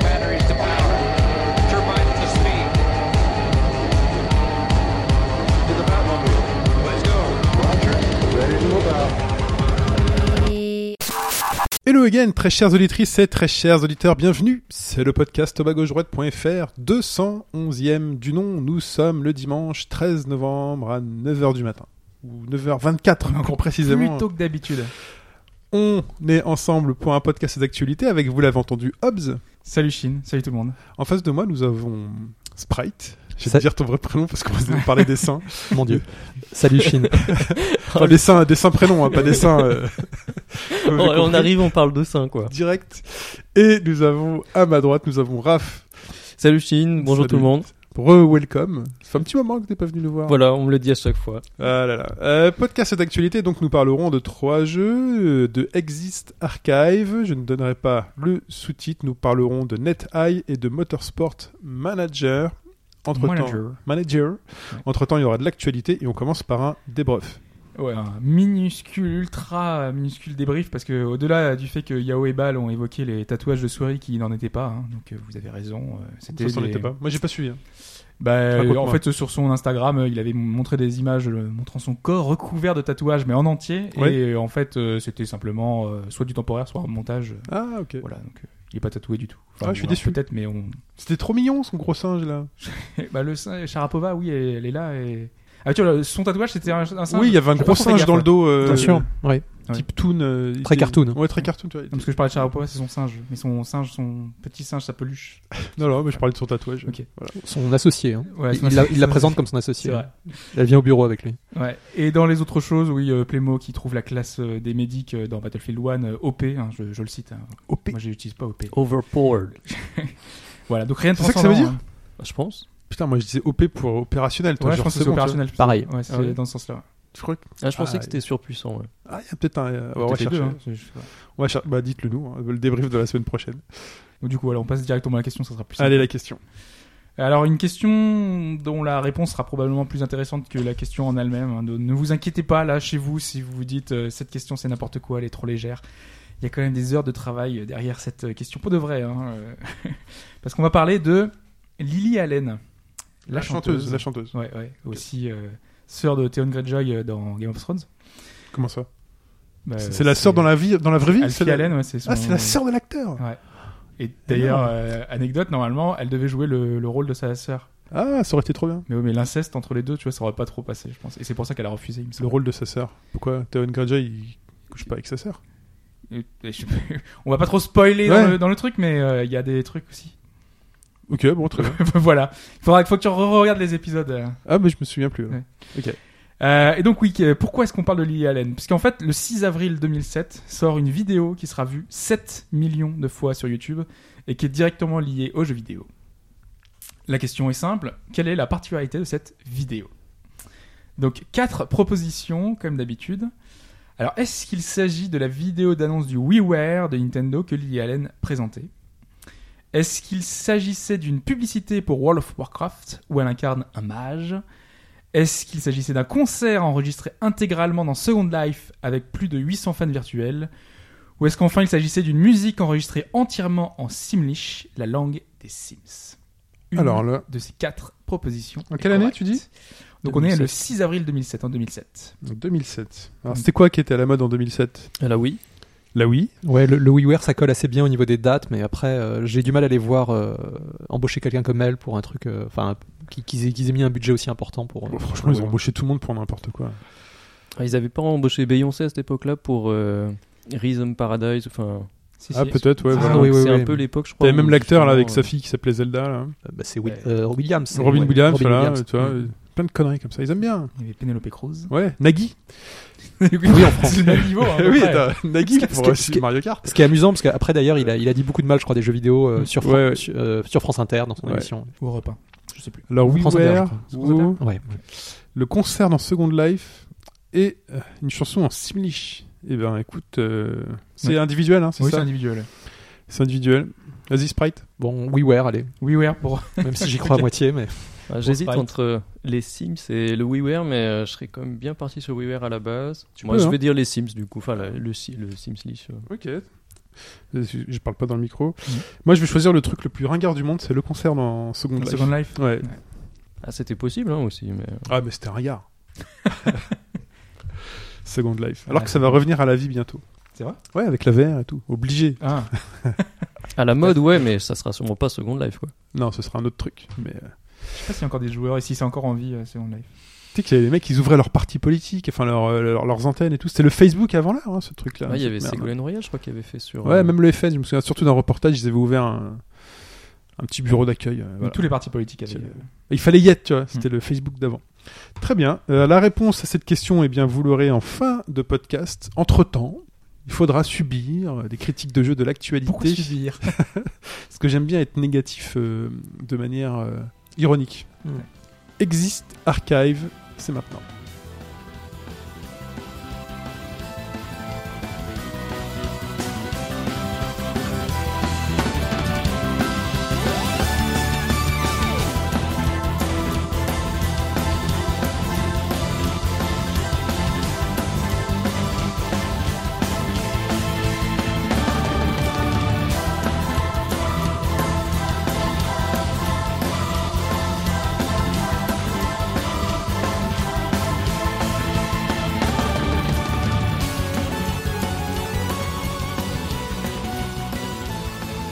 batteries to power. Turbines to speed. To the Batmobile. Let's go. Roger. Ready to move out. Hello again, très chères auditrices et très chers auditeurs, bienvenue. C'est le podcast tobagojourette.fr, 211e du nom. Nous sommes le dimanche 13 novembre à 9h du matin. Ou 9h24, plus précisément. Plus tôt que d'habitude. On est ensemble pour un podcast d'actualité avec, vous l'avez entendu, Hobbs. Salut Chine, salut tout le monde. En face de moi, nous avons Sprite. Je vais te dire ton vrai prénom parce qu'on va parler des seins. Mon Dieu. Salut Chine. Enfin, des seins prénoms, hein, pas des seins... On arrive, on parle de seins, quoi. Direct. Et nous avons, à ma droite, nous avons Raph. Salut Chine, bonjour tout le monde. Re-welcome. Ça fait un petit moment que t'es pas venu nous voir. Voilà, on me le dit à chaque fois. Ah là là. Podcast d'actualité, donc nous parlerons de 3 jeux, de Exist Archive, je ne donnerai pas le sous-titre, nous parlerons de NetEye et de Motorsport Manager. Entre-temps, il y aura de l'actualité et on commence par un débrief. Ouais, un ultra minuscule débrief, parce que au-delà du fait que Yao et Bal ont évoqué les tatouages de souris qui n'en étaient pas, hein, donc vous avez raison. Ça n'en était pas. Moi, j'ai pas suivi. Hein. En fait, sur son Instagram, il avait montré des images montrant son corps recouvert de tatouages, mais en entier. Ouais. Et en fait, c'était simplement soit du temporaire, soit un montage. Ah, ok. Voilà, donc. Il est pas tatoué du tout. Enfin, je suis déçu. Peut-être, mais on... C'était trop mignon, son gros singe, là. Le singe, Sharapova, oui, elle est là. Et... Ah, tu vois, son tatouage, c'était un singe. Oui, il y avait un gros singe dans le dos. Attention, oui. Type toon. Très cartoon. Ouais, très cartoon. Tu vois. Parce que je parlais de Sharapova, c'est son singe. Mais son petit singe, sa peluche. Non, mais je parlais de son tatouage. Ok. Voilà. Son associé. Hein. Ouais, il la présente comme son associé. C'est vrai. Elle vient au bureau avec lui. Ouais. Et dans les autres choses, oui, Plémo qui trouve la classe des médics dans Battlefield 1 OP. Hein, je le cite. Hein. OP. Moi, je n'utilise pas OP. Overpowered. Voilà. Donc rien de transcendant. C'est ça que ça veut dire, hein. Je pense. Putain, moi je disais OP pour opérationnel. Toi, ouais, je pense que c'est opérationnel. Pareil. Ouais, c'est dans ce sens-là. Tu crois que... je pensais que c'était surpuissant. Ouais. Ah, il y a peut-être un. On va chercher. Dites-le nous. Hein, le débrief de la semaine prochaine. Donc, du coup, alors, on passe directement à la question, ça sera plus simple. Allez, la question. Alors, une question dont la réponse sera probablement plus intéressante que la question en elle-même. Hein. Ne vous inquiétez pas, là, chez vous, si vous vous dites cette question c'est n'importe quoi, elle est trop légère. Il y a quand même des heures de travail derrière cette question, pour de vrai. Hein, Parce qu'on va parler de Lily Allen. La chanteuse. La chanteuse. Ouais. Aussi sœur de Theon Greyjoy dans Game of Thrones. Comment ça ? C'est la sœur dans la vraie vie. Alfie Allen, ouais, c'est son... Ah, c'est la sœur de l'acteur. Ouais. Et d'ailleurs, anecdote, normalement, elle devait jouer le rôle de sa sœur. Ah, ça aurait été trop bien. Mais oui, mais l'inceste entre les deux, tu vois, ça aurait pas trop passé, je pense. Et c'est pour ça qu'elle a refusé. Le rôle de sa sœur. Pourquoi Theon Greyjoy il couche pas avec sa sœur ? On va pas trop spoiler dans le truc, mais il y a des trucs aussi. Ok, bon, très bien. Voilà. Il faut que tu regardes les épisodes. Ah, mais je me souviens plus. Ouais. Ok. Et donc, oui, pourquoi est-ce qu'on parle de Lily Allen ? Parce qu'en fait, le 6 avril 2007 sort une vidéo qui sera vue 7 millions de fois sur YouTube et qui est directement liée aux jeux vidéo. La question est simple. Quelle est la particularité de cette vidéo ? Donc, 4 propositions, comme d'habitude. Alors, est-ce qu'il s'agit de la vidéo d'annonce du WiiWare de Nintendo que Lily Allen présentait ? Est-ce qu'il s'agissait d'une publicité pour World of Warcraft, où elle incarne un mage ? Est-ce qu'il s'agissait d'un concert enregistré intégralement dans Second Life, avec plus de 800 fans virtuels ? Ou est-ce qu'enfin il s'agissait d'une musique enregistrée entièrement en Simlish, la langue des Sims ? De ces 4 propositions. En quelle année tu dis ? Donc 2007. On est le 6 avril 2007, en 2007. Alors c'était quoi qui était à la mode en 2007 ? La Wii. La Wii. Ouais, le WiiWare, ça colle assez bien au niveau des dates, mais après, j'ai du mal à les voir embaucher quelqu'un comme elle pour un truc... Enfin, qu'ils aient mis un budget aussi important pour... franchement, ils ont embauché tout le monde pour n'importe quoi. Ah, ils n'avaient pas embauché Beyoncé à cette époque-là pour Rhythm Paradise, enfin... Si, peut-être, ouais. Voilà. Oui, peu l'époque, je crois. T'avais même l'acteur, là, avec sa fille qui s'appelait Zelda, là. C'est Williams. Robin Williams, tu vois. Plein de conneries comme ça, ils aiment bien. Il y avait Penelope Cruz. Ouais, Nagui. Oui, en France. C'est le même niveau. Hein, oui, Nagui pour Mario Kart. Ce qui est amusant, parce qu'après, d'ailleurs, il a dit beaucoup de mal, je crois, des jeux vidéo sur France Inter dans son émission. Ou Europe 1, je sais plus. Alors, WiiWare, le concert dans Second Life et une chanson en Simlish. Eh bien, écoute, c'est individuel, hein, c'est ça ? Oui, c'est individuel. Vas-y, Sprite. Bon, WiiWare, allez. WiiWare, bon. Même si j'y crois à moitié, mais... Bah, j'hésite entre les Sims et le WiiWare, mais je serais quand même bien parti sur WiiWare à la base. Je vais dire les Sims, du coup. Enfin, le Sims Lich. Ok. Je parle pas dans le micro. Mmh. Moi, je vais choisir le truc le plus ringard du monde, c'est le concert dans Second Life. Second Life. Ouais. Ah, c'était possible, hein, aussi. Mais... Ah, mais c'était ringard. Second Life. Alors que ça va revenir à la vie bientôt. C'est vrai ? Ouais, avec la VR et tout. Obligé. Ah. À la mode, ouais, mais ça sera sûrement pas Second Life, quoi. Non, ce sera un autre truc. Mais... Je sais pas s'il y a encore des joueurs et si c'est encore en vie, Second Life. Tu sais qu'il y avait des mecs qui ouvraient leurs partis politiques, enfin leurs antennes et tout. C'était le Facebook avant l'heure, hein, ce truc-là. Ouais, il y avait Ségolène Royal, je crois, qui avait fait sur... Ouais, même le FN, je me souviens surtout d'un reportage, ils avaient ouvert un petit bureau d'accueil. Voilà. Tous les partis politiques avaient... Il fallait y être, tu vois, c'était le Facebook d'avant. Très bien. La réponse à cette question, eh bien, vous l'aurez en fin de podcast. Entre-temps, il faudra subir des critiques de jeux de l'actualité. Pourquoi subir ? Parce que j'aime bien être négatif de manière ironique. Ouais. Exist Archive, c'est maintenant.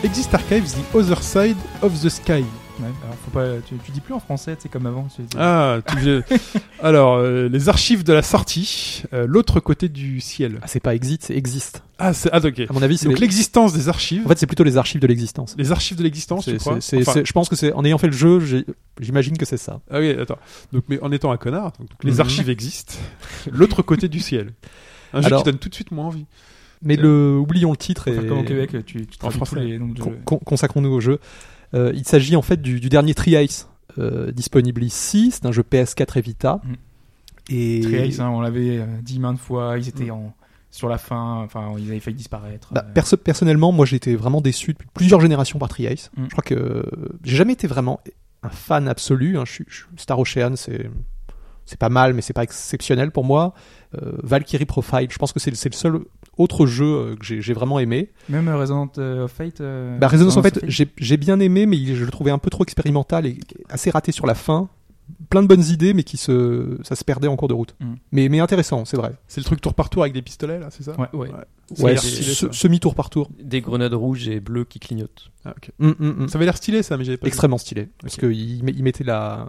Exist Archives, The Other Side of the Sky. Ouais, alors faut pas, tu dis plus en français, c'est comme avant. Alors, les archives de la sortie, l'autre côté du ciel. Ah, c'est pas Exit, c'est Existe. Ah, ok. À mon avis, c'est donc l'existence des archives. En fait, c'est plutôt les archives de l'existence. Les archives de l'existence, tu crois ? Je pense que c'est en ayant fait le jeu, j'imagine que c'est ça. Ah oui, attends. Donc, mais en étant un connard, donc, les archives existent. L'autre côté du ciel. Un jeu qui donne tout de suite moins envie. Mais oublions le titre. Enfin, comme au Québec, tu traduis tous les noms de jeux. Consacrons-nous au jeu. Il s'agit en fait du dernier Tri-Ace disponible ici. C'est un jeu PS4 et Vita. Et... Tri-Ace, on l'avait dit maintes fois, ils étaient sur la fin, enfin, ils avaient failli disparaître. Bah, personnellement, moi j'ai été vraiment déçu depuis plusieurs générations par Tri-Ace. Je crois que j'ai jamais été vraiment un fan absolu. Hein. Je suis Star Ocean, c'est pas mal, mais c'est pas exceptionnel pour moi. Valkyrie Profile, je pense que c'est le seul autre jeu que j'ai vraiment aimé. Même Resonance of Fate. Resonance of Fate, j'ai bien aimé, mais je le trouvais un peu trop expérimental et assez raté sur la fin. Plein de bonnes idées, mais ça se perdait en cours de route. Mais intéressant, c'est vrai. C'est le truc tour par tour avec des pistolets, là, c'est ça ? Ouais, semi-tour par tour. Des grenades rouges et bleues qui clignotent. Ah, okay. Ça avait l'air stylé, ça, mais j'avais pas... Extrêmement stylé, parce qu'il mettait la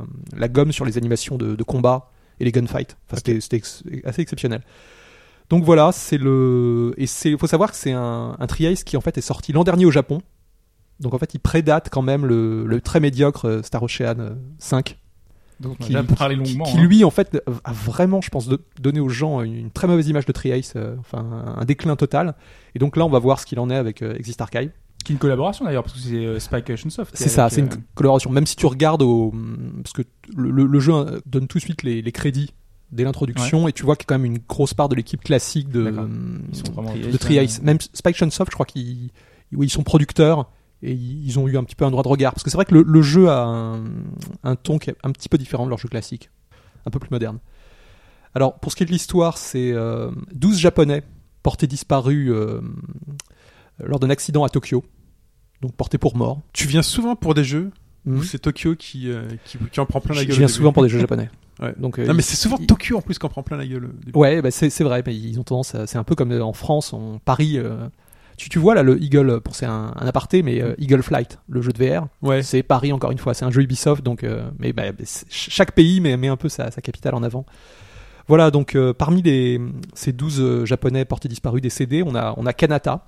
gomme sur les animations de combat et les gunfights. Enfin, c'était assez exceptionnel. Donc voilà, faut savoir que c'est un Tri-Ace qui en fait est sorti l'an dernier au Japon. Donc en fait, il prédate quand même le très médiocre Star Ocean 5. Donc on a parlé longuement. Qui lui en fait a vraiment, je pense, donné aux gens une très mauvaise image de Tri-Ace, enfin un déclin total. Et donc là, on va voir ce qu'il en est avec Exist Archive. Qui est une collaboration d'ailleurs, parce que c'est Spike Chunsoft. C'est ça, c'est une collaboration. Même si tu regardes parce que le jeu donne tout de suite les crédits dès l'introduction, et tu vois qu'il y a quand même une grosse part de l'équipe classique de Tri-Ace. Même Spike Chunsoft, je crois qu'ils sont producteurs et ils ont eu un petit peu un droit de regard, parce que c'est vrai que le jeu a un ton qui est un petit peu différent de leur jeu classique, un peu plus moderne. Alors pour ce qui est de l'histoire, c'est 12 Japonais portés disparus lors d'un accident à Tokyo, donc portés pour mort. Tu viens souvent pour des jeux où c'est Tokyo qui en prend plein la gueule. Je viens souvent pour des jeux japonais. Ouais. Donc, non mais c'est souvent Tokyo en plus qu'on prend plein la gueule. Ouais, bah c'est vrai, mais ils ont tendance c'est un peu comme en France, on parie. Tu vois là le Eagle, c'est un aparté, mais Eagle Flight, le jeu de VR, c'est Paris encore une fois, c'est un jeu Ubisoft, donc mais bah, chaque pays met un peu sa capitale en avant. Voilà, donc parmi ces 12 Japonais portés disparus décédés, on a Kanata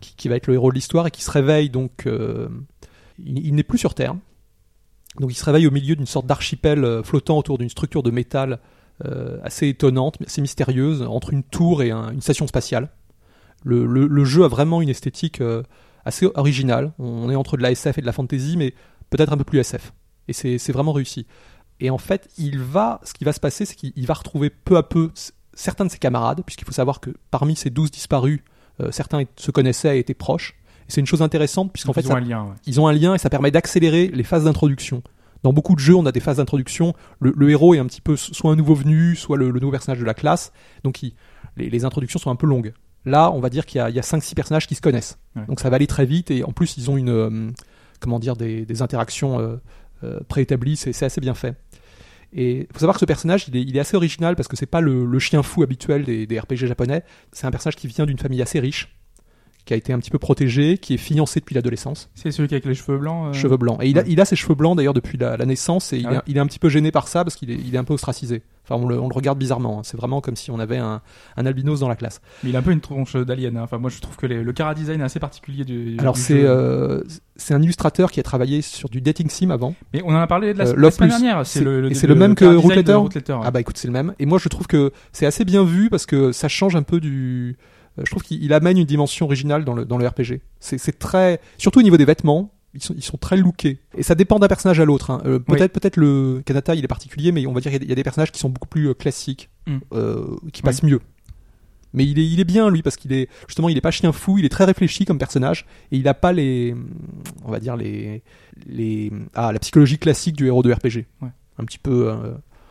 qui va être le héros de l'histoire et qui se réveille donc il n'est plus sur Terre. Donc il se réveille au milieu d'une sorte d'archipel flottant autour d'une structure de métal assez étonnante, assez mystérieuse, entre une tour et une station spatiale. Le jeu a vraiment une esthétique assez originale. On est entre de la SF et de la fantasy, mais peut-être un peu plus SF. Et c'est vraiment réussi. Et en fait, ce qui va se passer, c'est qu'il va retrouver peu à peu certains de ses camarades, puisqu'il faut savoir que parmi ces 12 disparus, certains se connaissaient et étaient proches. Et c'est une chose intéressante puisqu'en fait, ils ont un lien et ça permet d'accélérer les phases d'introduction. Dans beaucoup de jeux, on a des phases d'introduction. Le héros est un petit peu soit un nouveau venu, soit le nouveau personnage de la classe. Donc les introductions sont un peu longues. Là, on va dire qu'il y a 5-6 personnages qui se connaissent. Ouais. Donc ça va aller très vite et en plus, ils ont une, des interactions préétablies. C'est assez bien fait. Et il faut savoir que ce personnage, il est assez original parce que c'est pas le chien fou habituel des RPG japonais. C'est un personnage qui vient d'une famille assez riche, qui a été un petit peu protégé, qui est fiancé depuis l'adolescence. C'est celui qui a avec les cheveux blancs. Cheveux blancs. Et il a ses cheveux blancs d'ailleurs depuis la naissance et il est un petit peu gêné par ça parce qu'il est un peu ostracisé. Enfin, on le regarde bizarrement. Hein. C'est vraiment comme si on avait un albinos dans la classe. Mais il a un peu une tronche d'alien. Hein. Enfin, moi, je trouve que le chara-design est assez particulier du Alors, c'est un illustrateur qui a travaillé sur du dating sim avant. Mais on en a parlé de la semaine dernière. C'est le même que Rootletter. Ouais. Ah bah écoute, c'est le même. Et moi, je trouve que c'est assez bien vu parce que ça change un peu du... Je trouve qu'il amène une dimension originale dans le RPG. C'est très... Surtout au niveau des vêtements. Ils sont très lookés. Et ça dépend d'un personnage à l'autre. Hein. Peut-être le Kanata, il est particulier, mais on va dire qu'il y a des personnages qui sont beaucoup plus classiques, qui passent mieux. Mais il est bien, lui, parce qu'il est pas chien fou, il est très réfléchi comme personnage, et il a pas la psychologie classique du héros de RPG. Ouais. Un petit peu...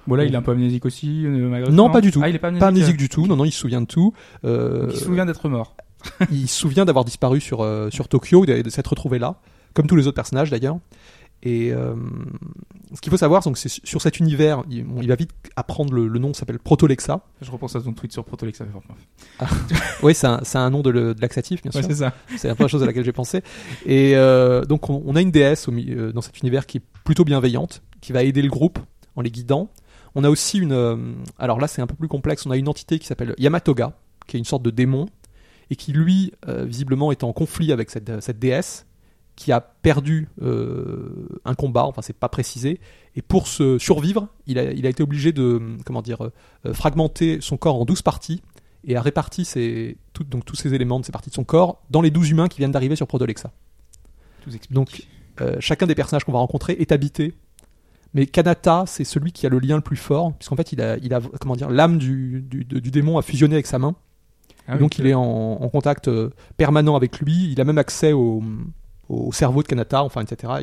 Bon, là, il est un peu amnésique aussi, Non, pas du tout. Ah, il est pas amnésique du tout. Non, il se souvient de tout. Il se souvient d'être mort. Il se souvient d'avoir disparu sur Tokyo, et de s'être retrouvé là. Comme tous les autres personnages d'ailleurs. Et ce qu'il faut savoir, donc, c'est sur cet univers, il va vite apprendre le nom, ça s'appelle Protolexa. Je repense à ton tweet sur Protolexa. Ah, oui, c'est un nom de laxatif, bien sûr. C'est ça. C'est la première chose à laquelle j'ai pensé. Et donc on a une déesse dans cet univers qui est plutôt bienveillante, qui va aider le groupe en les guidant. On a aussi alors là c'est un peu plus complexe, on a une entité qui s'appelle Yamatoga, qui est une sorte de démon, et qui lui, visiblement, est en conflit avec cette déesse, qui a perdu un combat, enfin c'est pas précisé, et pour se survivre, il a été obligé de fragmenter son corps en 12 parties et a réparti tous ces éléments de ces parties de son corps dans les 12 humains qui viennent d'arriver sur Protolexa. Donc chacun des personnages qu'on va rencontrer est habité, mais Kanata, c'est celui qui a le lien le plus fort, puisqu'en fait il a l'âme du démon a fusionné avec sa main, donc il est en contact permanent avec lui, il a même accès au cerveau de Kanata, enfin, etc.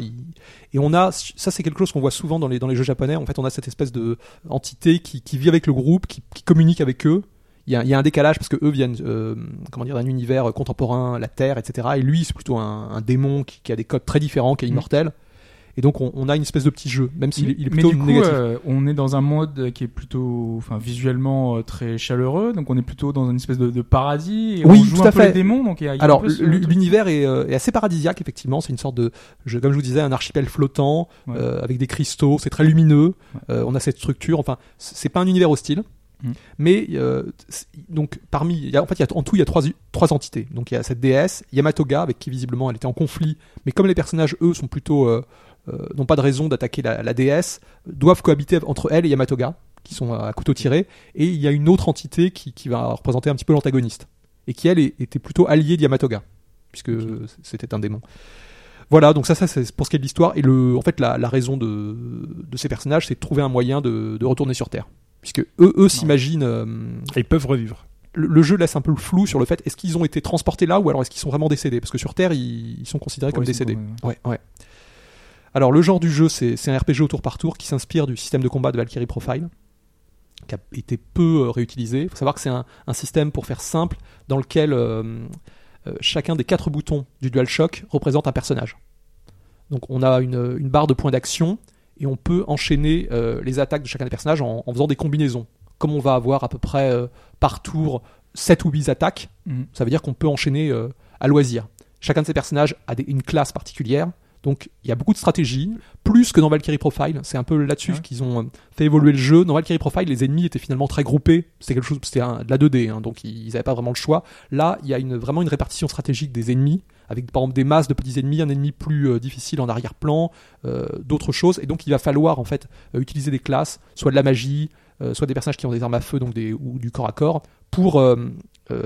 Et on a, ça c'est quelque chose qu'on voit souvent dans les jeux japonais, en fait on a cette espèce d'entité qui vit avec le groupe, qui communique avec eux. Il y a un décalage parce que eux viennent d'un univers contemporain, la Terre, etc. Et lui c'est plutôt un démon qui a des codes très différents, qui est immortel. Et donc on a une espèce de petit jeu, même s'il est plutôt négatif. On est dans un mode qui est plutôt, enfin visuellement très chaleureux, donc on est plutôt dans une espèce de paradis. Et oui, on joue tout à fait. Les démons, donc alors l'univers est assez paradisiaque effectivement. C'est une sorte de, comme je vous disais, un archipel flottant avec des cristaux. C'est très lumineux. Ouais. On a cette structure. Enfin, c'est pas un univers hostile. Mais donc en tout il y a trois entités. Donc il y a cette déesse Yamatoga avec qui visiblement elle était en conflit, mais comme les personnages eux sont plutôt n'ont pas de raison d'attaquer la déesse, doivent cohabiter entre elle et Yamatoga qui sont à couteau tiré, et il y a une autre entité qui va représenter un petit peu l'antagoniste et qui elle était plutôt alliée de Yamatoga puisque c'était un démon. Voilà, donc ça c'est pour ce qui est de l'histoire, et en fait la raison de ces personnages c'est de trouver un moyen de retourner sur Terre. Puisque eux s'imaginent... ils peuvent revivre. Le jeu laisse un peu le flou sur le fait, est-ce qu'ils ont été transportés là ou alors est-ce qu'ils sont vraiment décédés ? Parce que sur Terre, ils sont considérés comme décédés. Ouais. Alors le genre du jeu, c'est un RPG au tour par tour qui s'inspire du système de combat de Valkyrie Profile, qui a été peu réutilisé. Il faut savoir que c'est un système, pour faire simple, dans lequel chacun des 4 boutons du DualShock représente un personnage. Donc on a une barre de points d'action, et on peut enchaîner les attaques de chacun des personnages en faisant des combinaisons. Comme on va avoir à peu près par tour 7 ou 8 attaques, ça veut dire qu'on peut enchaîner à loisir. Chacun de ces personnages a une classe particulière, donc il y a beaucoup de stratégies, plus que dans Valkyrie Profile. C'est un peu là-dessus qu'ils ont fait évoluer le jeu. Dans Valkyrie Profile, les ennemis étaient finalement très groupés, c'était de la 2D, hein, donc ils n'avaient pas vraiment le choix. Là, il y a vraiment une répartition stratégique des ennemis, avec par exemple des masses de petits ennemis, un ennemi plus difficile en arrière-plan, d'autres choses, et donc il va falloir en fait utiliser des classes, soit de la magie, soit des personnages qui ont des armes à feu, donc ou du corps à corps, pour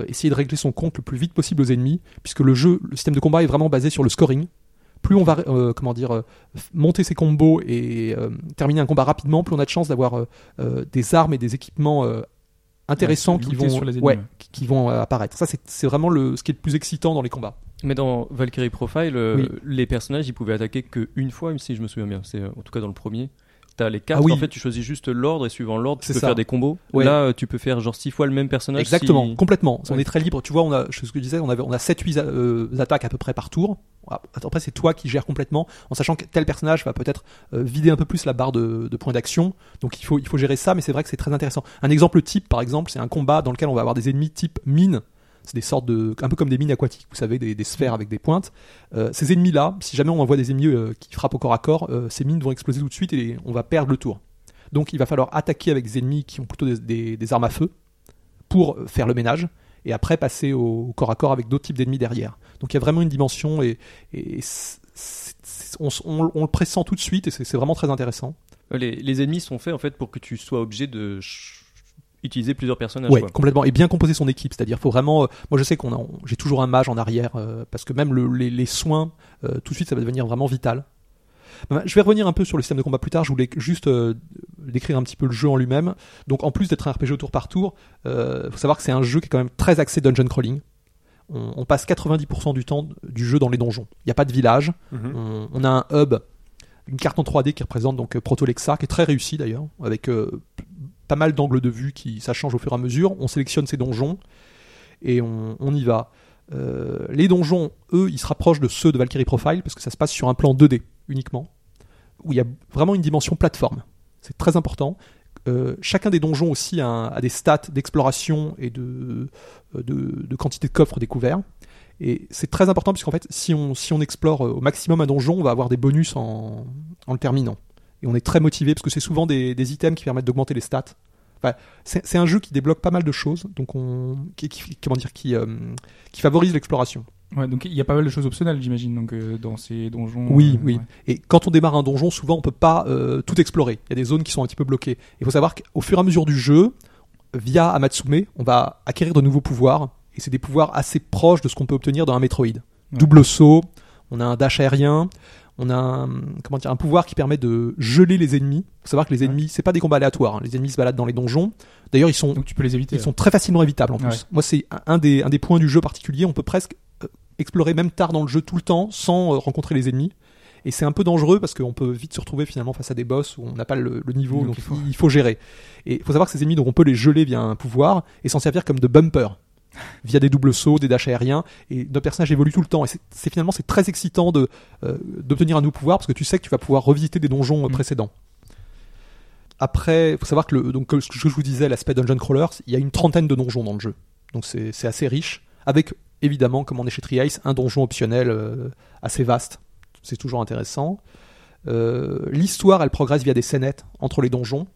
essayer de régler son compte le plus vite possible aux ennemis, puisque le système de combat est vraiment basé sur le scoring. Plus on va monter ses combos et terminer un combat rapidement, plus on a de chances d'avoir des armes et des équipements intéressants qui vont apparaître. Ça c'est vraiment ce qui est le plus excitant dans les combats. Mais dans Valkyrie Profile, les personnages, ils pouvaient attaquer qu'une fois, si je me souviens bien. C'est en tout cas dans le premier. T'as les cartes, en fait, tu choisis juste l'ordre et suivant l'ordre, tu peux faire des combos. Ouais. Là, tu peux faire genre 6 fois le même personnage. Exactement, complètement. On est très libre. Tu vois, on a, ce que je disais, on a 7-8 attaques à peu près par tour. Après, c'est toi qui gères complètement, en sachant que tel personnage va peut-être vider un peu plus la barre de points d'action. Donc, il faut gérer ça, mais c'est vrai que c'est très intéressant. Un exemple type, par exemple, c'est un combat dans lequel on va avoir des ennemis type mine. C'est des sortes de, un peu comme des mines aquatiques, vous savez, des sphères avec des pointes. Ces ennemis-là, si jamais on envoie des ennemis qui frappent au corps à corps, ces mines vont exploser tout de suite et on va perdre le tour. Donc il va falloir attaquer avec des ennemis qui ont plutôt des armes à feu pour faire le ménage et après passer au corps à corps avec d'autres types d'ennemis derrière. Donc il y a vraiment une dimension et on le pressent tout de suite et c'est vraiment très intéressant. Les ennemis sont faits en fait pour que tu sois obligé de utiliser plusieurs personnages. Ouais, complètement. Et bien composer son équipe. C'est-à-dire, faut vraiment. Moi, je sais j'ai toujours un mage en arrière parce que même les soins, tout de suite, ça va devenir vraiment vital. Je vais revenir un peu sur le système de combat plus tard. Je voulais juste décrire un petit peu le jeu en lui-même. Donc, en plus d'être un RPG au tour par tour, faut savoir que c'est un jeu qui est quand même très axé dungeon crawling. On passe 90% du temps du jeu dans les donjons. Il n'y a pas de village. Mm-hmm. On a un hub, une carte en 3D qui représente donc Proto-Lexa, qui est très réussie d'ailleurs, avec pas mal d'angles de vue ça change au fur et à mesure. On sélectionne ces donjons et on y va. Les donjons, eux, ils se rapprochent de ceux de Valkyrie Profile parce que ça se passe sur un plan 2D uniquement, où il y a vraiment une dimension plateforme. C'est très important. Chacun des donjons aussi a des stats d'exploration et de quantité de coffres découverts. Et c'est très important puisqu'en fait, si on explore au maximum un donjon, on va avoir des bonus en le terminant. Et on est très motivé parce que c'est souvent des items qui permettent d'augmenter les stats. Enfin, c'est un jeu qui débloque pas mal de choses, donc qui favorise l'exploration. Ouais, donc il y a pas mal de choses optionnelles, j'imagine, donc dans ces donjons. Oui. Ouais. Et quand on démarre un donjon, souvent on peut pas tout explorer. Il y a des zones qui sont un petit peu bloquées. Il faut savoir qu'au fur et à mesure du jeu, via Amatsume, on va acquérir de nouveaux pouvoirs, et c'est des pouvoirs assez proches de ce qu'on peut obtenir dans un Metroid. Ouais. Double saut, on a un dash aérien. On a un pouvoir qui permet de geler les ennemis. Il faut savoir que les ennemis, c'est pas des combats aléatoires. Hein. Les ennemis se baladent dans les donjons. D'ailleurs, donc tu peux les éviter. Ils sont très facilement évitables en plus. Ouais. Moi, c'est un des points du jeu particulier. On peut presque explorer même tard dans le jeu tout le temps sans rencontrer les ennemis. Et c'est un peu dangereux parce qu'on peut vite se retrouver finalement face à des boss où on n'a pas le niveau. Donc il faut gérer. Et il faut savoir que ces ennemis, donc on peut les geler via un pouvoir et s'en servir comme de bumpers. Via des doubles sauts, des dashs aériens, et notre personnage évolue tout le temps. Et c'est très excitant d'obtenir un nouveau pouvoir parce que tu sais que tu vas pouvoir revisiter des donjons précédents. Après, il faut savoir que donc, ce que je vous disais, l'aspect Dungeon Crawler, il y a une trentaine de donjons dans le jeu. Donc c'est assez riche, avec évidemment, comme on est chez Treehouse, un donjon optionnel assez vaste. C'est toujours intéressant. L'histoire, elle progresse via des scénettes entre les donjons.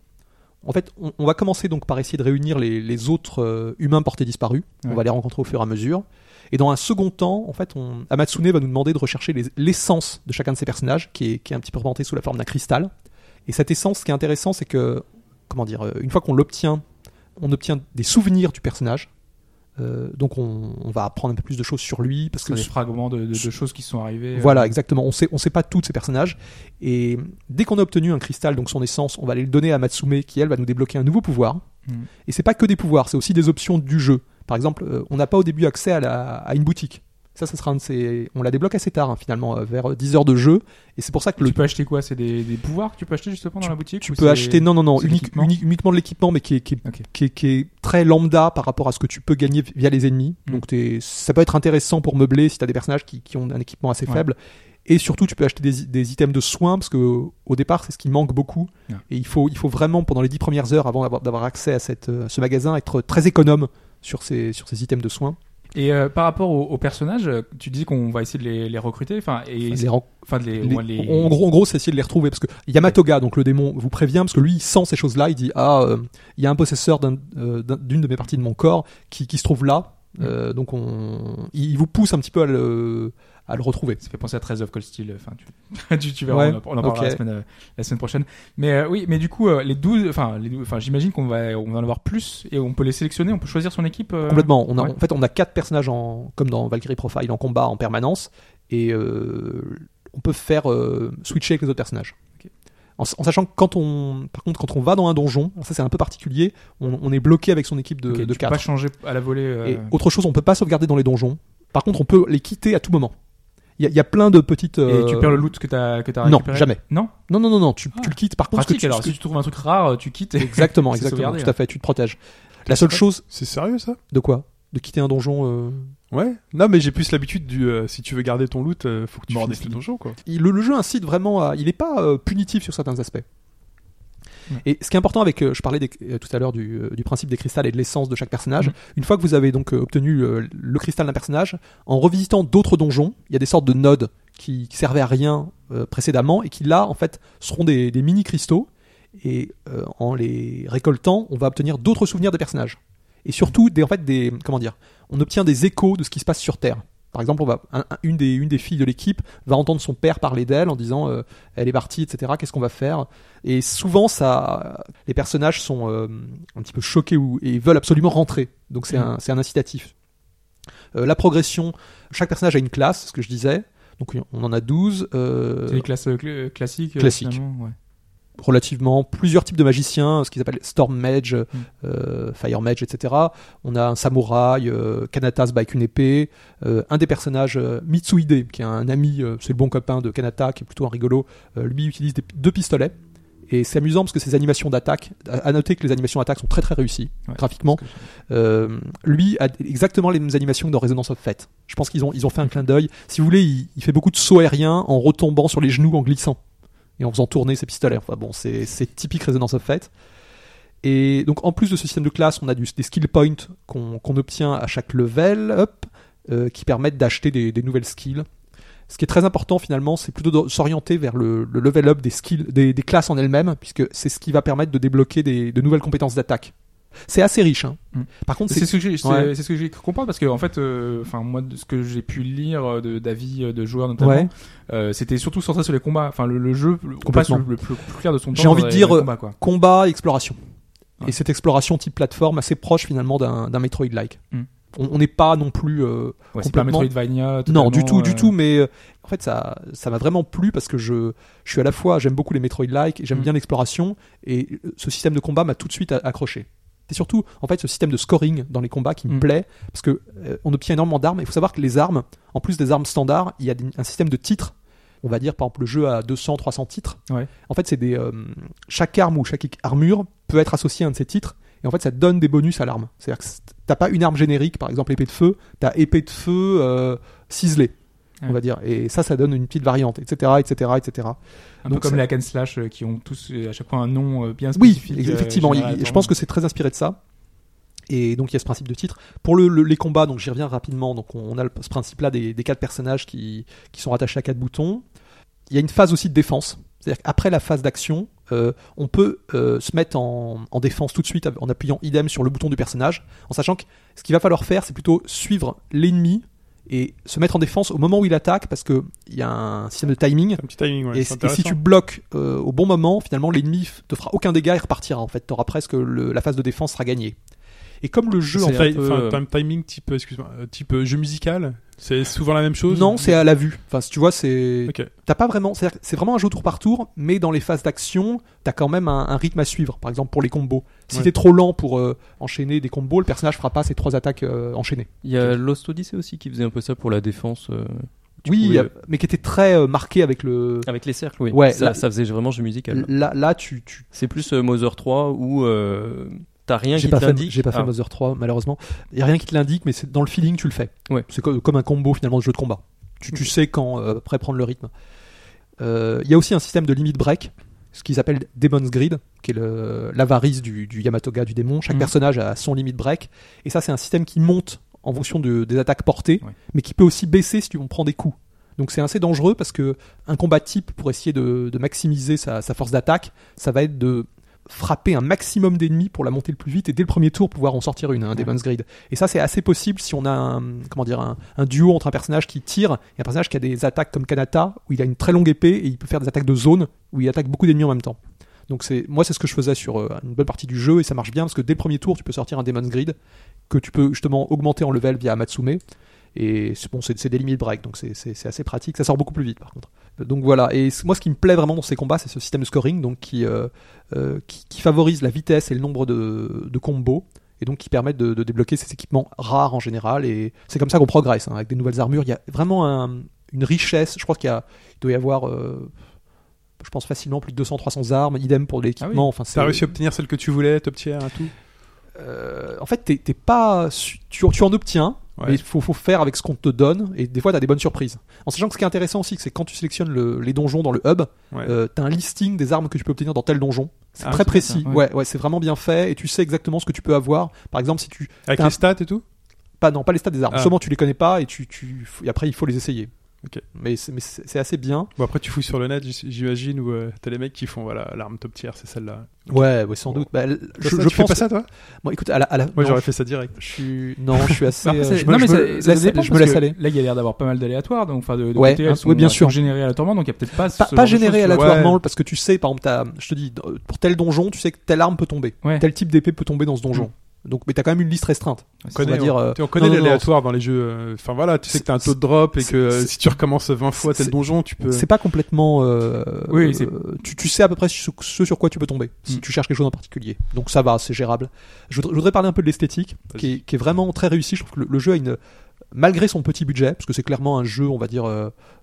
En fait, on va commencer donc par essayer de réunir les autres humains portés disparus. Ouais. On va les rencontrer au fur et à mesure. Et dans un second temps, en fait, Amatsume va nous demander de rechercher l'essence de chacun de ces personnages, qui est un petit peu représentée sous la forme d'un cristal. Et cette essence, ce qui est intéressant, c'est que, une fois qu'on l'obtient, on obtient des souvenirs du personnage. Donc on va apprendre un peu plus de choses sur lui parce que des fragments de choses qui sont arrivées. Voilà, exactement. On sait pas tout de ces personnages. Et dès qu'on a obtenu un cristal, donc son essence, on va aller le donner à Matsume qui elle va nous débloquer un nouveau pouvoir. Et c'est pas que des pouvoirs, c'est aussi des options du jeu. Par exemple, on n'a pas au début accès à une boutique. Ça sera on la débloque assez tard finalement, vers 10 heures de jeu. Et c'est pour ça que tu peux acheter quoi? C'est des pouvoirs que tu peux acheter justement dans la boutique? Tu peux acheter non, uniquement de l'équipement, mais qui est très lambda par rapport à ce que tu peux gagner via les ennemis. Donc ça peut être intéressant pour meubler si tu as des personnages qui ont un équipement assez faible. Et surtout tu peux acheter des items de soins parce que au départ c'est ce qui manque beaucoup. Et il faut vraiment pendant les 10 premières heures avant d'avoir accès à ce magasin être très économe sur ces items de soins. Et par rapport aux personnages, tu dis qu'on va essayer de les recruter, en gros, c'est essayer de les retrouver parce que Yamatoga, donc le démon, vous prévient parce que lui il sent ces choses-là, il dit il y a un possesseur d'une de mes parties de mon corps qui se trouve là, donc il vous pousse un petit peu à le retrouver. Ça fait penser à Trails of Cold Steel, tu verras, on en parlera la semaine prochaine. Mais du coup les 12 j'imagine qu'on va en avoir plus et on peut les sélectionner, on peut choisir son équipe complètement. En fait, on a 4 personnages comme dans Valkyrie Profile en combat en permanence et on peut faire switcher avec les autres personnages. En sachant que quand on va dans un donjon, ça c'est un peu particulier, on est bloqué avec son équipe de 4. On peut pas changer à la volée. Et autre chose, on peut pas sauvegarder dans les donjons. Par contre, on peut les quitter à tout moment. Il y a plein de petites. Et tu perds le loot que t'as récupéré? Non, jamais. Non. Tu le quittes. Par contre, si tu trouves un truc rare, tu quittes. Exactement. Tout à fait. Tu te protèges. La seule chose. C'est sérieux ça? De quoi? De quitter un donjon. Ouais. Non, mais j'ai plus l'habitude du. Si tu veux garder ton loot, faut que tu finisses le donjon, quoi. Le jeu incite vraiment à. Il est pas punitif sur certains aspects. Et ce qui est important avec, je parlais tout à l'heure du principe des cristals et de l'essence de chaque personnage. Une fois que vous avez donc obtenu le cristal d'un personnage, en revisitant d'autres donjons, il y a des sortes de nodes qui servaient à rien précédemment et qui là en fait seront des mini cristaux, et en les récoltant, on va obtenir d'autres souvenirs des personnages. Et surtout on obtient des échos de ce qui se passe sur Terre. Par exemple, une des filles de l'équipe va entendre son père parler d'elle en disant elle est partie, etc. Qu'est-ce qu'on va faire? Et souvent, les personnages sont un petit peu choqués et veulent absolument rentrer. Donc c'est un incitatif. La progression, chaque personnage a une classe, ce que je disais. Donc on en a 12. C'est des classes classiques. Classiques. Ouais. Relativement plusieurs types de magiciens, ce qu'ils appellent Storm Mage, Fire Mage, etc. On a un samouraï, Kanata se bat avec une épée, un des personnages, Mitsuhide, qui est un ami, c'est le bon copain de Kanata, qui est plutôt un rigolo, lui utilise deux pistolets, et c'est amusant parce que ses animations d'attaque, à noter que les animations d'attaque sont très très réussies, graphiquement. Lui a exactement les mêmes animations que dans Resonance of Fate. Je pense qu'ils ont fait un clin d'œil. Si vous voulez, il fait beaucoup de sauts aériens en retombant sur les genoux, en glissant. Et en faisant tourner ses pistolets. Enfin bon, c'est typique Resonance of Fate. Et donc en plus de ce système de classe, on a des skill points qu'on obtient à chaque level up, qui permettent d'acheter des nouvelles skills. Ce qui est très important finalement, c'est plutôt de s'orienter vers le level up des skills, des classes en elles-mêmes, puisque c'est ce qui va permettre de débloquer de nouvelles compétences d'attaque. C'est assez riche, hein. Par contre, c'est ce que j'ai compris, parce que en fait, moi, de ce que j'ai pu lire d'avis de joueurs notamment, c'était surtout centré sur les combats. Enfin, le jeu, complètement le plus clair de son temps. J'ai envie de dire combat, exploration. Ouais. Et cette exploration type plateforme assez proche finalement d'un Metroid-like. On n'est pas non plus c'est pas Metroidvania. Non, du tout. Mais en fait, ça m'a vraiment plu parce que je suis à la fois j'aime beaucoup les Metroid-like, et j'aime bien l'exploration, et ce système de combat m'a tout de suite accroché. C'est surtout en fait ce système de scoring dans les combats qui me plaît, parce que on obtient énormément d'armes. Il faut savoir que les armes, en plus des armes standards, il y a un système de titres. On va dire par exemple le jeu a 200-300 titres. Ouais. En fait, c'est chaque arme ou chaque armure peut être associée à un de ces titres, et en fait ça donne des bonus à l'arme. C'est-à-dire que t'as pas une arme générique, par exemple épée de feu, t'as épée de feu ciselée. On va dire, et ça donne une petite variante, etc. Un peu comme les hack and slash qui ont tous à chaque fois un nom bien spécifique. Oui, effectivement, je pense que c'est très inspiré de ça, et donc il y a ce principe de titre. Pour les combats, donc j'y reviens rapidement, donc on a ce principe là des 4 personnages qui sont rattachés à 4 boutons. Il y a une phase aussi de défense, c'est-à-dire qu'après la phase d'action, on peut se mettre en défense tout de suite en appuyant idem sur le bouton du personnage, en sachant que ce qu'il va falloir faire, c'est plutôt suivre l'ennemi et se mettre en défense au moment où il attaque, parce que il y a un système de timing, un petit timing, et si tu bloques au bon moment, finalement l'ennemi te fera aucun dégât et repartira. En fait, t'auras presque la phase de défense sera gagnée. Et comme le jeu timing type jeu musical, c'est souvent la même chose. Non, c'est à la vue. Enfin, si tu vois, c'est t'as pas vraiment. C'est vraiment un jeu tour par tour, mais dans les phases d'action, t'as quand même un rythme à suivre. Par exemple, pour les combos, si t'es trop lent pour enchaîner des combos, le personnage fera pas ses 3 attaques enchaînées. Il y a Lost Odyssey aussi qui faisait un peu ça pour la défense. Mais qui était très marqué avec les cercles. Oui. Ouais, ça faisait vraiment jeu musical. Là, tu. C'est plus Mother 3 ou. Rien j'ai qui pas t'indique. J'ai pas fait Mother 3 malheureusement. Il y a rien qui te l'indique, mais c'est dans le feeling tu le fais. Ouais. C'est comme un combo finalement de jeu de combat. Tu sais quand après prendre le rythme. Il y a aussi un système de limit break, ce qu'ils appellent Demon's Grid, qui est l'avarice du Yamatoga, du démon. Chaque personnage a son limit break, et ça c'est un système qui monte en fonction des attaques portées, mais qui peut aussi baisser si on prend des coups. Donc c'est assez dangereux parce que un combat type pour essayer de maximiser sa force d'attaque, ça va être de frapper un maximum d'ennemis pour la monter le plus vite et dès le premier tour pouvoir en sortir une, Demon's Grid. Et ça c'est assez possible si on a un duo entre un personnage qui tire et un personnage qui a des attaques comme Kanata où il a une très longue épée et il peut faire des attaques de zone où il attaque beaucoup d'ennemis en même temps. Donc c'est ce que je faisais sur une bonne partie du jeu, et ça marche bien parce que dès le premier tour tu peux sortir un Demon's Grid que tu peux justement augmenter en level via Amatsume, et c'est des limit break, donc c'est assez pratique, ça sort beaucoup plus vite par contre. Donc voilà, et moi ce qui me plaît vraiment dans ces combats, c'est ce système de scoring donc qui favorise la vitesse et le nombre de combos, et donc qui permettent de débloquer ces équipements rares en général, et c'est comme ça qu'on progresse, hein, avec des nouvelles armures. Il y a vraiment une richesse, je crois qu'il doit y avoir... je pense facilement plus de 200-300 armes, idem pour l'équipement. Ah oui. Enfin, t'as réussi à obtenir celle que tu voulais, top tier, tout. En fait, t'es pas, tu en obtiens, ouais. Mais il faut faire avec ce qu'on te donne, et des fois t'as des bonnes surprises. En sachant que ce qui est intéressant aussi, c'est que quand tu sélectionnes les donjons dans le hub, ouais. T'as un listing des armes que tu peux obtenir dans tel donjon. C'est très précis. Ça, ouais. Ouais, c'est vraiment bien fait, et tu sais exactement ce que tu peux avoir. Par exemple, si tu avec les stats et tout. Pas les stats des armes. Seulement tu les connais pas, et et après il faut les essayer. Okay. Mais c'est assez bien. Bon, après tu fouilles sur le net, j'imagine, où t'as les mecs qui font voilà, l'arme top tier, c'est celle-là. Okay. Ouais, sans doute. Bah, je fais pas ça, toi. Bon, écoute, moi j'aurais fait ça direct. Je suis assez. Je me laisse aller. Là, il y a l'air d'avoir pas mal d'aléatoires, donc enfin de côté, elles sont bien sûr générées aléatoirement, donc il y a peut-être pas générées aléatoirement, parce que tu sais, par exemple, je te dis, pour tel donjon, tu sais que telle arme peut tomber, tel type d'épée peut tomber dans ce donjon. Donc, mais t'as quand même une liste restreinte. On connaît l'aléatoire dans les jeux. Enfin voilà, tu sais que t'as un taux de drop et que si tu recommences 20 fois tel donjon, tu peux. C'est pas complètement. Tu sais à peu près ce sur quoi tu peux tomber si tu cherches quelque chose en particulier. Donc ça va, c'est gérable. Je voudrais parler un peu de l'esthétique qui est vraiment très réussie. Je trouve que le jeu a malgré son petit budget, parce que c'est clairement un jeu, on va dire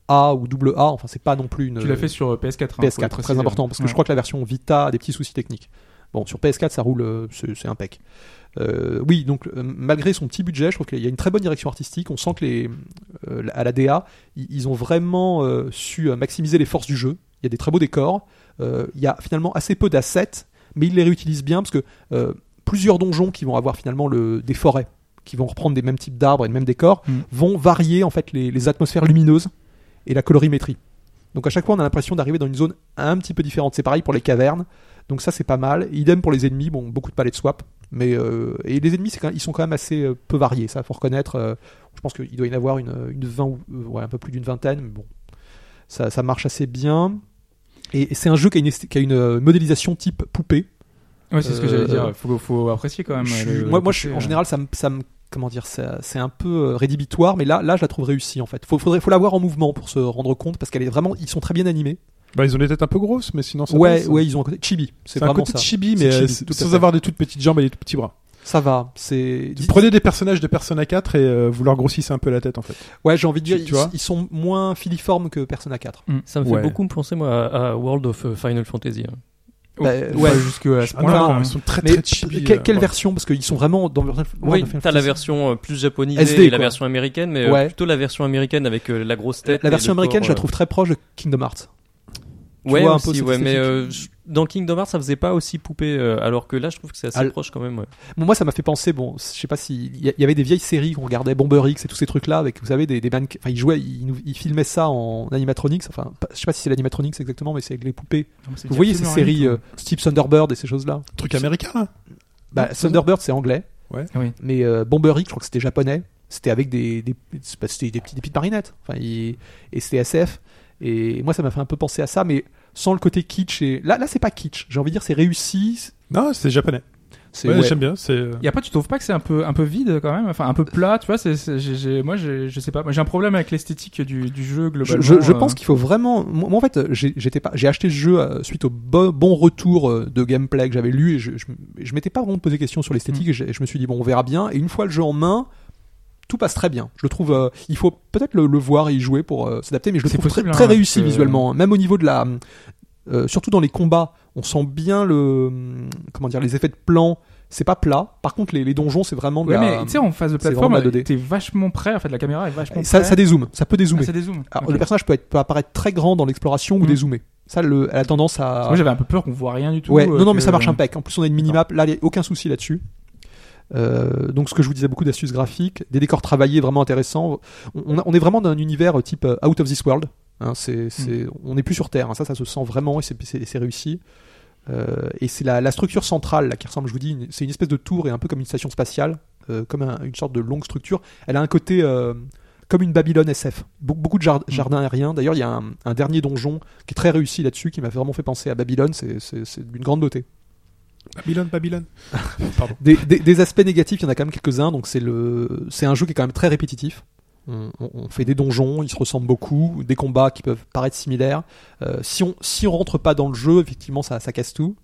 A ou double A. Enfin, c'est pas non plus une. Tu l'as fait sur PS4. PS4, très important, parce que je crois que la version Vita a des petits soucis techniques. Bon, sur PS4, ça roule, c'est impec. Donc malgré son petit budget, je trouve qu'il y a une très bonne direction artistique. On sent que à la DA, ils ont vraiment su maximiser les forces du jeu. Il y a des très beaux décors. Il y a finalement assez peu d'assets, mais ils les réutilisent bien parce que plusieurs donjons qui vont avoir finalement des forêts, qui vont reprendre des mêmes types d'arbres et les mêmes décors, vont varier en fait les atmosphères lumineuses et la colorimétrie. Donc à chaque fois, on a l'impression d'arriver dans une zone un petit peu différente. C'est pareil pour les cavernes. Donc ça, c'est pas mal. Idem pour les ennemis. Bon, beaucoup de palettes swap. Mais et les ennemis, ils sont quand même assez peu variés, ça faut reconnaître. Je pense qu'il doit y en avoir une 20 ou un peu plus d'une vingtaine, mais bon, ça marche assez bien. Et c'est un jeu qui a une modélisation type poupée. Ouais, c'est ce que j'allais dire. Faut apprécier quand même. En général, ça me comment dire, c'est un peu rédhibitoire, mais là, je la trouve réussie en fait. Faut la voir en mouvement pour se rendre compte, parce qu'elle est vraiment, ils sont très bien animés. Bah, ils ont des têtes un peu grosses, mais sinon ça passe. Ouais, ils ont un côté chibi. C'est vraiment un côté chibi, mais sans avoir des toutes petites jambes et des tout petits bras. Ça va. Prenez des personnages de Persona 4 et vous leur grossissez un peu la tête, en fait. Ouais, j'ai envie de dire, ils sont moins filiformes que Persona 4. Ça me fait beaucoup me penser, moi, à World of Final Fantasy. Hein. Jusqu'à ce point-là, ils sont très chibi. Quelle version ? Parce qu'ils sont vraiment dans t'as la version plus japonisée SD, et la version américaine, mais plutôt la version américaine avec la grosse tête. La version américaine, je la trouve très proche de Kingdom Hearts. Dans Kingdom Hearts, ça faisait pas aussi poupée, alors que là, je trouve que c'est assez proche quand même. Ouais. Bon, moi, ça m'a fait penser, je sais pas si il y avait des vieilles séries qu'on regardait, Bomber X et tous ces trucs-là, avec, vous savez, des mannequins. Enfin, ils filmaient ça en animatronics. Enfin, je sais pas si c'est l'animatronics exactement, mais c'est avec les poupées. Non, vous voyez ces séries, type Thunderbird et ces choses-là. Truc américain, là. Thunderbird, c'est anglais. Ouais. Mais Bomber X, je crois que c'était japonais. C'était avec des petites marinettes. Enfin, et c'était SF. Et moi, ça m'a fait un peu penser à ça, mais sans le côté kitsch. Et là, c'est pas kitsch. J'ai envie de dire, c'est réussi. Non, c'est japonais. J'aime bien. Et après, tu trouves pas que c'est un peu vide quand même, enfin un peu plat, tu vois. Je sais pas. Moi, j'ai un problème avec l'esthétique du jeu globalement. Je pense qu'il faut vraiment. Moi, en fait, j'ai acheté ce jeu suite au bon retour de gameplay que j'avais lu, et je m'étais pas vraiment posé question sur l'esthétique. Et je me suis dit bon, on verra bien. Et une fois le jeu en main. Tout passe très bien. Je le trouve. Il faut peut-être le voir et y jouer pour s'adapter, mais je le trouve possible, très réussi visuellement. Même au niveau de la, surtout dans les combats, on sent bien les effets de plan. C'est pas plat. Par contre, les donjons, c'est vraiment. Mais tu sais, en phase de plateforme, t'es vachement près. En fait, la caméra est vachement. Ça dézoome. Ça peut dézoomer. Alors, le personnage peut apparaître très grand dans l'exploration ou dézoomer. Ça, elle a tendance à. Moi, j'avais un peu peur qu'on voit rien du tout. Ouais. Non, mais ça marche impec. En plus, on a une minimap. Là, il n'y a aucun souci là-dessus. Donc ce que je vous disais, beaucoup d'astuces graphiques, des décors travaillés vraiment intéressants. On est vraiment dans un univers type Out of This World, hein, on n'est plus sur Terre, hein, ça se sent vraiment, et c'est réussi, et c'est la structure centrale là, qui ressemble, je vous dis, c'est une espèce de tour, et un peu comme une station spatiale, comme une sorte de longue structure. Elle a un côté comme une Babylone SF, beaucoup de jardins aériens. D'ailleurs, il y a un dernier donjon qui est très réussi là-dessus, qui m'a vraiment fait penser à Babylone. C'est d'une grande beauté, Babylone. Pardon. Des aspects négatifs, il y en a quand même quelques-uns. Donc c'est un jeu qui est quand même très répétitif. On fait des donjons, ils se ressemblent beaucoup, des combats qui peuvent paraître similaires. Si on rentre pas dans le jeu, effectivement, ça casse tout.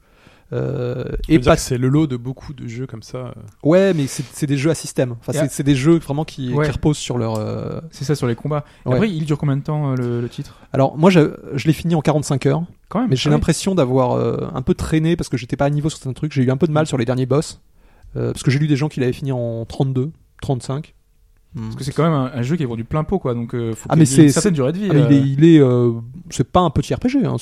Et pas... C'est le lot de beaucoup de jeux comme ça. Ouais, mais c'est des jeux à système. Enfin, c'est des jeux vraiment qui reposent sur leur. C'est ça, sur les combats. Ouais. Après, il dure combien de temps le titre ? Alors, moi, je l'ai fini en 45 heures. Quand même. Mais j'ai l'impression d'avoir un peu traîné parce que j'étais pas à niveau sur certains trucs. J'ai eu un peu de mal sur les derniers boss. Parce que j'ai lu des gens qui l'avaient fini en 32, 35. Parce que c'est quand même un jeu qui est vendu plein pot, quoi. Donc, faut qu'il y ait une certaine durée de vie. Ah, c'est pas un petit RPG, hein.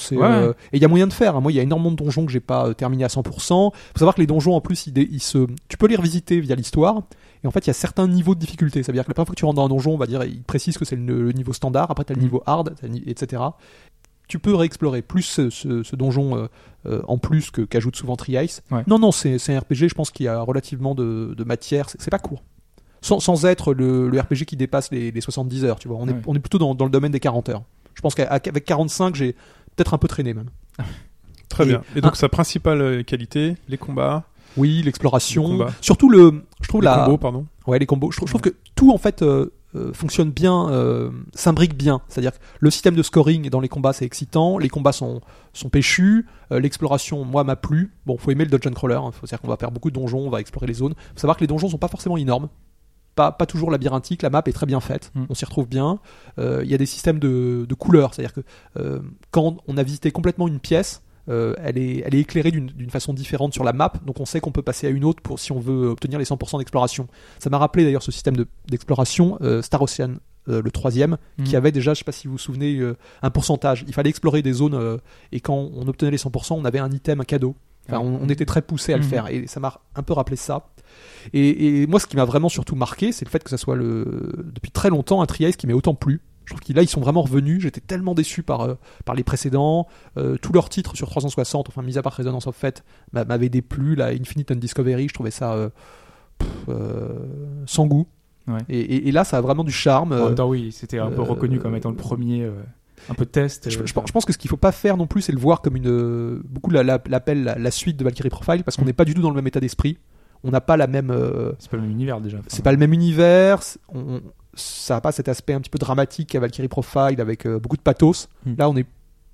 Et il y a moyen de faire, hein. Moi, il y a énormément de donjons que j'ai pas terminé à 100%. Faut savoir que les donjons, en plus, tu peux les revisiter via l'histoire. Et en fait, il y a certains niveaux de difficulté. Ça veut dire que la première fois que tu rentres dans un donjon, on va dire, il précise que c'est le niveau standard. Après, t'as le niveau hard, etc. Tu peux réexplorer plus ce donjon en plus qu'ajoute souvent Tri-Ice. Ouais. Non, c'est un RPG. Je pense qu'il y a relativement de matière. C'est pas court. Sans être le RPG qui dépasse les 70 heures, tu vois. On est plutôt dans le domaine des 40 heures. Je pense qu'avec 45, j'ai peut-être un peu traîné même. Très bien. Et donc sa principale qualité, les combats. Oui, l'exploration. Surtout je trouve les combos, pardon. Ouais, les combos. Je trouve que tout en fait fonctionne bien, s'imbrique bien. C'est-à-dire que le système de scoring dans les combats c'est excitant, les combats sont péchus, l'exploration moi m'a plu. Bon, faut aimer le dungeon crawler, hein. C'est-à-dire qu'on va faire beaucoup de donjons, on va explorer les zones. Faut savoir que les donjons sont pas forcément énormes. Pas toujours labyrinthique, la map est très bien faite, on s'y retrouve bien. Y a des systèmes de couleurs, c'est-à-dire que quand on a visité complètement une pièce, elle est éclairée d'une façon différente sur la map, donc on sait qu'on peut passer à une autre si on veut obtenir les 100% d'exploration. Ça m'a rappelé d'ailleurs ce système d'exploration Star Ocean, le 3e, qui avait déjà, je sais pas si vous vous souvenez, un pourcentage. Il fallait explorer des zones et quand on obtenait les 100%, on avait un item, un cadeau. Enfin, on était très poussé à le faire et ça m'a un peu rappelé ça. Et moi, ce qui m'a vraiment surtout marqué, c'est le fait que ça soit depuis très longtemps un Tri-Ice qui m'est autant plu. Je trouve qu'ils sont vraiment revenus. J'étais tellement déçu par les précédents. Tous leurs titres sur 360, enfin mis à part Resonance of Fate, m'avaient déplu. La Infinite and Discovery, je trouvais ça sans goût. Ouais. Et là, ça a vraiment du charme. En même temps, oui, c'était un peu reconnu comme étant le premier. Un peu de test. Je pense que ce qu'il ne faut pas faire non plus, c'est le voir comme la suite de Valkyrie Profile, parce qu'on n'est pas du tout dans le même état d'esprit. On n'a pas la même. C'est pas le même univers déjà. C'est pas le même univers. Ça n'a pas cet aspect un petit peu dramatique à Valkyrie Profile avec beaucoup de pathos. Là,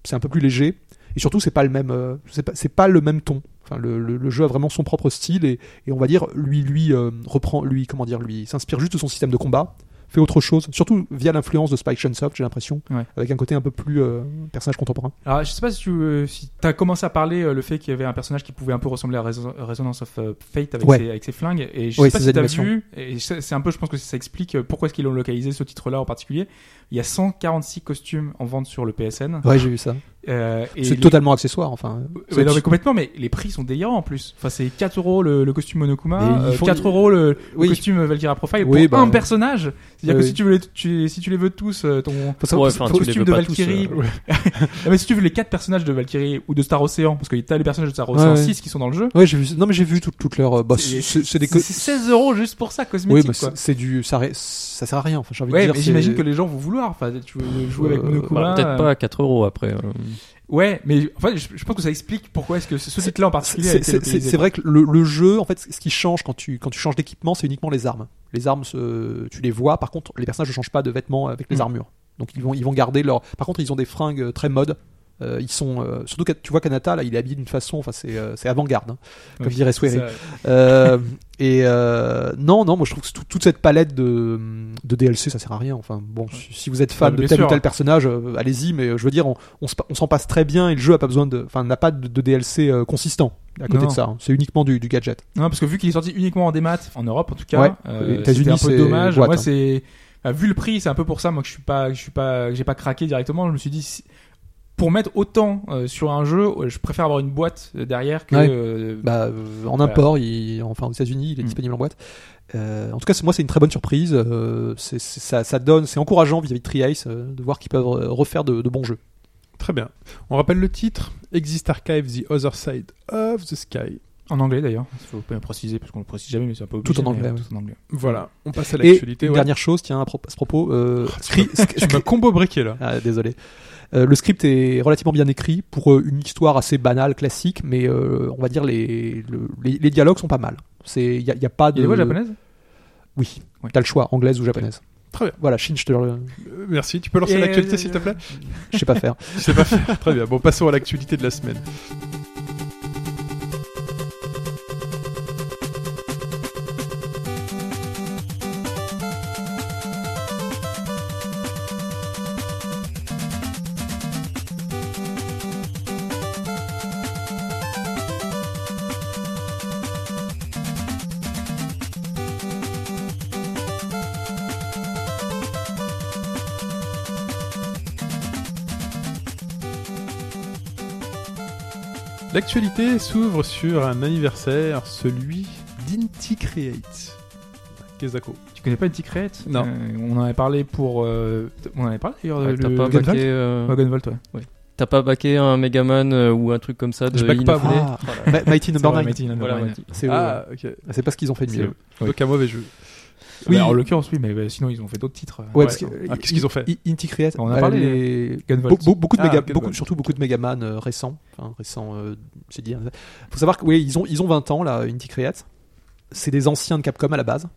c'est un peu plus léger. Et surtout, c'est pas le même. C'est pas le même ton. Enfin, le jeu a vraiment son propre style et on va dire lui s'inspire juste de son système de combat. Fait autre chose, surtout via l'influence de Spike Chunsoft, j'ai l'impression, avec un côté un peu plus personnage contemporain. Alors, je sais pas si tu as commencé à parler le fait qu'il y avait un personnage qui pouvait un peu ressembler à Resonance of Fate avec ses flingues, et je sais pas si t'as vu, et c'est un peu, je pense que ça explique pourquoi est-ce qu'ils ont localisé ce titre-là en particulier. Il y a 146 costumes en vente sur le PSN. Ouais, j'ai vu ça. C'est totalement accessoire, enfin. Non, mais complètement, mais les prix sont délirants en plus. Enfin, c'est 4€ le costume Monokuma, 4€ le costume Valkyria Profile pour un personnage. C'est-à-dire que si tu les veux tous, ton costume de Valkyrie. Mais si tu veux les 4 personnages de Valkyrie ou de Star Ocean, parce que t'as les personnages de Star Ocean 6 qui sont dans le jeu. Ouais, j'ai vu. Non, mais j'ai vu toutes leurs. C'est 16€ juste pour ça, cosmétique. Oui, c'est du. Ça sert à rien. Enfin, j'ai envie de dire. J'imagine que les gens vont vouloir. Enfin, tu veux jouer avec Monokuma. Peut-être pas à 4€ après. Ouais, mais en fait, je pense que ça explique pourquoi est-ce que ce titre-là en particulier. C'est vrai que le jeu, en fait, ce qui change quand tu changes d'équipement, c'est uniquement les armes. Les armes, tu les vois. Par contre, les personnages ne changent pas de vêtements avec les armures. Donc ils vont garder leur. Par contre, ils ont des fringues très mode. Ils sont surtout tu vois Kanata là, il est habillé d'une façon. Enfin, c'est avant-garde, hein, comme dirait Swery. Moi je trouve que toute cette palette de DLC ça sert à rien. Enfin bon, si vous êtes fan de tel ou tel personnage, allez-y. Mais je veux dire, on s'en passe très bien et le jeu a pas besoin n'a pas de DLC consistant. À côté de ça, hein. C'est uniquement du gadget. Non, parce que vu qu'il est sorti uniquement en démat, en Europe en tout cas, c'était un peu dommage. Boîte, moi c'est vu le prix, c'est un peu pour ça moi que j'ai pas craqué directement. Je me suis dit. Pour mettre autant sur un jeu, je préfère avoir une boîte derrière que. Ouais. En import, aux États-Unis, il est disponible en boîte. En tout cas, moi, c'est une très bonne surprise. C'est encourageant vis-à-vis de Tri-Ice de voir qu'ils peuvent refaire de bons jeux. Très bien. On rappelle le titre Exit Archive, The Other Side of the Sky. En anglais d'ailleurs, il faut bien préciser parce qu'on le précise jamais, mais c'est un peu obligé. Tout en anglais. Voilà, on passe à l'actualité. Et dernière chose, tiens, à ce propos, tu m'as combo briqué là. Ah, désolé. Le script est relativement bien écrit pour une histoire assez banale, classique, mais on va dire les dialogues sont pas mal. Il y a pas de. Il y a des voix japonaises ? Oui, ouais. T'as le choix, anglaise ou japonaise. Très bien. Voilà, Shin, je te le... Merci, tu peux lancer l'actualité s'il te plaît ? Je sais pas faire. Très bien, bon, passons à l'actualité de la semaine. L'actualité s'ouvre sur un anniversaire, celui d'Inti Create. Kezako. Tu connais pas Inti Create ? Non. On en avait parlé pour... On en avait parlé d'ailleurs de Gunvolt, ouais. T'as pas backé un Megaman ou un truc comme ça de Mighty No. 9. C'est pas ce qu'ils ont fait de mieux. Donc un mauvais jeu. Oui. En l'occurrence, oui, mais sinon ils ont fait d'autres titres. Ouais, parce que, qu'est-ce qu'ils ont fait ? Inti Create. On a parlé des Gunvolt. Beaucoup de Megaman récents. Enfin, récents, c'est dit. Faut savoir que oui, ils ont 20 ans là, Inti Create. C'est des anciens de Capcom à la base.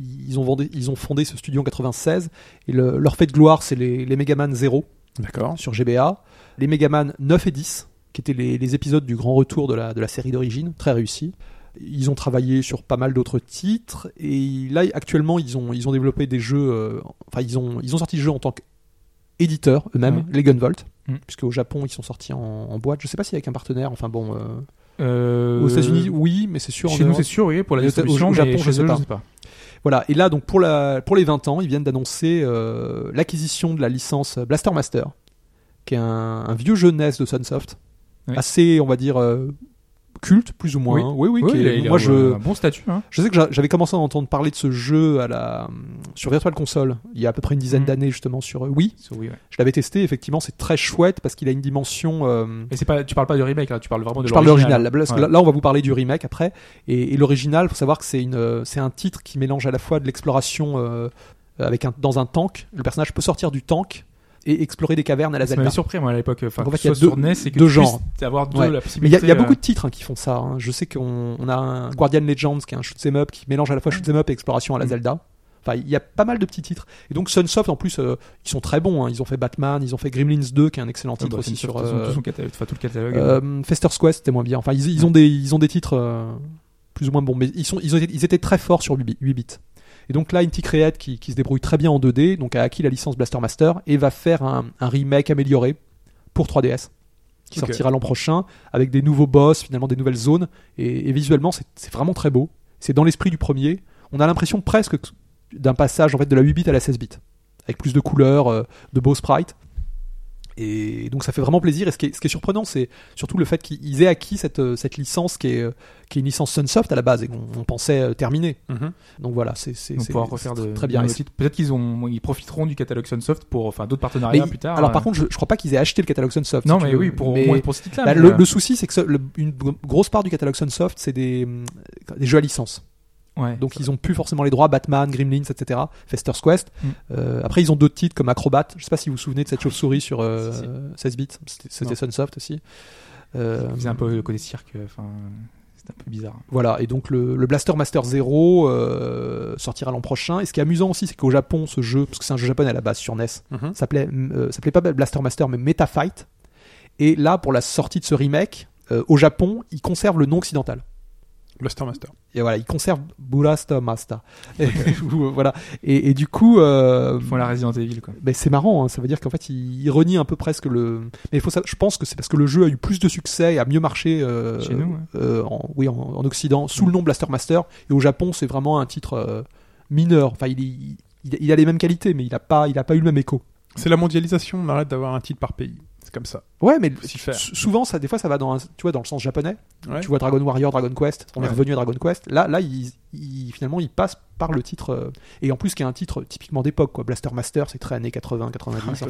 Ils ont fondé ce studio en 96 et leur fait de gloire, c'est les Megaman 0. D'accord. Sur GBA. Les Megaman 9 et 10, qui étaient les épisodes du grand retour de la série d'origine, très réussis. Ils ont travaillé sur pas mal d'autres titres, et là, actuellement, ils ont développé des jeux... Enfin, ils ont sorti des jeux en tant qu'éditeurs eux-mêmes, les Gunvolt, puisque au Japon, ils sont sortis en boîte. Je sais pas s'il y a un partenaire, enfin bon... Aux États-Unis, oui, mais c'est sûr. Chez nous, c'est sûr, oui, pour la distribution, au Japon, je sais pas. Voilà, et là, donc, pour les 20 ans, ils viennent d'annoncer l'acquisition de la licence Blaster Master, qui est un vieux jeu NES de Sunsoft, assez, on va dire, culte, plus ou moins. Il a un bon statut. Hein. Je sais que j'avais commencé à entendre parler de ce jeu sur Virtual Console, il y a à peu près une dizaine d'années, justement, sur Wii. Je l'avais testé, effectivement, c'est très chouette, parce qu'il a une dimension... Et tu parles pas du remake, là, tu parles vraiment de l'original. Je parle de l'original, parce que là, on va vous parler du remake après. Et l'original, il faut savoir que c'est un titre qui mélange à la fois de l'exploration dans un tank. Le personnage peut sortir du tank, et explorer des cavernes à la Zelda. Ça m'a surpris moi à l'époque. Enfin, en fait, il y a deux NES et que deux genres. La possibilité. Mais il y a beaucoup de titres qui font ça. Hein. Je sais qu'on a un Guardian Legends qui est un shoot'em up qui mélange à la fois shoot'em up et exploration à la Zelda. Enfin, il y a pas mal de petits titres. Et donc Sunsoft en plus, ils sont très bons. Hein. Ils ont fait Batman, ils ont fait Gremlins 2 qui est un excellent titre aussi sur. Tout le catalogue. Fester's Quest c'était moins bien. Enfin, ils ont des titres plus ou moins bons. Mais ils étaient très forts sur 8 bits. Et donc là, Inti Create qui se débrouille très bien en 2D, donc a acquis la licence Blaster Master et va faire un remake amélioré pour 3DS qui sortira l'an prochain avec des nouveaux boss, finalement des nouvelles zones. Et visuellement, c'est vraiment très beau. C'est dans l'esprit du premier. On a l'impression presque d'un passage en fait, de la 8-bit à la 16-bit avec plus de couleurs, de beaux sprites. Et donc ça fait vraiment plaisir. Et ce qui est surprenant, c'est surtout le fait qu'ils aient acquis cette licence qui est une licence Sunsoft à la base et qu'on pensait terminée. Donc voilà, c'est très bien. Peut-être qu'ils profiteront du catalogue Sunsoft pour d'autres partenariats plus tard. Alors par contre, je crois pas qu'ils aient acheté le catalogue Sunsoft. Non, si mais oui, pour ce titre-là. Bah, le souci, c'est que une grosse part du catalogue Sunsoft, c'est des jeux à licence. Ouais, donc ils ont plus forcément les droits, Batman, Gremlins, etc. Fester's Quest. Après ils ont d'autres titres comme Acrobat. Je sais pas si vous vous souvenez de cette chauve-souris sur 16 bits. C'était Sunsoft aussi. Ils faisaient un peu le côté cirque. Enfin, c'était un peu bizarre. Voilà. Et donc le Blaster Master 0 sortira l'an prochain. Et ce qui est amusant aussi, c'est qu'au Japon, ce jeu, parce que c'est un jeu japonais à la base sur NES, s'appelait pas Blaster Master mais Meta Fight. Et là, pour la sortie de ce remake, au Japon, ils conservent le nom occidental. Blaster Master. Et voilà, ils conservent Blaster Master. Voilà. Et du coup, ils font la Resident Evil quoi. Ben c'est marrant, hein. Ça veut dire qu'en fait ils renient un peu presque le. Mais je pense que c'est parce que le jeu a eu plus de succès et a mieux marché chez nous. En Occident sous le nom Blaster Master. Et au Japon, c'est vraiment un titre mineur. Enfin, il a les mêmes qualités, mais il a pas eu le même écho. C'est la mondialisation. On arrête d'avoir un titre par pays. C'est comme ça. Ouais, mais souvent, ça, des fois, ça va dans le sens japonais. Ouais. Tu vois Dragon Warrior, Dragon Quest. On est revenu à Dragon Quest. Là, finalement, ils passent par le titre. Et en plus, qui est un titre typiquement d'époque, quoi. Blaster Master, c'est très années 80, 90.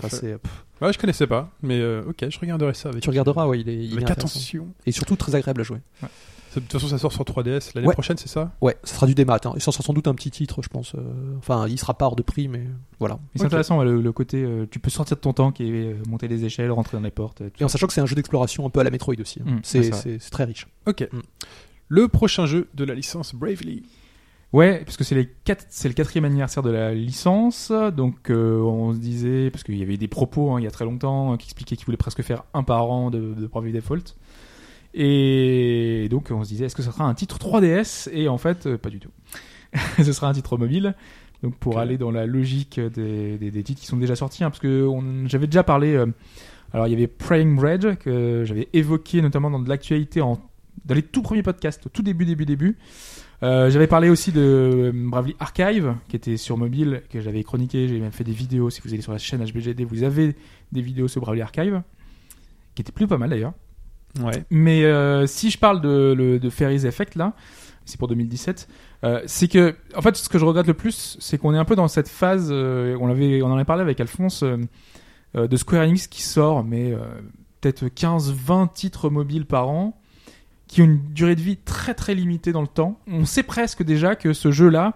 Je connaissais pas. Mais ok, je regarderai ça. Tu regarderas, ouais. Il est attention. Et surtout, très agréable à jouer. Ouais. De toute façon, ça sort sur 3DS l'année prochaine, c'est ça ? Ouais, ça sera du démat. Hein. Et ça sera sans doute un petit titre, je pense. Enfin, il sera pas hors de prix, mais voilà. Mais c'est intéressant, le côté tu peux sortir de ton tank et monter les échelles, rentrer dans les portes. Et en sachant que c'est un jeu d'exploration un peu à la Metroid aussi. Hein. C'est très riche. Ok. Le prochain jeu de la licence Bravely. Ouais, parce que c'est le 4e anniversaire de la licence, donc on se disait, parce qu'il y avait des propos il y a très longtemps qui expliquaient qu'ils voulaient presque faire un par an de Bravely Default. Et donc on se disait, est-ce que ça sera un titre 3DS ? Et en fait, pas du tout. Ce sera un titre mobile. Donc pour aller dans la logique des titres qui sont déjà sortis, hein, parce que j'avais déjà parlé. Alors il y avait Praying Bridge que j'avais évoqué notamment dans de l'actualité dans les tout premiers podcasts, au tout début. J'avais parlé aussi de Bravely Archive qui était sur mobile, que j'avais chroniqué. J'ai même fait des vidéos. Si vous allez sur la chaîne HBGD, vous avez des vidéos sur Bravely Archive qui étaient plutôt pas mal d'ailleurs. Ouais. Mais si je parle de Fairies Effect là, c'est pour 2017. C'est que, en fait, ce que je regrette le plus, c'est qu'on est un peu dans cette phase. On en avait parlé avec Alphonse de Square Enix qui sort, mais peut-être 15-20 titres mobiles par an, qui ont une durée de vie très très limitée dans le temps. On sait presque déjà que ce jeu-là,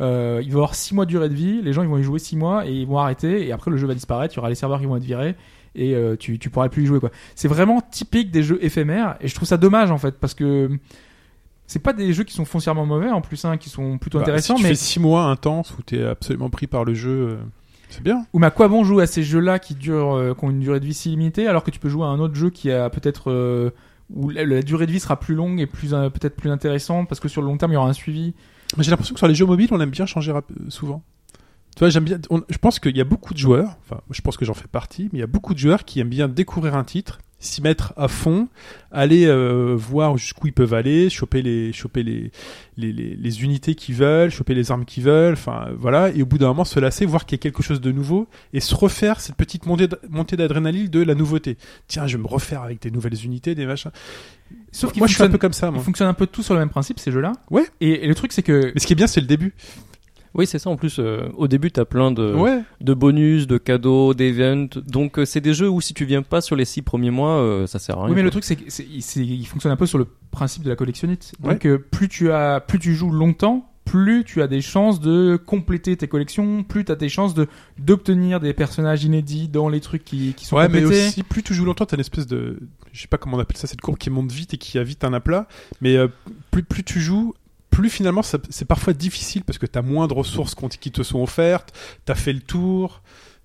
il va avoir 6 mois de durée de vie, les gens ils vont y jouer 6 mois et ils vont arrêter, et après le jeu va disparaître, il y aura les serveurs qui vont être virés, et tu pourras plus y jouer, quoi. C'est vraiment typique des jeux éphémères, et je trouve ça dommage en fait, parce que c'est pas des jeux qui sont foncièrement mauvais en plus, hein, qui sont plutôt intéressants. Si tu fais 6 mois intenses où t'es absolument pris par le jeu... C'est bien. Ou mais à quoi bon jouer à ces jeux-là qui ont une durée de vie si limitée, alors que tu peux jouer à un autre jeu qui a peut-être où la durée de vie sera plus longue et peut-être plus intéressante, parce que sur le long terme il y aura un suivi. Mais j'ai l'impression que sur les jeux mobiles on aime bien changer souvent. Tu vois, j'aime bien. Je pense qu'il y a beaucoup de joueurs. Enfin, je pense que j'en fais partie, mais il y a beaucoup de joueurs qui aiment bien découvrir un titre, s'y mettre à fond, aller voir jusqu'où ils peuvent aller, choper les unités qu'ils veulent, choper les armes qu'ils veulent, enfin voilà, et au bout d'un moment se lasser, voir qu'il y a quelque chose de nouveau et se refaire cette petite montée d'adrénaline de la nouveauté. Tiens, je vais me refaire avec des nouvelles unités, des machins. Sauf moi je suis un peu comme ça, moi. Ils fonctionnent un peu tous sur le même principe, ces jeux-là. Ouais. Et le truc c'est que... Mais ce qui est bien, c'est le début. Oui, c'est ça. En plus, au début, t'as plein de bonus, de cadeaux, d'events. Donc, c'est des jeux où si tu viens pas sur les 6 premiers mois, ça sert à rien. Oui, mais le truc, c'est il fonctionne un peu sur le principe de la collectionnite. Donc, plus tu joues longtemps, plus tu as des chances de compléter tes collections, plus tu as des chances d'obtenir des personnages inédits dans les trucs qui sont complétés. Ouais, mais aussi, plus tu joues longtemps, tu as une espèce de, je sais pas comment on appelle ça, cette courbe qui monte vite et qui a vite un aplat. Mais plus tu joues, plus finalement c'est parfois difficile parce que t'as moins de ressources qui te sont offertes, t'as fait le tour,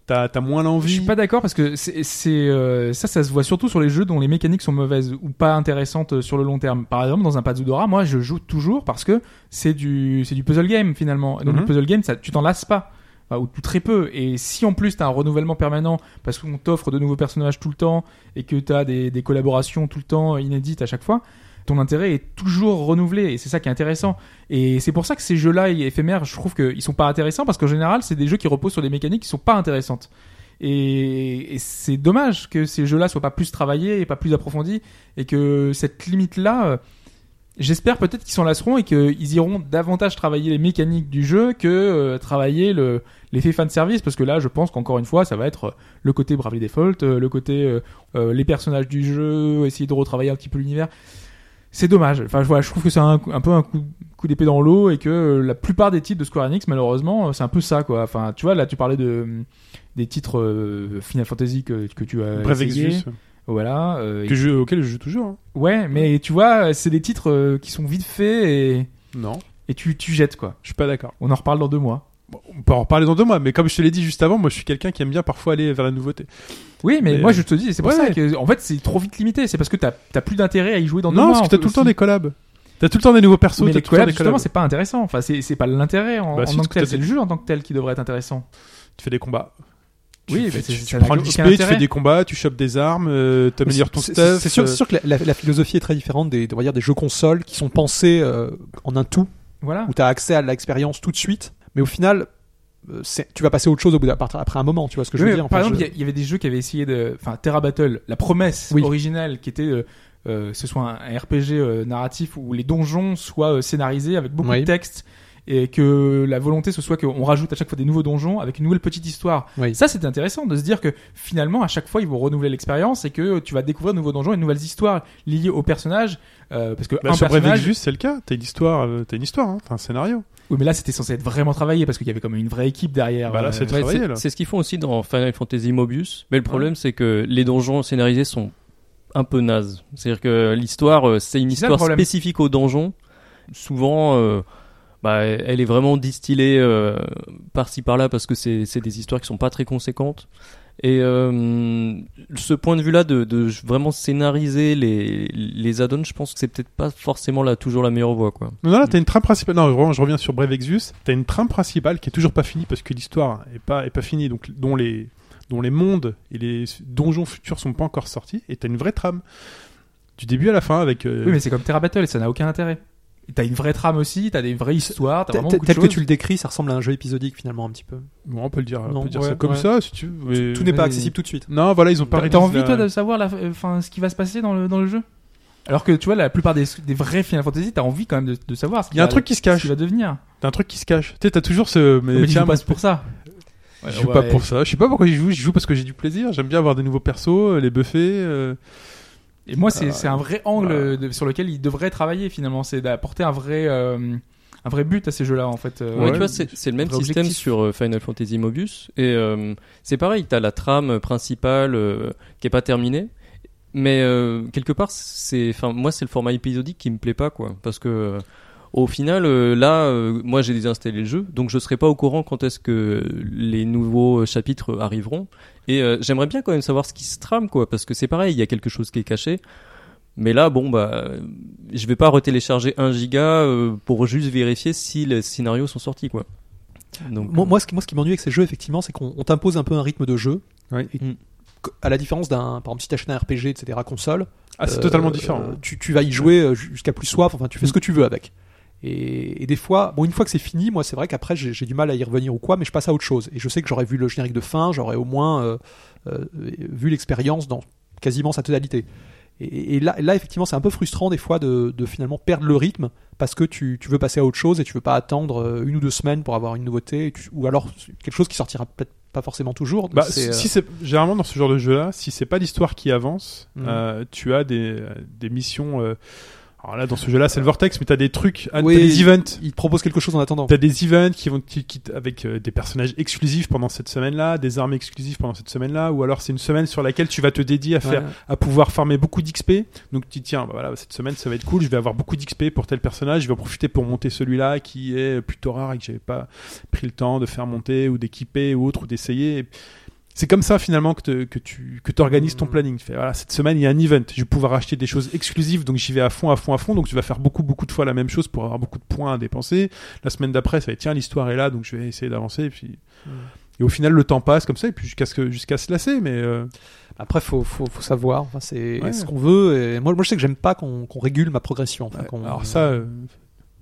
t'as moins l'envie. Je suis pas d'accord parce que ça se voit surtout sur les jeux dont les mécaniques sont mauvaises ou pas intéressantes sur le long terme. Par exemple, dans un Pazudora, moi je joue toujours parce que c'est du puzzle game finalement. Donc le puzzle game, ça, tu t'en lasses pas. Ou tout très peu, et si en plus t'as un renouvellement permanent parce qu'on t'offre de nouveaux personnages tout le temps et que t'as des collaborations tout le temps inédites à chaque fois, ton intérêt est toujours renouvelé, et c'est ça qui est intéressant. Et c'est pour ça que ces jeux-là éphémères, je trouve qu'ils sont pas intéressants, parce qu'en général c'est des jeux qui reposent sur des mécaniques qui sont pas intéressantes, et c'est dommage que ces jeux-là soient pas plus travaillés et pas plus approfondis, et que cette limite-là, j'espère peut-être qu'ils s'en lasseront et qu'ils iront davantage travailler les mécaniques du jeu que travailler l'effet fanservice, parce que là je pense qu'encore une fois ça va être le côté Bravely Default, le côté les personnages du jeu, essayer de retravailler un petit peu l'univers. C'est dommage. Enfin, voilà, je trouve que c'est un peu un coup d'épée dans l'eau, et que la plupart des titres de Square Enix, malheureusement, c'est un peu ça, quoi. Enfin, tu vois, là, tu parlais des titres Final Fantasy que tu as Bref essayé. Exus. Voilà. Auquel je joue toujours. Hein. Ouais, mais tu vois, c'est des titres qui sont vite faits et... Non. Et tu jettes, quoi. Je suis pas d'accord. On en reparle dans 2 mois. Bon, on peut en reparler dans 2 mois, mais comme je te l'ai dit juste avant, moi je suis quelqu'un qui aime bien parfois aller vers la nouveauté. Oui, mais moi je te dis, c'est pour ça que en fait c'est trop vite limité, c'est parce que t'as plus d'intérêt à y jouer dans 2 mois. Non, parce que t'as tout le temps des collabs. T'as tout le temps des nouveaux persos, mais t'as tout le temps des collabs. Justement, c'est pas intéressant. Enfin, c'est pas l'intérêt en tant que tel, c'est le jeu en tant que tel qui devrait être intéressant. Tu fais des combats. Oui, tu prends le XP, tu fais des combats, tu chopes des armes, t'améliores ton stuff. C'est sûr que la philosophie est très différente des jeux consoles qui sont pensés en un tout. Voilà. Où t'as accès à l'expérience tout de suite. Mais au final, tu vas passer à autre chose après un moment, tu vois ce que je veux dire. Par exemple, il y avait des jeux qui avaient essayé Enfin, Terra Battle, la promesse originelle qui était ce soit un RPG narratif où les donjons soient scénarisés avec beaucoup de textes, et que la volonté ce soit qu'on rajoute à chaque fois des nouveaux donjons avec une nouvelle petite histoire. Oui. Ça, c'était intéressant de se dire que finalement, à chaque fois, ils vont renouveler l'expérience et que tu vas découvrir de nouveaux donjons et de nouvelles histoires liées aux personnages. Parce que sur Brave Exus, c'est le cas. T'as une histoire, hein, t'as un scénario. Oui, mais là, c'était censé être vraiment travaillé parce qu'il y avait quand même une vraie équipe derrière. Bah là, c'est ce qu'ils font aussi dans Final Fantasy Mobius. Mais le problème, c'est que les donjons scénarisés sont un peu nazes. C'est-à-dire que l'histoire, c'est une histoire spécifique aux donjons. Souvent... elle est vraiment distillée par-ci par-là parce que c'est des histoires qui sont pas très conséquentes, et ce point de vue-là de vraiment scénariser les add-ons, je pense que c'est peut-être pas forcément toujours la meilleure voie, quoi. Non, là t'as une trame principale. Non, vraiment, je reviens sur Brave Exus. T'as une trame principale qui est toujours pas finie parce que l'histoire est pas finie, donc dont les mondes et les donjons futurs sont pas encore sortis, et t'as une vraie trame du début à la fin avec. Oui, mais c'est comme Terra Battle, ça n'a aucun intérêt. T'as une vraie trame aussi, t'as des vraies histoires, t'as vraiment beaucoup de choses. Tel que tu le décris, ça ressemble à un jeu épisodique finalement un petit peu. Bon, on peut le dire, non, on peut dire ouais, ça comme ouais. ça si tu veux. Mais... Tout n'est pas accessible tout de suite. Non, voilà, ils ont pas. T'as envie toi de savoir enfin ce qui va se passer dans le jeu. Alors que tu vois la plupart des vrais Final Fantasy, t'as envie quand même de savoir ce qu'il va devenir. T'as un truc qui se cache. Tu sais, t'as toujours ce. Mais tiens, passe pour ça. Je joue pas pour ça. Je sais pas pourquoi j'y joue. J'y joue parce que j'ai du plaisir. J'aime bien avoir des nouveaux persos, les buffer. Et moi, c'est un vrai angle sur lequel ils devraient travailler finalement, c'est d'apporter un vrai but à ces jeux-là en fait. Ouais, tu vois, c'est le même système objectif. Sur Final Fantasy Mobius et c'est pareil, t'as la trame principale qui est pas terminée, mais quelque part, moi c'est le format épisodique qui me plaît pas quoi, parce que au final, moi j'ai désinstallé le jeu, donc je serai pas au courant quand est-ce que les nouveaux chapitres arriveront. Et j'aimerais bien quand même savoir ce qui se trame, quoi, parce que c'est pareil, il y a quelque chose qui est caché. Mais là, bon, bah, je vais pas retélécharger 1 giga pour juste vérifier si les scénarios sont sortis, quoi. Donc, moi, ce qui m'ennuie avec ces jeux, effectivement, c'est qu'on t'impose un peu un rythme de jeu. Oui. Et... à la différence par exemple, si t'achètes un RPG, etc., console. Ah, c'est totalement différent. Tu vas y jouer jusqu'à plus soif, enfin, tu fais ce que tu veux avec. Et des fois, bon, une fois que c'est fini, moi c'est vrai qu'après j'ai du mal à y revenir ou quoi, mais je passe à autre chose. Et je sais que j'aurais vu le générique de fin, j'aurais au moins vu l'expérience dans quasiment sa totalité. Et là, effectivement, c'est un peu frustrant des fois de finalement perdre le rythme parce que tu veux passer à autre chose et tu veux pas attendre une ou deux semaines pour avoir une nouveauté ou alors quelque chose qui sortira peut-être pas forcément toujours. Bah, si c'est généralement dans ce genre de jeu-là, si c'est pas l'histoire qui avance, tu as des missions. Alors là, dans ce jeu-là, c'est le Vortex, mais t'as des trucs, t'as des events. Ils te proposent quelque chose en attendant. T'as des events qui avec des personnages exclusifs pendant cette semaine-là, des armes exclusives pendant cette semaine-là, ou alors c'est une semaine sur laquelle tu vas te dédier à pouvoir farmer beaucoup d'XP. Donc tu tiens, bah voilà, cette semaine ça va être cool, je vais avoir beaucoup d'XP pour tel personnage, je vais en profiter pour monter celui-là qui est plutôt rare et que j'avais pas pris le temps de faire monter ou d'équiper ou autre ou d'essayer. C'est comme ça finalement que t'organises ton planning. Tu fais, voilà, cette semaine il y a un event, je vais pouvoir acheter des choses exclusives, donc j'y vais à fond. Donc tu vas faire beaucoup de fois la même chose pour avoir beaucoup de points à dépenser. La semaine d'après, ça va être tiens, l'histoire est là, donc je vais essayer d'avancer. Et puis et au final le temps passe comme ça, et puis jusqu'à se lasser. Mais après faut savoir. Enfin, c'est ce qu'on veut. Et moi je sais que j'aime pas qu'on régule ma progression. Enfin,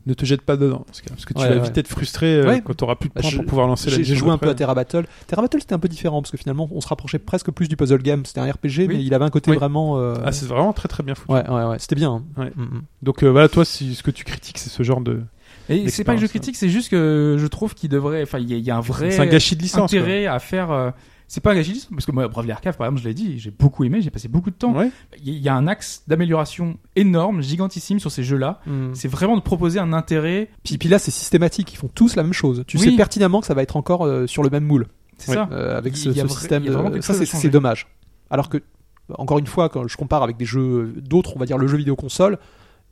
ne te jette pas dedans, parce que tu vas vite être frustré quand t'auras plus de points pour pouvoir lancer la mission. J'ai joué un peu à Terra Battle. Terra Battle, c'était un peu différent, parce que finalement, on se rapprochait presque plus du puzzle game. C'était un RPG, mais il avait un côté vraiment... Ah, c'est vraiment très très bien foutu. Ouais, c'était bien. Hein. Ouais. Mm-hmm. Donc voilà, toi, ce que tu critiques, c'est ce genre de... Et c'est pas que je critique, c'est juste que je trouve qu'il devrait... Enfin, il y a un vrai c'est un gâchis de licence, intérêt à faire... C'est pas un gâchis de licence, parce que moi, Bravely Archive, par exemple, je l'ai dit, j'ai beaucoup aimé, j'ai passé beaucoup de temps. Il y a un axe d'amélioration énorme, gigantissime sur ces jeux-là. C'est vraiment de proposer un intérêt. Puis là, c'est systématique, ils font tous la même chose. Tu sais pertinemment que ça va être encore sur le même moule. C'est ça. Avec ce système. Ça, c'est dommage. Alors que, encore une fois, quand je compare avec des jeux d'autres, on va dire le jeu vidéo console,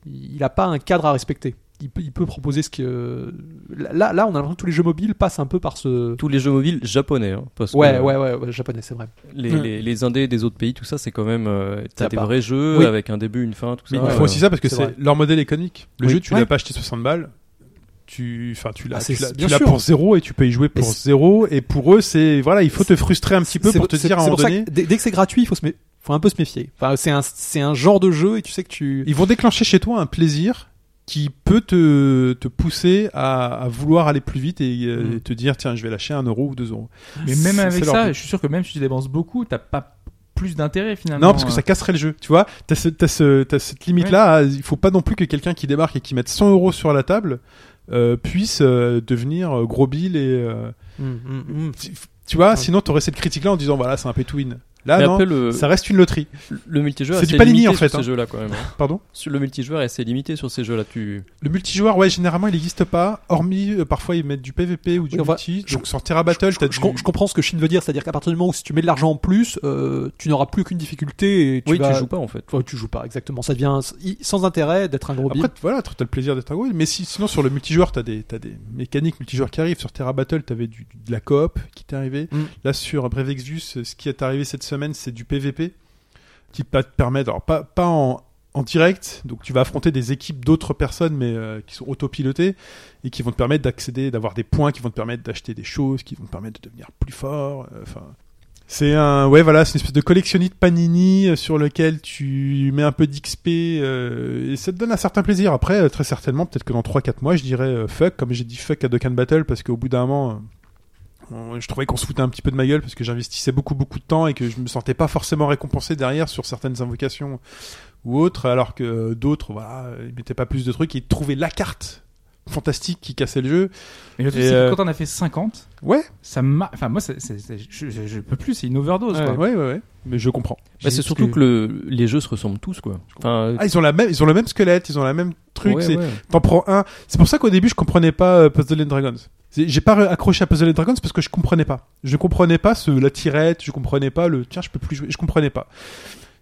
il a pas un cadre à respecter. Il peut proposer ce que là on a l'impression que tous les jeux mobiles passent un peu par ce tous les jeux mobiles japonais hein, parce que japonais c'est vrai les indés des autres pays tout ça c'est quand même t'as des vrais jeux avec un début une fin tout ça. Ils font aussi ça parce que c'est leur modèle économique le jeu tu l'as pas acheté 60 balles tu l'as pour zéro et tu peux y jouer pour zéro et pour eux c'est voilà il faut te frustrer un petit peu pour te dire à un moment donné dès que c'est gratuit il faut un peu se méfier enfin c'est un genre de jeu et tu sais que ils vont déclencher chez toi un plaisir qui peut te pousser à vouloir aller plus vite et te dire tiens je vais lâcher 1€ ou 2€. Mais même avec ça, je suis sûr que même si tu dépenses beaucoup, t'as pas plus d'intérêt finalement. Non parce que ça casserait le jeu, tu vois. T'as cette limite là. Il faut pas non plus que quelqu'un qui débarque et qui mette 100€ sur la table puisse devenir gros bill et tu vois. Sinon t'aurais cette critique là en disant voilà c'est un pay-to-win. Là, mais non, après, ça reste une loterie. Le multijoueur est assez limité en fait, sur ces jeux-là quand même. Pardon ? Le multijoueur est assez limité sur ces jeux-là. Le multijoueur, généralement, il n'existe pas. Hormis, parfois, ils mettent du PVP ou du multi. Donc, sur Terra Battle, je comprends ce que Shin veut dire. C'est-à-dire qu'à partir du moment où si tu mets de l'argent en plus, tu n'auras plus aucune difficulté. Et tu joues pas en fait. Ouais, tu joues pas, exactement. Ça devient sans intérêt d'être un gros bill. Après, voilà, t'as le plaisir d'être un gros bill. Mais sinon, sur le multijoueur, t'as des mécaniques multijoueurs qui arrivent. Sur Terra Battle, t'avais de la coop qui t'est arrivée. Là, sur Brave Exvius, ce qui est arrivé cette semaine, c'est du PVP qui va te permettre, alors pas en direct, donc tu vas affronter des équipes d'autres personnes mais qui sont autopilotées et qui vont te permettre d'accéder, d'avoir des points, qui vont te permettre d'acheter des choses, qui vont te permettre de devenir plus fort. Enfin, C'est un, ouais, voilà, c'est une espèce de collectionniste Panini sur lequel tu mets un peu d'XP et ça te donne un certain plaisir. Après, très certainement, peut-être que dans 3-4 mois, je dirais fuck, comme j'ai dit fuck à Dokkan Battle, parce qu'au bout d'un moment, je trouvais qu'on se foutait un petit peu de ma gueule parce que j'investissais beaucoup de temps et que je me sentais pas forcément récompensé derrière sur certaines invocations ou autres, alors que d'autres, voilà, ils mettaient pas plus de trucs et ils trouvaient la carte fantastique qui cassait le jeu. Mais tu sais, quand on a fait 50, ouais, ça m'a, enfin moi je peux plus, c'est une overdose quoi. Ouais, mais je comprends. Bah, c'est surtout que les jeux se ressemblent tous quoi. Enfin, ah, ils ont le même squelette, ils ont la même truc, ouais, c'est ouais. T'en prends un. C'est pour ça qu'au début je comprenais pas Puzzle and Dragons. J'ai pas accroché à Puzzle and Dragons parce que je comprenais pas. Je comprenais pas la tirette, je comprenais pas le tiens, je peux plus jouer, je comprenais pas.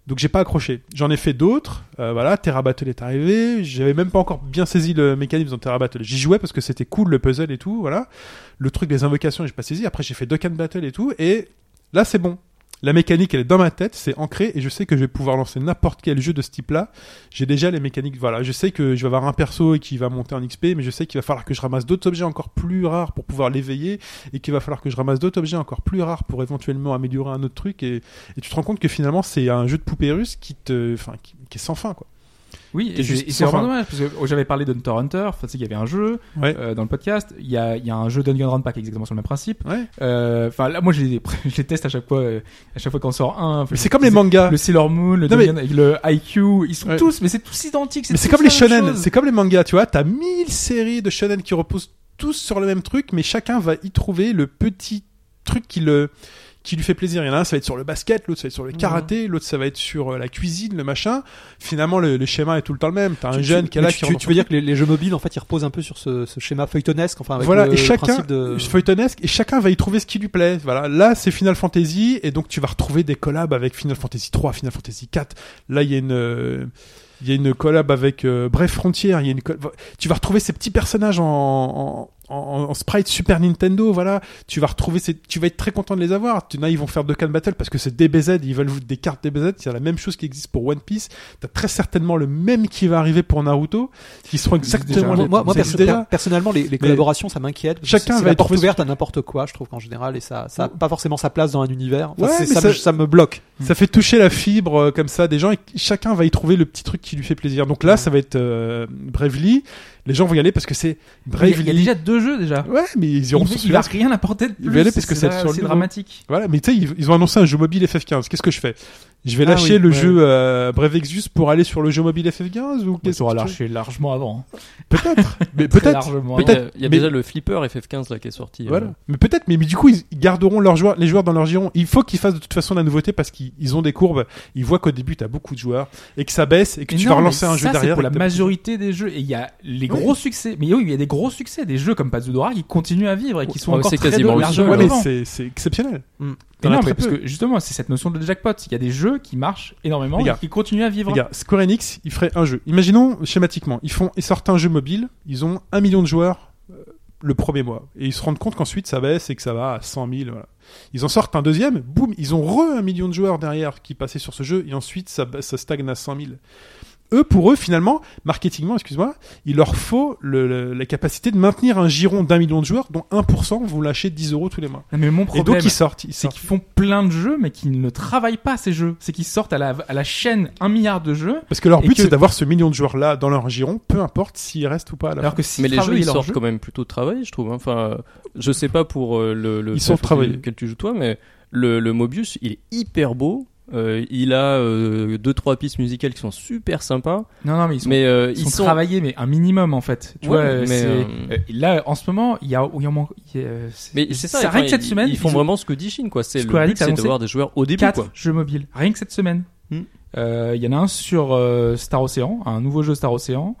Donc j'ai pas accroché. J'en ai fait d'autres. Voilà, Terra Battle est arrivé. J'avais même pas encore bien saisi le mécanisme dans Terra Battle. J'y jouais parce que c'était cool le puzzle et tout. Voilà, le truc des invocations, j'ai pas saisi. Après j'ai fait Dokkan Battle et tout. Et là c'est bon. La mécanique elle est dans ma tête, c'est ancré et je sais que je vais pouvoir lancer n'importe quel jeu de ce type-là. J'ai déjà les mécaniques. Voilà, je sais que je vais avoir un perso et qui va monter en XP, mais je sais qu'il va falloir que je ramasse d'autres objets encore plus rares pour pouvoir l'éveiller et qu'il va falloir que je ramasse d'autres objets encore plus rares pour éventuellement améliorer un autre truc. Et tu te rends compte que finalement c'est un jeu de poupée russe qui est sans fin quoi. Oui, et c'est vraiment dommage parce que j'avais parlé d'Hunter x Hunter, tu sais qu'il y avait un jeu dans le podcast, il y a un jeu Danganronpa qui est exactement sur le même principe. Ouais. Là, moi je les teste à chaque fois qu'on sort un. Mais c'est comme les mangas, le Sailor Moon, le IQ, ils sont tous mais c'est tous identiques, c'est comme les shonen, c'est comme les mangas, tu vois, t'as 1000 séries de shonen qui reposent tous sur le même truc mais chacun va y trouver le petit truc qui lui fait plaisir. Il y en a un, ça va être sur le basket, l'autre, ça va être sur le karaté, l'autre, ça va être sur la cuisine, le machin. Finalement, le schéma est tout le temps le même. T'as un jeune qui est là. Tu veux dire que les jeux mobiles, en fait, ils reposent un peu sur ce schéma feuilletonesque, enfin, avec voilà, feuilletonesque, et chacun va y trouver ce qui lui plaît. Voilà. Là, c'est Final Fantasy, et donc tu vas retrouver des collabs avec Final Fantasy 3, Final Fantasy 4. Là, il y a une collab avec Brave Frontier, tu vas retrouver ces petits personnages en sprite Super Nintendo, voilà, tu vas être très content de les avoir. Là, ils vont faire Dokkan Battle parce que c'est DBZ, ils veulent des cartes DBZ, c'est la même chose qui existe pour One Piece. T'as très certainement le même qui va arriver pour Naruto, qui seront exactement les... Moi, personnellement, les collaborations, ça m'inquiète. Chacun va être porte ouverte à n'importe quoi, je trouve qu'en général, et ça a pas forcément sa place dans un univers. Enfin, ouais, ça me bloque. Ça fait toucher la fibre comme ça des gens, et chacun va y trouver le petit truc qui lui fait plaisir. Donc là, ça va être Bravely. Les gens vont y aller parce que c'est Bravely. Il y a déjà 2 jeux déjà. Ouais, mais ils iront sur celui-là. Ils n'ont rien apporté de plus. Ils vont y aller parce que c'est dramatique. Voilà, mais tu sais, ils ont annoncé un jeu mobile FF15. Qu'est-ce que je fais? Je vais lâcher le jeu Brave Exvius pour aller sur le jeu mobile FF15 ou qu'est-ce que tu auras lâché largement avant. Peut-être, mais peut-être. Il y a déjà le Flipper FF15 là qui est sorti. Voilà. Mais peut-être, mais du coup ils garderont les joueurs dans leur giron. Il faut qu'ils fassent de toute façon la nouveauté parce qu'ils ont des courbes. Ils voient qu'au début t'as beaucoup de joueurs et que ça baisse et que tu vas relancer un jeu derrière. C'est pour la majorité des jeux et il y a les gros succès. Mais oui, il y a des gros succès, des jeux comme Pazudora qui continuent à vivre et qui sont encore très largement. C'est exceptionnel. Non, parce que justement, c'est cette notion de jackpot. Il y a des jeux qui marchent énormément et qui continuent à vivre. Les gars, Square Enix, ils feraient un jeu. Imaginons, schématiquement, ils sortent un jeu mobile, ils ont 1 million de joueurs le premier mois. Et ils se rendent compte qu'ensuite, ça baisse et que ça va à 100 000. Voilà. Ils en sortent un deuxième, boum, ils ont 1 million de joueurs derrière qui passaient sur ce jeu et ensuite, ça stagne à 100 000. Pour eux, finalement, marketingement, excuse-moi, il leur faut la capacité de maintenir un giron d'un million de joueurs dont 1% vont lâcher 10€ tous les mois. Mais mon problème, et donc ils sortent. C'est qu'ils font plein de jeux, mais qu'ils ne travaillent pas ces jeux. C'est qu'ils sortent à la chaîne 1 milliard de jeux. Parce que leur but, c'est d'avoir ce million de joueurs-là dans leur giron, peu importe s'ils restent ou pas. Mais les jeux, ils sortent quand même plutôt travaillés, je trouve. Enfin, je sais pas pour le jeu auquel tu joues toi, mais le Mobius, il est hyper beau. Il a 2-3 pistes musicales qui sont super sympas. Non, mais ils sont travaillés, mais un minimum en fait. Tu vois, mais là en ce moment, il y a mais c'est ça. Rien que cette semaine, ils font vraiment ce que dit Shin quoi. C'est le but, c'est d'avoir des joueurs au début 4 quoi. Jeux mobiles. Rien que cette semaine, y en a un sur Star Ocean, un nouveau jeu Star Ocean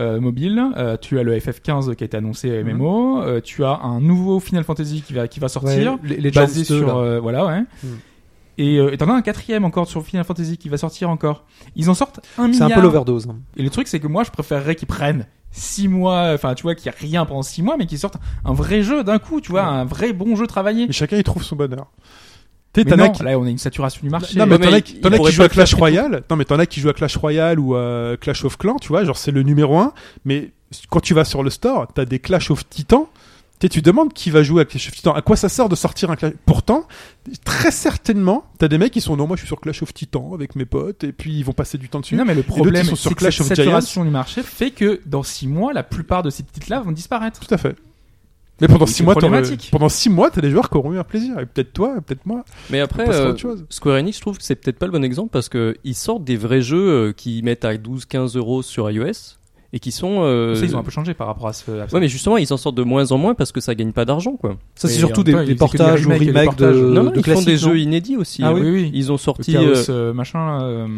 mobile. Tu as le FF15 qui a été annoncé MMO. Tu as un nouveau Final Fantasy qui va sortir, les basé sur voilà ouais. Et t'en as un 4e encore sur Final Fantasy qui va sortir encore. Ils en sortent 1 milliard. C'est un peu l'overdose. Et le truc, c'est que moi, je préférerais qu'ils prennent 6 mois, enfin, tu vois, qu'il n'y a rien pendant 6 mois, mais qu'ils sortent un vrai jeu d'un coup, tu vois, un vrai bon jeu travaillé. Mais chacun, il trouve son bonheur. Là, on a une saturation du marché. Non, mais t'en as qui jouent à Clash Royale. Non, mais t'en as qui jouent à Clash Royale ou à Clash of Clans, tu vois, genre c'est le numéro 1. Mais quand tu vas sur le store, t'as des Clash of Titans. Tu te demandes qui va jouer avec Clash of Titans. À quoi ça sert de sortir un Clash? Pourtant, très certainement, t'as des mecs qui sont non, moi je suis sur Clash of Titans avec mes potes et puis ils vont passer du temps dessus. Non mais le problème, c'est sur Clash of Giants. Cette saturation du marché fait que dans 6 mois, la plupart de ces titres-là vont disparaître. Tout à fait. Mais pendant 6 mois, t'as des joueurs qui auront eu un plaisir. Et peut-être toi, et peut-être moi. Mais après, Square Enix, je trouve que c'est peut-être pas le bon exemple parce que ils sortent des vrais jeux qui mettent à 12-15 € sur iOS. Et qui sont. Ça, ils ont un peu changé par rapport à ce. Ouais, mais justement, ils en sortent de moins en moins parce que ça gagne pas d'argent, quoi. Ça, c'est surtout des portages ou remakes de. Non, non, de ils font des jeux inédits aussi. Ah oui, oui. Ils ont sorti. Chaos, machin,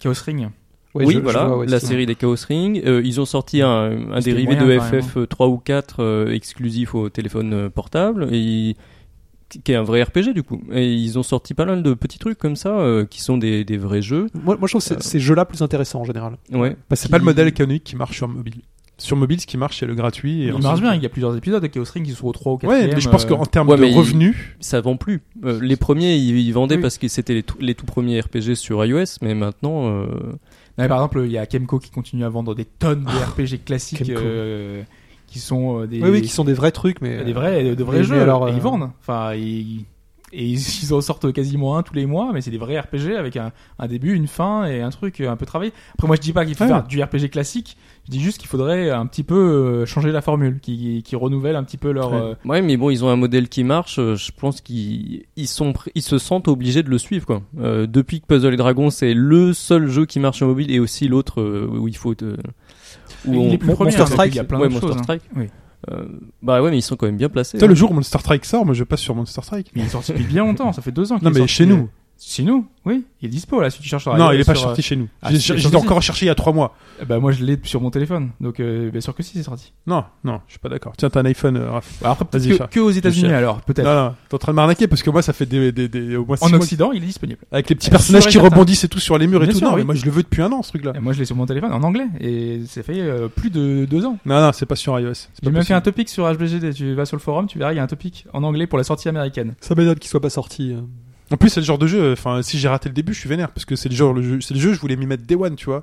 Chaos Ring. Ouais, oui, voilà, vois, ouais, la série des Chaos Ring. Ils ont sorti un dérivé moyen, de FF 3 ou 4 exclusif au téléphone portable, et qui est un vrai RPG du coup. Et ils ont sorti pas mal de petits trucs comme ça qui sont des vrais jeux. Moi je trouve ces jeux-là plus intéressants en général. Ouais. Parce que c'est pas le modèle canonique qui marche sur mobile. Sur mobile, ce qui marche, c'est le gratuit. Et il marche bien, il y a plusieurs épisodes de Chaos Ring qui sont au 3 ou 4e. Ouais, mais je pense qu'en termes de revenus... ça vend plus. Les premiers, ils vendaient parce que c'était les tout premiers RPG sur iOS, mais maintenant... Non, mais par exemple, il y a Kemco qui continue à vendre des tonnes de RPG classiques... qui sont des qui sont des vrais trucs, mais des vrais jeux, alors ils vendent, enfin ils en sortent quasiment un tous les mois, mais c'est des vrais RPG avec un début, une fin et un truc un peu travaillé. Après moi je dis pas qu'il faut faire du RPG classique, je dis juste qu'il faudrait un petit peu changer la formule, qui renouvelle un petit peu leur Ouais, mais bon, ils ont un modèle qui marche, je pense qu'ils se sentent obligés de le suivre, quoi. Depuis que Puzzle & Dragons c'est le seul jeu qui marche sur mobile, et aussi l'autre où il faut Monster Strike, il y a plein de choses. Monster Strike. Oui. Bah ouais, mais ils sont quand même bien placés. Le jour où Monster Strike sort, moi je passe sur Monster Strike. Mais il est sorti depuis bien longtemps, ça fait 2 ans qu'il est sorti. Non mais chez nous. Chez nous, oui, il est dispo là si tu cherches. Non, il est pas sorti chez nous. J'ai encore cherché il y a 3 mois. Bah moi je l'ai sur mon téléphone, donc bien sûr que si, c'est sorti. Non, je suis pas d'accord. Tiens, t'as un iPhone, Raph. Après peut-être que aux États-Unis alors, peut-être. Non, t'es en train de m'arnaquer parce que moi ça fait des au moins 6 mois. En Occident, il est disponible. Avec les petits personnages qui rebondissent et tout sur les murs et tout. Non, mais moi je le veux depuis 1 an ce truc là. Moi je l'ai sur mon téléphone en anglais et ça fait plus de 2 ans. Non, c'est pas sur iOS. J'ai même fait un topic sur HBGD. Tu vas sur le forum, tu verras, il y a un topic en anglais pour la sortie américaine. Ça m'étonne qu'il soit pas sorti. En plus, c'est le genre de jeu, enfin, si j'ai raté le début, je suis vénère, parce que c'est le jeu, je voulais m'y mettre day one, tu vois.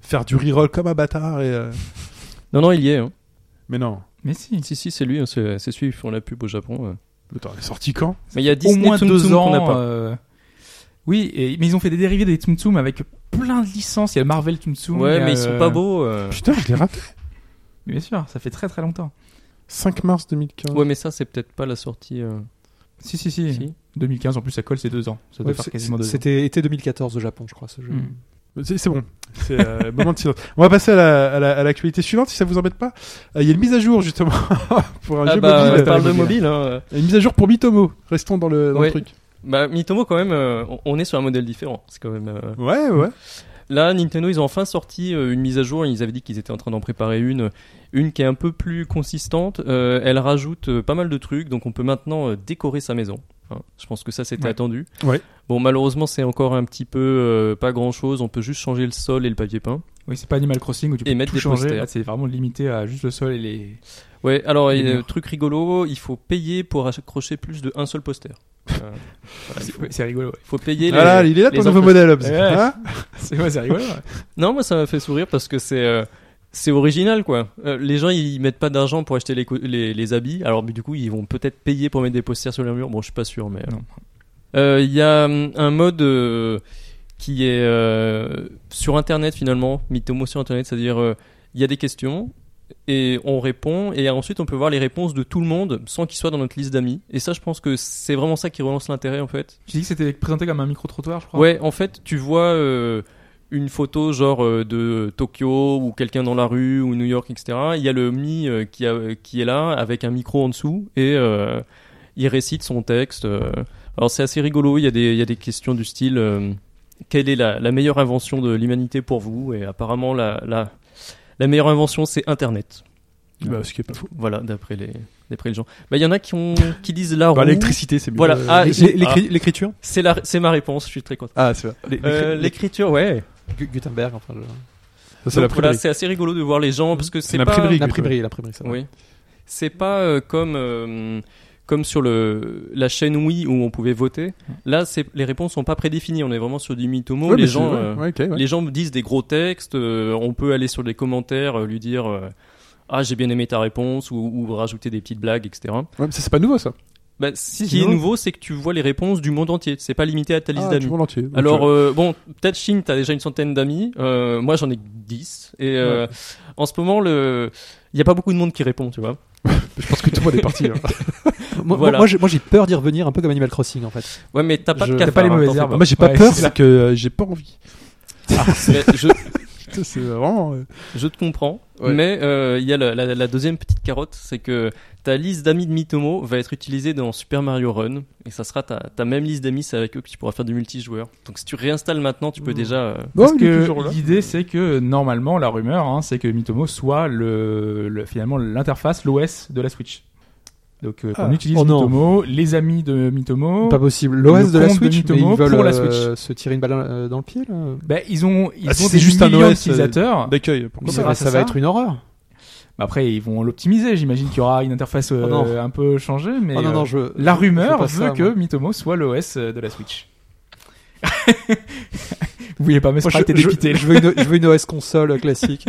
Faire du reroll comme un bâtard et... Non, il y est, hein. Mais non. Mais si. Si, c'est lui, c'est celui, ils font la pub au Japon. Attends, il est sorti quand? Mais il y a Disney au moins 2 ans qu'on n'a pas. Oui, mais ils ont fait des dérivés des Tsum Tsum avec plein de licences, il y a Marvel Tsum Tsum. Ouais, mais ils sont pas beaux. Putain, je l'ai raté. Mais bien sûr, ça fait très très longtemps. 5 mars 2015. Ouais, mais ça, c'est peut-être pas la sortie... Si. 2015, en plus ça colle, c'est 2 ans. Ça doit faire quasiment 2 ans. C'était été 2014 au Japon, je crois, ce jeu. C'est bon. C'est moment de silence. On va passer à l'actualité suivante, si ça vous embête pas. Il y a une mise à jour justement pour un jeu mobile. On parle de mobile. Hein. Une mise à jour pour Mythomo. Restons dans le truc. Bah Mythomo quand même, on est sur un modèle différent. C'est quand même. Ouais. Là, Nintendo, ils ont enfin sorti une mise à jour. Ils avaient dit qu'ils étaient en train d'en préparer une qui est un peu plus consistante. Elle rajoute pas mal de trucs, donc on peut maintenant décorer sa maison. Hein. Je pense que ça, c'était attendu. Ouais. Bon, malheureusement, c'est encore un petit peu pas grand-chose. On peut juste changer le sol et le papier peint. Oui, c'est pas Animal Crossing où tu peux mettre tout changer. Là, c'est vraiment limité à juste le sol et les... Ouais, alors, truc rigolo, il faut payer pour accrocher plus de un seul poster. Voilà, c'est rigolo. Il faut payer. Voilà, il est là ton nouveau modèle. C'est rigolo. Non, moi ça m'a fait sourire parce que c'est original quoi. Les gens ils mettent pas d'argent pour acheter les habits. Alors du coup ils vont peut-être payer pour mettre des posters sur les murs. Bon, je suis pas sûr, mais y a un mode qui est sur internet finalement. Mythomo sur internet, c'est-à-dire y a des questions. Et on répond, et ensuite on peut voir les réponses de tout le monde sans qu'ils soient dans notre liste d'amis. Et ça, je pense que c'est vraiment ça qui relance l'intérêt en fait. Tu dis que c'était présenté comme un micro-trottoir, je crois. Ouais, en fait, tu vois une photo genre de Tokyo ou quelqu'un dans la rue ou New York, etc. Il y a le Mi qui est là avec un micro en dessous et il récite son texte. Alors c'est assez rigolo, il y a des questions du style quelle est la meilleure invention de l'humanité pour vous? Et apparemment, la meilleure invention, c'est Internet. Bah, ce qui est pas fou. Voilà, d'après les gens. Bah, il y en a qui disent la roue. Bah, l'électricité, c'est mieux. Voilà. L'écriture. C'est ma réponse. Je suis très content. Ah, c'est vrai. L'écriture, ouais. Gutenberg, enfin. Ça, c'est donc, voilà, c'est assez rigolo de voir les gens parce que c'est pas. L'imprimerie, ça. Oui. C'est pas comme sur la chaîne Wii où on pouvait voter. Là, les réponses sont pas prédéfinies. On est vraiment sur du Mythomo. Ouais, les gens disent des gros textes. On peut aller sur les commentaires, lui dire ah j'ai bien aimé ta réponse ou rajouter des petites blagues, etc. Ouais, mais c'est pas nouveau ça. Bah, ce qui est nouveau, c'est que tu vois les réponses du monde entier. C'est pas limité à ta liste d'amis. Du monde entier. Alors, bon, peut-être Chine, t'as déjà 100 d'amis. Moi, j'en ai 10. Et ouais. En ce moment, il n'y a pas beaucoup de monde qui répond, tu vois. Je pense que tout le monde est parti. Hein. Voilà. Moi, j'ai peur d'y revenir, un peu comme Animal Crossing, en fait. Ouais, mais t'as pas de cafard. T'as pas les mauvaises herbes. Moi, j'ai pas peur, c'est que j'ai pas envie. Ah, c'est vraiment... Je te comprends, ouais. Mais il y a la deuxième petite carotte, c'est que ta liste d'amis de Mitomo va être utilisée dans Super Mario Run, et ça sera ta même liste d'amis, c'est avec eux que tu pourras faire du multijoueur. Donc si tu réinstalles maintenant, tu peux déjà... parce que l'idée, c'est que normalement, la rumeur, c'est que Mitomo soit finalement l'interface, l'OS de la Switch. Donc on utilise Mitomo, les amis de Mitomo. Pas possible. L'OS de la Switch, mais ils veulent pour la Switch. Se tirer une balle dans le pied là. Bah, ils ont c'est juste un OS utilisateur d'accueil. Ça va être une horreur. Bah, après ils vont l'optimiser, j'imagine qu'il y aura une interface un peu changée, mais la rumeur veut que Mitomo soit l'OS de la Switch. Vous voulez pas me t'es dépité. Je veux une OS console classique.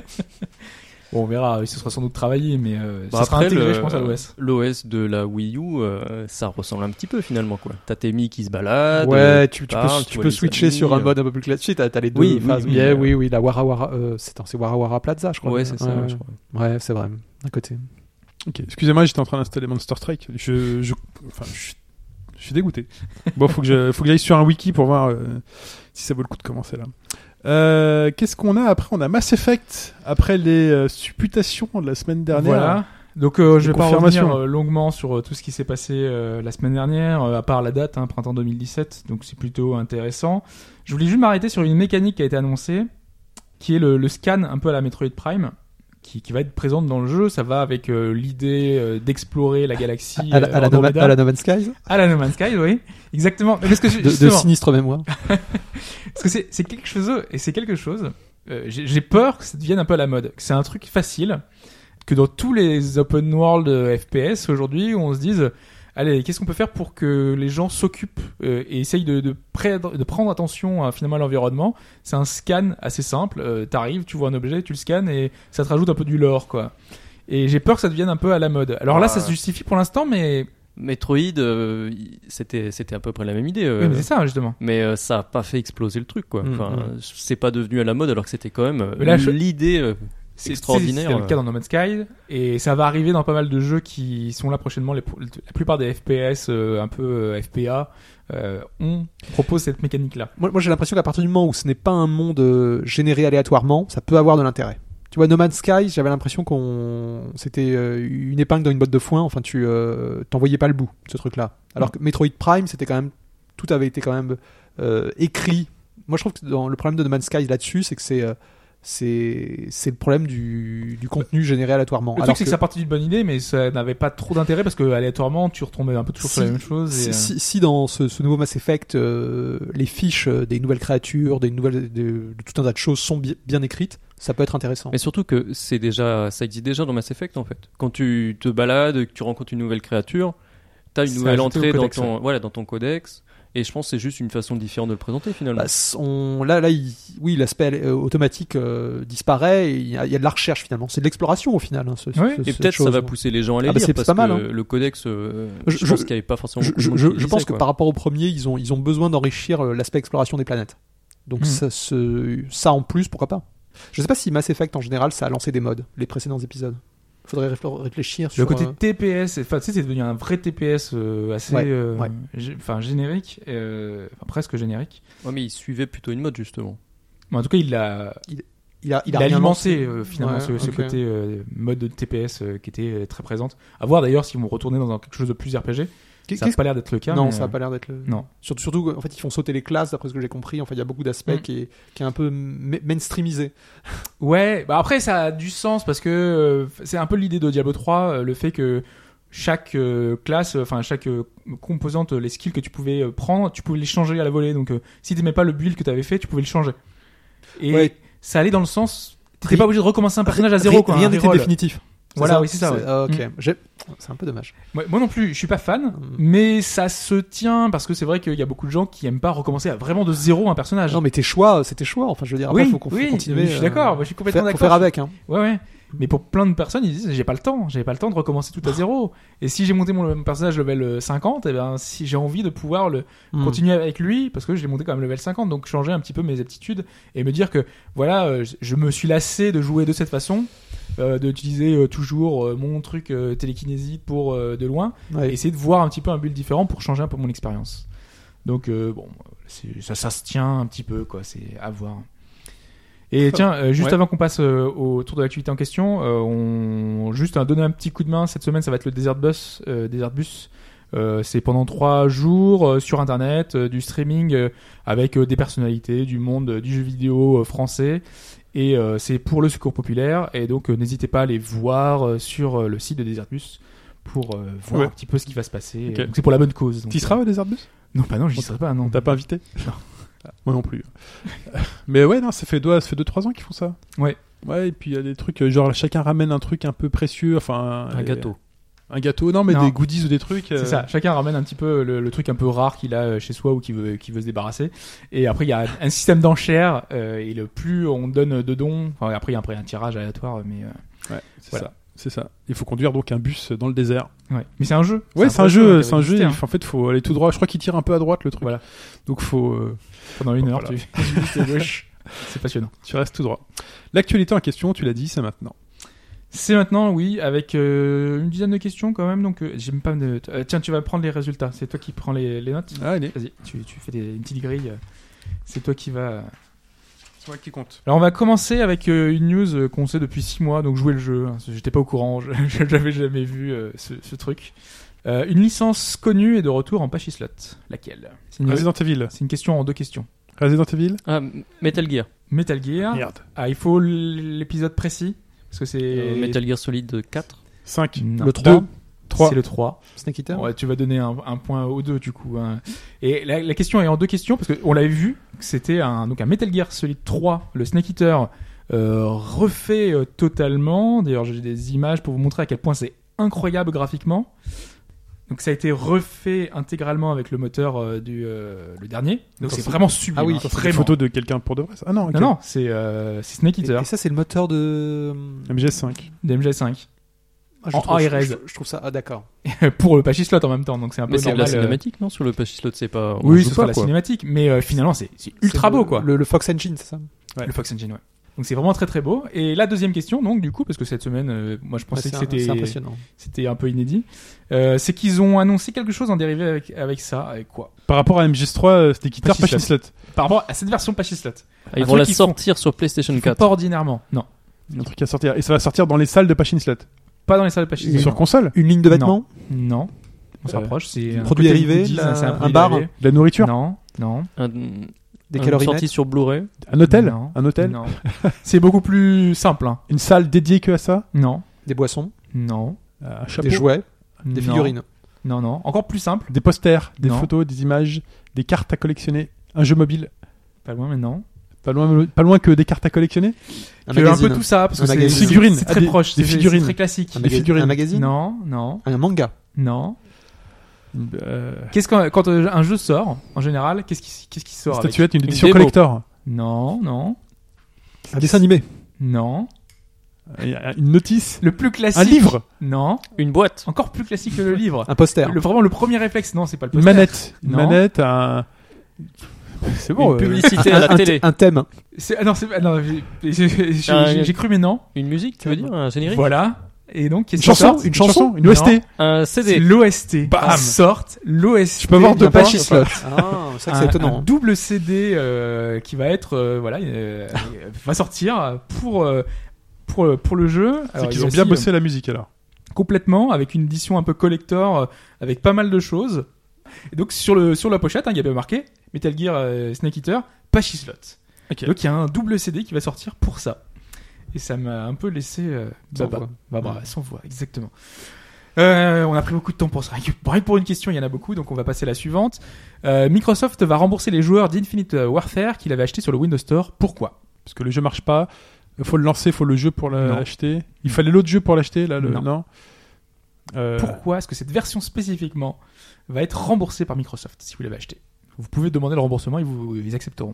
Bon, on verra, ce sera sans doute travaillé, mais ça sera intégré, je pense, à l'OS. L'OS de la Wii U, ça ressemble un petit peu, finalement, quoi. T'as tes Mii qui se baladent. Ouais, tu peux switcher amis, sur un mode un peu plus classique. T'as les deux phases. Oui, la Warawara, c'est Warawara Plaza, je crois. Ouais, c'est ça, je crois. Ouais, c'est vrai, d'un côté. Ok, excusez-moi, j'étais en train d'installer Monster Strike. Je suis dégoûté. Bon, faut que j'aille sur un wiki pour voir si ça vaut le coup de commencer, là. Qu'est-ce qu'on a après? On a Mass Effect après les supputations de la semaine dernière. Voilà. Donc je vais pas revenir longuement sur tout ce qui s'est passé la semaine dernière, à part la date, printemps 2017. Donc c'est plutôt intéressant. Je voulais juste m'arrêter sur une mécanique qui a été annoncée, qui est le scan un peu à la Metroid Prime, qui va être présente dans le jeu. Ça va avec l'idée d'explorer la galaxie à la No Man's Sky. À la No Man's Sky, oui, exactement. Parce que de sinistre mémoire. Parce que c'est quelque chose, et c'est quelque chose. J'ai peur que ça devienne un peu à la mode, que c'est un truc facile, que dans tous les open world FPS aujourd'hui, on se dise, allez, qu'est-ce qu'on peut faire pour que les gens s'occupent et essayent de prendre attention finalement à l'environnement. C'est un scan assez simple. T'arrives, tu vois un objet, tu le scannes et ça te rajoute un peu du lore, quoi. Et j'ai peur que ça devienne un peu à la mode. Alors là, ça se justifie pour l'instant, mais Metroid, c'était à peu près la même idée. Oui, mais c'est ça, justement. Mais ça n'a pas fait exploser le truc, quoi. Enfin, c'est pas devenu à la mode alors que c'était quand même l'idée. C'est extraordinaire. C'est le cas dans No Man's Sky, et ça va arriver dans pas mal de jeux qui sont là prochainement. La plupart des FPS, un peu FPA, on propose cette mécanique-là. Moi, j'ai l'impression qu'à partir du moment où ce n'est pas un monde généré aléatoirement, ça peut avoir de l'intérêt. Tu vois, No Man's Sky, j'avais l'impression c'était une épingle dans une botte de foin. Enfin, tu t'envoyais pas le bout, ce truc-là. Alors que Metroid Prime, c'était quand même tout avait été quand même écrit. Moi, je trouve que le problème de No Man's Sky là-dessus, c'est que c'est le problème du contenu généré aléatoirement. Le truc, c'est que ça partait d'une bonne idée, mais ça n'avait pas trop d'intérêt parce que aléatoirement, tu retombais un peu toujours sur la même chose. Si dans ce nouveau Mass Effect, les fiches des nouvelles créatures, de tout un tas de choses sont bien écrites, ça peut être intéressant. Mais surtout que ça existe déjà dans Mass Effect, en fait. Quand tu te balades, que tu rencontres une nouvelle créature, t'as une nouvelle entrée dans ton codex. Et je pense que c'est juste une façon différente de le présenter, finalement. L'aspect automatique disparaît. Il y a de la recherche, finalement. C'est de l'exploration, au final. Et peut-être ça va pousser les gens à les lire, parce que le codex, je pense qu'il n'y avait pas forcément beaucoup de monde qui lisait, que par rapport au premier, ils ont besoin d'enrichir l'aspect exploration des planètes. Donc ça, en plus, pourquoi pas. Je ne sais pas si Mass Effect, en général, ça a lancé des modes, les précédents épisodes. Faudrait réfléchir sur le côté TPS. Enfin, tu sais, c'est devenu un vrai TPS assez générique, presque générique. Ouais, mais il suivait plutôt une mode, justement. Bon, en tout cas, il a alimenté finalement ce côté mode de TPS qui était très présente. À voir d'ailleurs si ils vont retourner dans quelque chose de plus RPG. Ça n'a pas l'air d'être le cas. Non, ça n'a pas l'air d'être le. Non. Surtout, en fait, ils font sauter les classes, d'après ce que j'ai compris. Enfin, il y a beaucoup d'aspects qui est un peu mainstreamisé. Ouais. Bah après, ça a du sens parce que c'est un peu l'idée de Diablo 3, le fait que chaque classe, enfin chaque composante, les skills que tu pouvais prendre, tu pouvais les changer à la volée. Donc, si t'aimais pas le build que t'avais fait, tu pouvais le changer. Et ça allait dans le sens. T'étais pas obligé de recommencer un personnage à zéro. Rien n'était définitif. Voilà, ça, oui, c'est ça. Ouais. Ok, c'est un peu dommage. Ouais, moi non plus, je suis pas fan, mais ça se tient parce que c'est vrai qu'il y a beaucoup de gens qui aiment pas recommencer à vraiment de zéro un personnage. Non, mais c'est tes choix. Enfin, je veux dire, après, faut continuer. Je suis d'accord, je suis complètement d'accord. Faut faire avec. Hein. Ouais. Mais pour plein de personnes, ils disent j'ai pas le temps de recommencer tout à zéro. Et si j'ai monté mon personnage level 50, et ben si j'ai envie de pouvoir le continuer avec lui, parce que je l'ai monté quand même level 50, donc changer un petit peu mes aptitudes et me dire que voilà, je me suis lassé de jouer de cette façon, d'utiliser toujours mon truc télékinésie pour de loin, et essayer de voir un petit peu un build différent pour changer un peu mon expérience. Donc bon, ça se tient un petit peu quoi, c'est à voir. Et tiens, juste avant qu'on passe au tour de l'actualité en question, on juste donner un petit coup de main cette semaine, ça va être le Desert Bus. Desert Bus, c'est pendant 3 jours sur Internet, du streaming avec des personnalités du monde du jeu vidéo français. Et c'est pour le secours populaire. Et donc, n'hésitez pas à aller voir sur le site de Desert Bus pour voir un petit peu ce qui va se passer. Okay. Donc, c'est pour la bonne cause. Tu y seras au Desert Bus ? Non, bah non, j'y serai pas. Non. On t'a pas invité ? Non. Moi non plus. Mais ouais, non, ça fait 2-3 ans qu'ils font ça. Ouais. Ouais, et puis il y a des trucs, genre chacun ramène un truc un peu précieux, enfin... Un gâteau. Un gâteau, non mais des goodies ou des trucs. C'est ça, chacun ramène un petit peu le truc un peu rare qu'il a chez soi ou qu'il veut se débarrasser. Et après, il y a un système d'enchères, et le plus on donne de dons, enfin, après il y a un tirage aléatoire, mais... ouais, c'est voilà. Ça. C'est ça. Il faut conduire donc un bus dans le désert. Ouais. Mais c'est un jeu. Ouais, c'est un jeu. Hein. En fait, faut aller tout droit. Je crois qu'il tire un peu à droite le truc. Voilà. Donc faut pendant une heure, voilà. Tu gauche. C'est passionnant. Tu restes tout droit. L'actualité en question, tu l'as dit, c'est maintenant. C'est maintenant, oui, avec une dizaine de questions quand même. Donc j'aime pas. Tiens, tu vas prendre les résultats. C'est toi qui prends les notes. Ah, allez. Vas-y. Tu fais une petite grille. C'est toi qui va. C'est moi qui compte. Alors on va commencer avec une news qu'on sait depuis 6 mois, donc jouer le jeu, j'étais pas au courant, je n'avais jamais vu ce truc. Une licence connue est de retour en Pachislot, laquelle ? Resident Evil. C'est une question en 2 questions. Resident Evil ? Metal Gear. Metal Gear. Merde. Ah, il faut l'épisode précis, parce que c'est... Metal Gear Solid 4 ? 5. Non. Le 3 ? 2. 3. C'est le 3. Snake Eater. Ouais, tu vas donner un point aux deux, du coup. Hein. Et la question est en 2 questions, parce qu'on l'avait vu, c'était donc un Metal Gear Solid 3, le Snake Eater, refait totalement. D'ailleurs, j'ai des images pour vous montrer à quel point c'est incroyable graphiquement. Donc, ça a été refait intégralement avec le moteur le dernier. Donc, c'est vraiment sublime. Ah oui, hein, c'est une photo de quelqu'un pour de vrai. Ah non, okay. Non, c'est Snake Eater. Et ça, c'est le moteur de... MGS5. De MGS5. Ah, je trouve ça, ah d'accord. Pour le Pachislot en même temps, donc c'est un peu normal. Mais c'est de la cinématique, non ? Sur le Pachislot, c'est pas... Oui, c'est pas la cinématique, mais finalement c'est ultra beau quoi. Le Fox Engine, c'est ça ? Ouais. Le Fox Engine, ouais. Donc c'est vraiment très très beau. Et la deuxième question, donc du coup, parce que cette semaine, moi je pensais que c'était impressionnant. C'était un peu inédit, c'est qu'ils ont annoncé quelque chose en dérivé avec ça, avec quoi ? Par rapport à MGS3, c'était guitare Pachislot. Par rapport à cette version Pachislot. Ah, ils vont la sortir sur PlayStation 4. Pas ordinairement, non. Un truc à sortir, et ça va sortir dans les salles de Pachislot. Pas dans les salles de Pachislot. Sur console ? Une ligne de vêtements ? Non. On s'approche. C'est un produit dérivé, un bar, de la nourriture ? Non. Des calories sorties sur Blu-ray ? Un hôtel ? Non. C'est beaucoup plus simple. Hein. Une salle dédiée que à ça ? Non. Des boissons ? Non. Un chapeau ? Des jouets ? Des figurines ? Non. Encore plus simple. Des posters, des photos, des images, des cartes à collectionner, un jeu mobile ? Pas loin, mais non. Pas loin que des cartes à collectionner. Un peu tout ça, parce que c'est des figurines. C'est très proche, des figurines. C'est très classique. Un magazine ? Non. Un manga ? Non. Quand un jeu sort, en général, qu'est-ce qui sort ? Une statuette, une édition collector ? Non. Un dessin animé ? Non. Une notice ? Le plus classique. Un livre ? Non. Une boîte ? Encore plus classique que le livre. Un poster ? Vraiment le premier réflexe, non, c'est pas le poster. Une manette, un... C'est bon. Une publicité à la télé. Un thème. J'ai cru mais non. Une musique, tu veux dire, un générique. Voilà. Et donc une chanson, une OST. Un CD. C'est l'OST. Bam. Sorte l'OST. Je peux avoir 2 Pachislot. Ah, ça c'est étonnant. Un double CD qui va être va sortir pour le jeu. C'est qu'ils ont bien bossé la musique alors. Complètement, avec une édition un peu collector, avec pas mal de choses. Et donc sur la pochette, il y avait marqué Metal Gear Snake Eater Pachislot. Okay. Donc il y a un double CD qui va sortir pour ça. Et ça m'a un peu laissé sans voix, exactement. On a pris beaucoup de temps pour ça. Pour une question, il y en a beaucoup, donc on va passer à la suivante. Microsoft va rembourser les joueurs d'Infinite Warfare qu'il avait acheté sur le Windows Store. Pourquoi ? Parce que le jeu marche pas. Faut le lancer, faut le jeu pour l'acheter. Il fallait l'autre jeu pour l'acheter là. Non. Pourquoi est-ce que cette version spécifiquement va être remboursée par Microsoft si vous l'avez acheté ? Vous pouvez demander le remboursement, ils accepteront.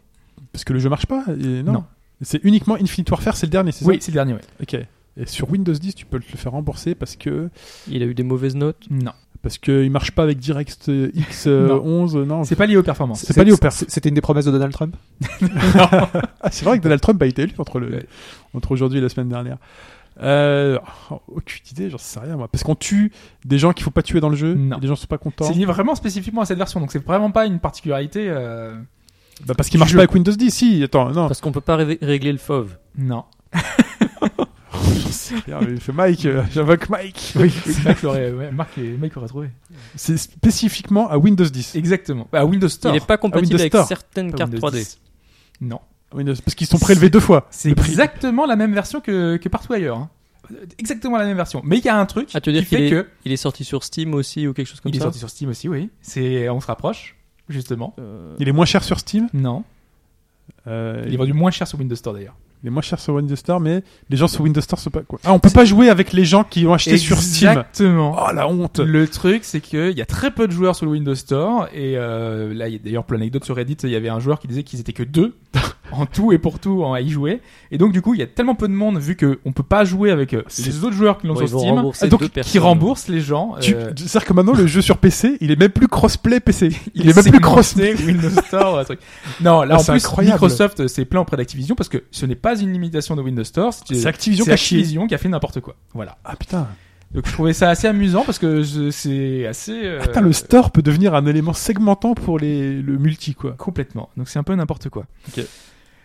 Parce que le jeu marche pas ? Non. C'est uniquement Infinite Warfare, c'est le dernier, c'est ça ? Oui, c'est le dernier, ouais. Ok. Et sur Windows 10, tu peux te le faire rembourser parce que... Il a eu des mauvaises notes ? Non. Parce qu'il ne marche pas avec DirectX 11, non. C'est pas lié aux performances. C'est pas lié aux performances. C'était une des promesses de Donald Trump. C'est vrai que Donald Trump a été élu entre aujourd'hui et la semaine dernière. Aucune idée, j'en sais rien moi. Parce qu'on tue des gens qu'il ne faut pas tuer dans le jeu, et les gens ne sont pas contents. C'est lié vraiment spécifiquement à cette version, donc c'est vraiment pas une particularité. Bah parce qu'il marche pas avec Windows 10, si. Attends, non. Parce qu'on peut pas régler le FOV. Non. C'est Mike, j'invoque Mike. Oui, Mike aurait trouvé. C'est spécifiquement à Windows 10. Exactement. À Windows Store. Il n'est pas compatible avec certaines cartes 3D. Non. Windows, parce qu'ils sont prélevés deux fois. C'est exactement la même version que partout ailleurs. Hein. Exactement la même version. Mais il y a un truc qui fait que... Il est sorti sur Steam aussi ou quelque chose comme ça ? Il est sorti sur Steam aussi, oui. On se rapproche, justement. Il est moins cher sur Steam ? Non. Il est vendu moins cher sur Windows Store d'ailleurs. Il est moins cher sur Windows Store, mais les gens sur Windows Store sont pas quoi. Ah, on peut pas jouer avec les gens qui ont acheté sur Steam. Exactement. Oh la honte. Le truc, c'est que il y a très peu de joueurs sur le Windows Store, et là, il y a d'ailleurs plein d'anecdotes sur Reddit. Il y avait un joueur qui disait qu'ils étaient que deux en tout et pour tout à y jouer, et donc du coup, il y a tellement peu de monde vu que on peut pas jouer avec les autres joueurs qui l'ont sur Steam, donc qui remboursent les gens. C'est-à-dire que maintenant, le jeu sur PC, il est même plus crossplay PC. Il est même plus crossplay Windows Store. Truc. Non, là en plus, incroyable. Microsoft s'est plaint auprès d'Activision parce que ce n'est pas une limitation de Windows Store, c'est Activision qui a fait n'importe quoi. Voilà. Ah putain. Donc je trouvais ça assez amusant parce que c'est assez. Attends, le store peut devenir un élément segmentant pour le multi quoi. Complètement. Donc c'est un peu n'importe quoi. Ok.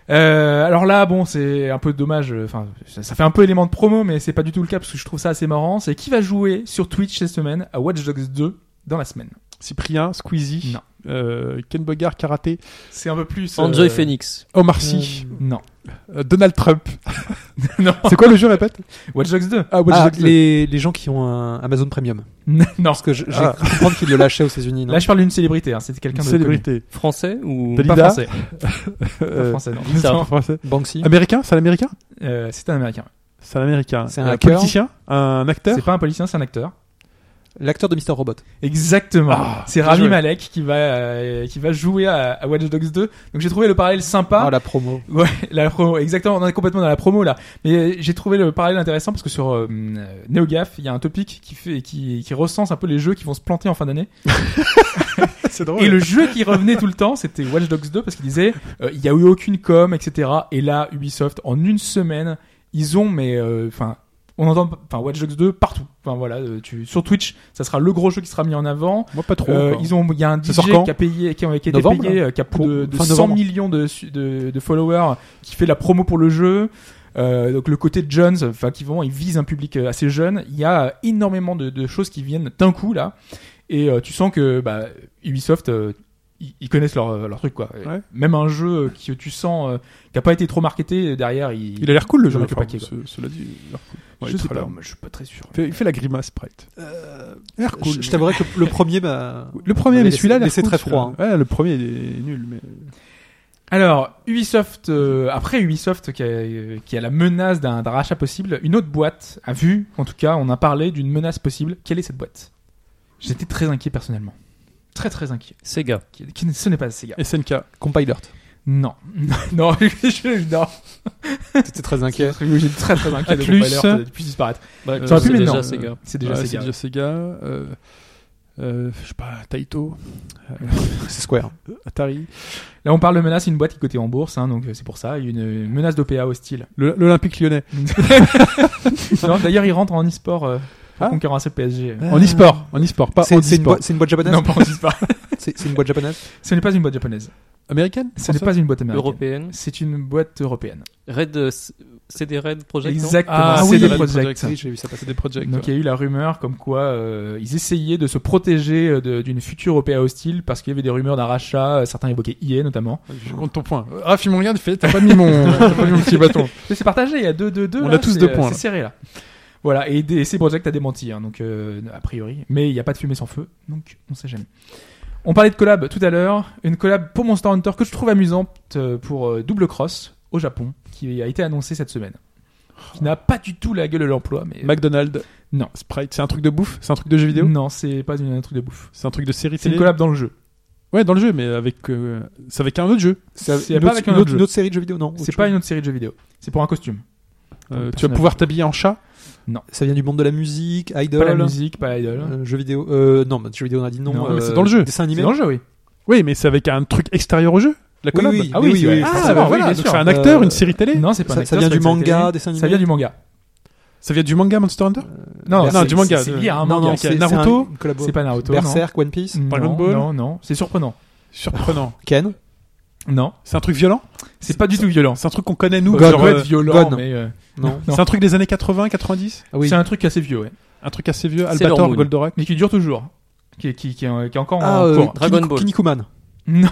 Alors là, bon, c'est un peu dommage. Enfin, ça fait un peu élément de promo, mais c'est pas du tout le cas parce que je trouve ça assez marrant. C'est qui va jouer sur Twitch cette semaine à Watch Dogs 2 dans la semaine. Cyprien, Squeezie, Ken Bogard, Karaté. C'est un peu plus. Enjoy Phoenix. Omar Sy. Non. Donald Trump. Non. C'est quoi le jeu, répète? Watch Dogs 2. Ah, Watch Dogs 2. Les gens qui ont un Amazon Premium. Non. Parce que j'ai cru comprendre qu'ils le lâchaient aux États-Unis. Là, je parle d'une célébrité. Hein. C'était quelqu'un de célébrité. Français ou Dalida. Pas français. Pas français, non. C'est un français. Banksy. Américain? C'est un américain? C'est un américain. C'est un américain. C'est un politicien? Un acteur? C'est pas un politicien, c'est un acteur. L'acteur de Mr. Robot. Exactement. Ah, c'est Rami Malek qui va jouer à Watch Dogs 2. Donc j'ai trouvé le parallèle sympa. Ah, la promo. Ouais, la promo. Exactement. On est complètement dans la promo là. Mais j'ai trouvé le parallèle intéressant parce que sur NeoGAF, il y a un topic qui recense un peu les jeux qui vont se planter en fin d'année. C'est drôle. Et le jeu qui revenait tout le temps, c'était Watch Dogs 2 parce qu'il disait il y a eu aucune com, etc. Et là, Ubisoft, en une semaine, ils ont on entend Watch Dogs 2 partout. Enfin voilà, sur Twitch, ça sera le gros jeu qui sera mis en avant. Moi pas trop. Il y a un DJ qui a plus de 100 millions de followers, qui fait la promo pour le jeu. Donc le côté de Jones, ils visent un public assez jeune. Il y a énormément de choses qui viennent d'un coup là, et tu sens que Ubisoft. Ils connaissent leur truc quoi. Ouais. Même un jeu que tu sens qui a pas été trop marketé derrière, il a l'air cool le jeu. Cela dit, il a l'air cool. Ouais, je sais pas, mais je suis pas très sûr. Il fait la grimace Sprite. L'air cool. Je t'avouerais que le premier, mais celui-là, c'est très froid. Hein. Ouais, le premier il est nul, mais. Alors Ubisoft, après Ubisoft qui a la menace d'un rachat possible, une autre boîte a vu, en tout cas, on a parlé d'une menace possible. Quelle est cette boîte ? J'étais très inquiet personnellement. Très très inquiet. Sega. Ce n'est pas Sega. SNK. Compilert. Non. Non. Non. T'étais très inquiet. J'étais très très inquiet de Compilert depuis disparaître. Ça aurait pu, mais déjà non. Sega. C'est déjà Sega. C'est déjà Sega. Je sais pas, Taito. C'est Square. Atari. Là on parle de menace, une boîte qui est cotée en bourse, hein, donc c'est pour ça. Une menace d'OPA hostile. L'Olympique lyonnais. Non, d'ailleurs ils rentrent en e-sport. Concurrent à ce PSG. En e-sport. En e-sport, pas en e-sport. C'est une boîte japonaise? Non, pas en e-sport. C'est une boîte japonaise? Ce n'est pas une boîte japonaise. Américaine? Ce n'est pas une boîte américaine. Européenne? C'est une boîte européenne. C'est des Red Project? Exactement. Ah, c'est des Project. Oui, j'ai vu ça passer des Project. Donc, il y a eu la rumeur comme quoi ils essayaient de se protéger d'une future OPA hostile parce qu'il y avait des rumeurs d'un rachat. Certains évoquaient EA notamment. Je compte ton point. Raph, ils m'ont rien fait. T'as pas mis mon petit bâton. C'est partagé. Il y a 2-2-2. On a tous 2 points. C'est serré là. Voilà, et ces projets que t'as démenti, hein, donc a priori. Mais il n'y a pas de fumée sans feu, donc on sait jamais. On parlait de collab tout à l'heure, une collab pour Monster Hunter que je trouve amusante pour Double Cross au Japon, qui a été annoncée cette semaine. Qui n'a pas du tout la gueule de l'emploi, mais... McDonald's. Non. Sprite, c'est un truc de bouffe? C'est un truc de jeu vidéo? Non, c'est pas un truc de bouffe. C'est un truc de série télé? C'est une collab dans le jeu. Ouais, dans le jeu, mais c'est avec un autre jeu. C'est pas avec une autre série de jeux vidéo, non? C'est pas une autre série de jeux vidéo. C'est pour un costume. Tu vas pouvoir t'habiller en chat ? Non. Ça vient du monde de la musique, Idol. Pas la musique, pas Idol. Jeux vidéo. Non, mais jeux vidéo on a dit non. Non, mais c'est dans le jeu. Dessin animé. C'est dans le jeu, oui. Oui, mais c'est avec un truc extérieur au jeu. La collab. Oui, ah oui, oui, oui. Ah bah voilà. Donc c'est un acteur, une série télé. Non, c'est pas. Ça vient du manga, dessin animé. Ça vient du manga. Ça vient du manga Monster Hunter ? Non, non, du manga. C'est lié à un manga. Naruto. C'est pas Naruto. Berserk, One Piece. Dragon Ball. Non, non. C'est surprenant. Surprenant. Ken. Non. C'est un truc violent ? C'est pas du tout violent. C'est un truc qu'on connaît nous. Ça doit être violent, mais non. C'est un truc des années 80, 90 ? Ah oui. C'est un truc assez vieux, ouais. Un truc assez vieux. Albator, Goldorak, mais qui dure toujours. Qui est encore en cours. Dragon Ball. Kinnikuman. Non,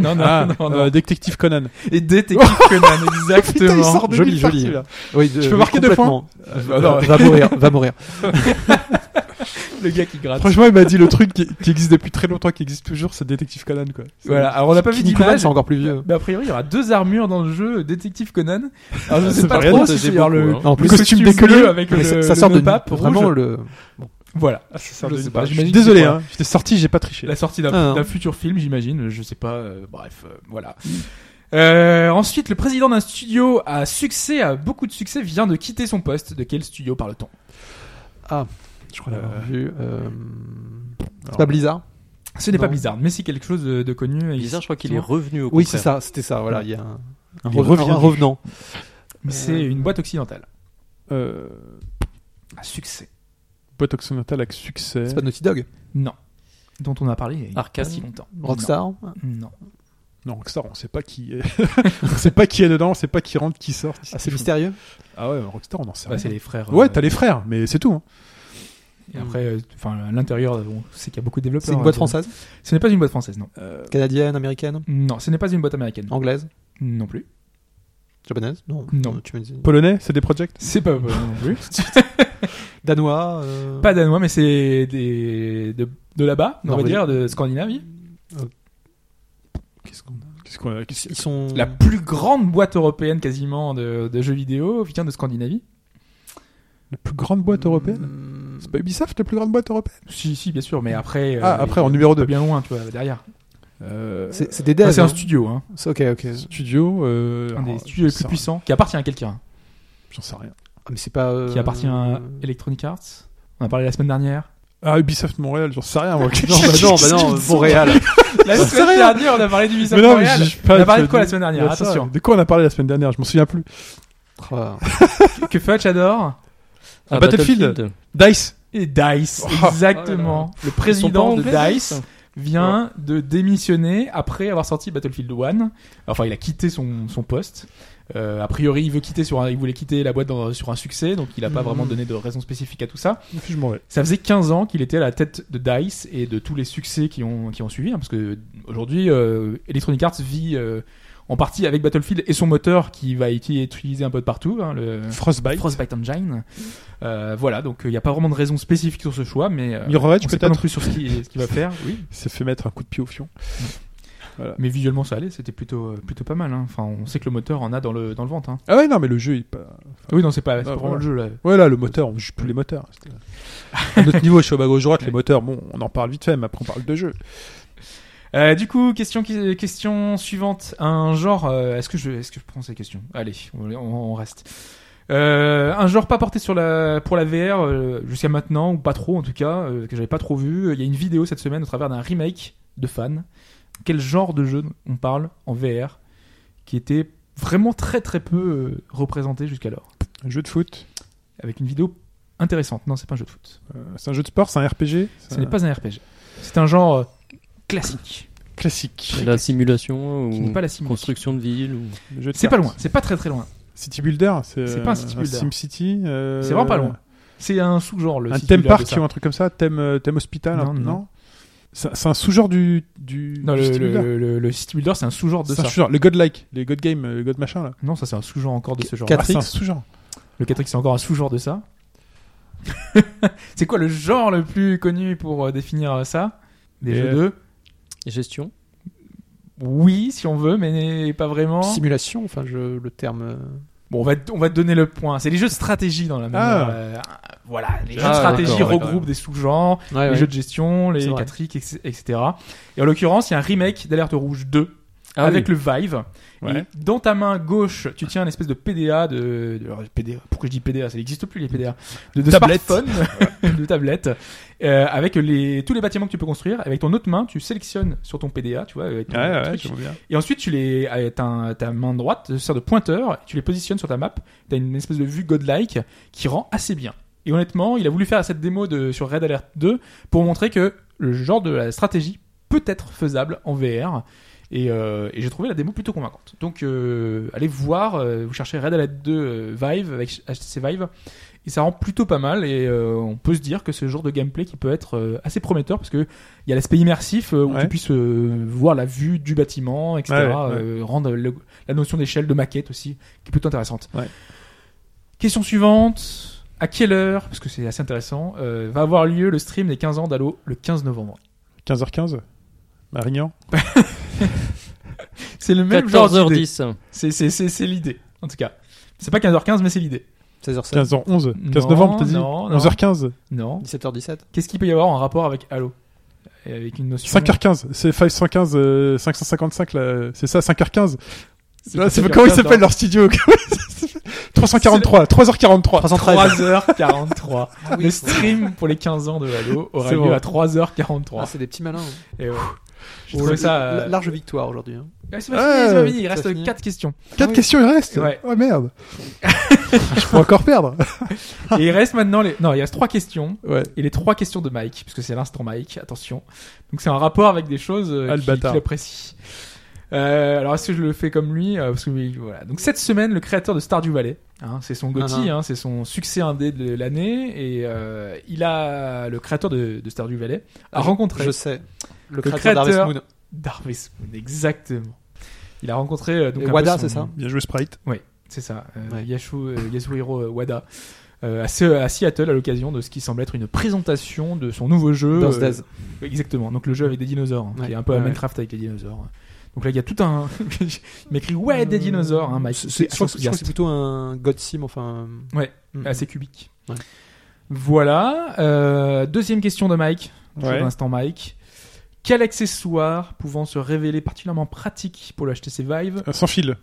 non, non, non, non. Détective Conan. Et Détective Conan, exactement. Putain, il sort de joli, joli. Oui, je peux marquer 2 points. Va mourir, va mourir. Le gars qui gratte. Franchement, il m'a dit le truc qui existe depuis très longtemps, qui existe toujours, c'est Détective Conan, quoi. Voilà. Alors, on n'a pas vu d'image. C'est encore plus vieux. Mais a priori, il y aura 2 armures dans le jeu Détective Conan. Alors, je sais pas trop si c'est le costume décollé avec le pape. Vraiment le. Voilà. Ah, je sais pas. Désolé, hein. J'étais sorti, j'ai pas triché. La sortie d'un futur film, j'imagine. Je sais pas. Bref, voilà. Ensuite, le président d'un studio à succès, à beaucoup de succès, vient de quitter son poste. De quel studio parle-t-on ? Ah, je crois l'avoir vu. C'est pas Blizzard ? Ce n'est pas Blizzard, mais c'est quelque chose de connu. Blizzard, je crois qu'il est revenu au contraire. Oui, c'est ça. C'était ça. Voilà, il y a un revenant. Mais c'est une boîte occidentale. À succès. Boîte occidentale avec succès. C'est pas Naughty Dog ? Non. Dont on a parlé il y a pas si longtemps. Rockstar ? Non. Non, Rockstar, on sait pas qui est. On sait pas qui est dedans, on sait pas qui rentre, qui sort. Ah, c'est mystérieux ? Ah ouais, Rockstar, on en sait rien. C'est les frères. Ouais, t'as les frères, mais c'est tout. Hein. Et après, à l'intérieur, on sait qu'il y a beaucoup de développeurs. C'est une boîte française ? Ce n'est pas une boîte française, non. Canadienne, américaine ? Non, ce n'est pas une boîte américaine. Anglaise ? Non plus. Japonaise ? Non. Non. Tu me dis... Polonais ? C'est des projets ? C'est pas polonais non plus. Danois Pas danois, mais c'est de là-bas, on va dire, de Scandinavie. Qu'est-ce qu'on a Ils sont... La plus grande boîte européenne quasiment de jeux vidéo vient de Scandinavie. La plus grande boîte européenne C'est pas Ubisoft, la plus grande boîte européenne ? Si, bien sûr, mais après... après, en numéro 2. Bien loin, tu vois, derrière. C'est des devs. C'est un studio. Hein. C'est, ok. Studio. Un des studios les plus puissants, qui appartient à quelqu'un. J'en sais rien. Ah, mais c'est pas qui appartient à Electronic Arts. On a parlé la semaine dernière. Ah, Ubisoft Montréal, j'en sais rien moi. Non, Montréal. La semaine dernière, on a parlé d'Ubisoft Montréal. On a parlé de quoi la semaine dernière ? Attention. De quoi on a parlé la semaine dernière ? Je m'en souviens plus. Que Fudge adore. Battlefield. DICE. Et DICE, exactement. Le président de DICE vient de démissionner après avoir sorti Battlefield 1. Enfin, il a quitté son poste. A priori, il voulait quitter la boîte sur un succès, donc il a pas vraiment donné de raison spécifique à tout ça. Je m'en vais. Ça faisait 15 ans qu'il était à la tête de DICE et de tous les succès qui ont suivi, hein, parce que aujourd'hui, Electronic Arts vit en partie avec Battlefield et son moteur qui va être utilisé un peu de partout, hein, le Frostbite Engine. Voilà, donc il n'y a pas vraiment de raison spécifique sur ce choix, mais Mirage, on sait pas non plus sur ce qu'il va faire. Oui. Il s'est fait mettre un coup de pied au fion. Voilà. Mais visuellement ça allait, c'était plutôt pas mal. Hein. Enfin, on sait que le moteur en a dans le ventre. Hein. Ah ouais, non, mais le jeu, il est pas. Enfin, oui, non, c'est pas vraiment le jeu là. Ouais, là, le moteur, on juge plus les moteurs. À notre niveau, je suis au bas gauche droite, les moteurs, bon, on en parle vite fait, mais après on parle de jeu. Du coup, question suivante, un genre. Est-ce que je prends ces questions ? Allez, on reste. Un genre pas porté pour la VR jusqu'à maintenant, ou pas trop en tout cas, que j'avais pas trop vu. Il y a une vidéo cette semaine au travers d'un remake de fans. Quel genre de jeu on parle en VR qui était vraiment très très peu représenté jusqu'alors ? Un jeu de foot. Avec une vidéo intéressante. Non, c'est pas un jeu de foot. C'est un jeu de sport, c'est un RPG ? Ce n'est pas un RPG. C'est un genre classique. Classique. La simulation ou pas la simulation. Construction de ville ou... C'est pas loin, c'est pas très très loin. City Builder, c'est pas un City Builder. SimCity. C'est vraiment pas loin. C'est un sous-genre le City Builder. Un theme park ou un truc comme ça, thème hospital, non ? C'est un sous-genre du non, City Builder. Le City Builder, c'est un sous-genre de ça. Sous-genre. Le godlike, les god game, le god machin là. Non, ça c'est un sous-genre encore de ce genre. 4X, c'est un sous-genre. Le 4X, c'est encore un sous-genre de ça. C'est quoi le genre le plus connu pour définir ça ? Des jeux de gestion. Oui, si on veut, mais pas vraiment. Simulation, enfin le terme. Bon, on va te donner le point. C'est les jeux de stratégie dans la même. Voilà, les jeux de stratégie regroupent des sous-genres, les jeux de gestion, les 4X, etc. Et en l'occurrence, il y a un remake d'Alerte Rouge 2 avec le Vive. Ouais. Et dans ta main gauche, tu tiens une espèce de PDA de pourquoi je dis PDA, ça n'existe plus les PDA de smartphone, de tablette, avec tous les bâtiments que tu peux construire. Avec ton autre main, tu sélectionnes sur ton PDA, tu vois, avec ton truc. Et ensuite tu les avec ta main droite te sert de pointeur, tu les positionnes sur ta map. T'as une espèce de vue godlike qui rend assez bien. Et honnêtement, il a voulu faire cette démo sur Red Alert 2 pour montrer que le genre de la stratégie peut être faisable en VR. Et j'ai trouvé la démo plutôt convaincante. Donc allez voir, vous cherchez Red Alert 2 Vive avec HTC Vive. Et ça rend plutôt pas mal. Et on peut se dire que ce genre de gameplay qui peut être assez prometteur parce qu'il y a l'aspect immersif où tu puisses voir la vue du bâtiment, etc. Rendre la notion d'échelle, de maquette aussi, qui est plutôt intéressante. Ouais. Question suivante. À quelle heure, parce que c'est assez intéressant, va avoir lieu le stream des 15 ans d'Halo le 15 novembre 15h15 Marignan. C'est le même genre d'idée. 14h10. C'est l'idée, en tout cas. C'est pas 15h15, mais c'est l'idée. 16h16. 15h11. 15 novembre, t'as dit non. 11h15 Non. 17h17. Qu'est-ce qu'il peut y avoir en rapport avec Halo avec une notion... 5h15. C'est 515, 555, là. C'est ça, 5h15. C'est comment ils s'appellent leur studio 343, 3h43. 3h43. Le stream pour les 15 ans de Halo aura lieu à 3h43. Ah, c'est des petits malins. Hein. Et je trouve ça large victoire aujourd'hui. Hein. Ouais, c'est pas fini, il reste 4 questions. 4 questions il reste. Ouais. Oh merde. Je peux encore perdre. Et il reste maintenant il reste 3 questions. Ouais. Et les 3 questions de Mike puisque c'est l'instant Mike, attention. Donc c'est un rapport avec des choses qu'il apprécie. Alors est-ce que je le fais comme lui parce que voilà. Donc cette semaine, le créateur de Stardew Valley, hein, c'est son GOTY, hein, c'est son succès indé de l'année, et le créateur de Stardew Valley a rencontré. Je sais. Le créateur d'Harvest Moon. D'Harvest Moon, exactement. Il a rencontré Wada, c'est ça. Bien joué Sprite. Oui, c'est ça. Yasuhiro Wada à Seattle à l'occasion de ce qui semble être une présentation de son nouveau jeu. Dance Days. Exactement. Donc le jeu avec des dinosaures, hein, qui est un peu à Minecraft avec les dinosaures. Donc là, il y a tout un. Il m'écrit des dinosaures, hein, Mike. Je crois que c'est plutôt un God Sim, enfin. Ouais, assez cubique. Ouais. Voilà. Deuxième question de Mike. Toujours l'instant Mike. Quel accessoire pouvant se révéler particulièrement pratique pour le HTC Vive sans fil.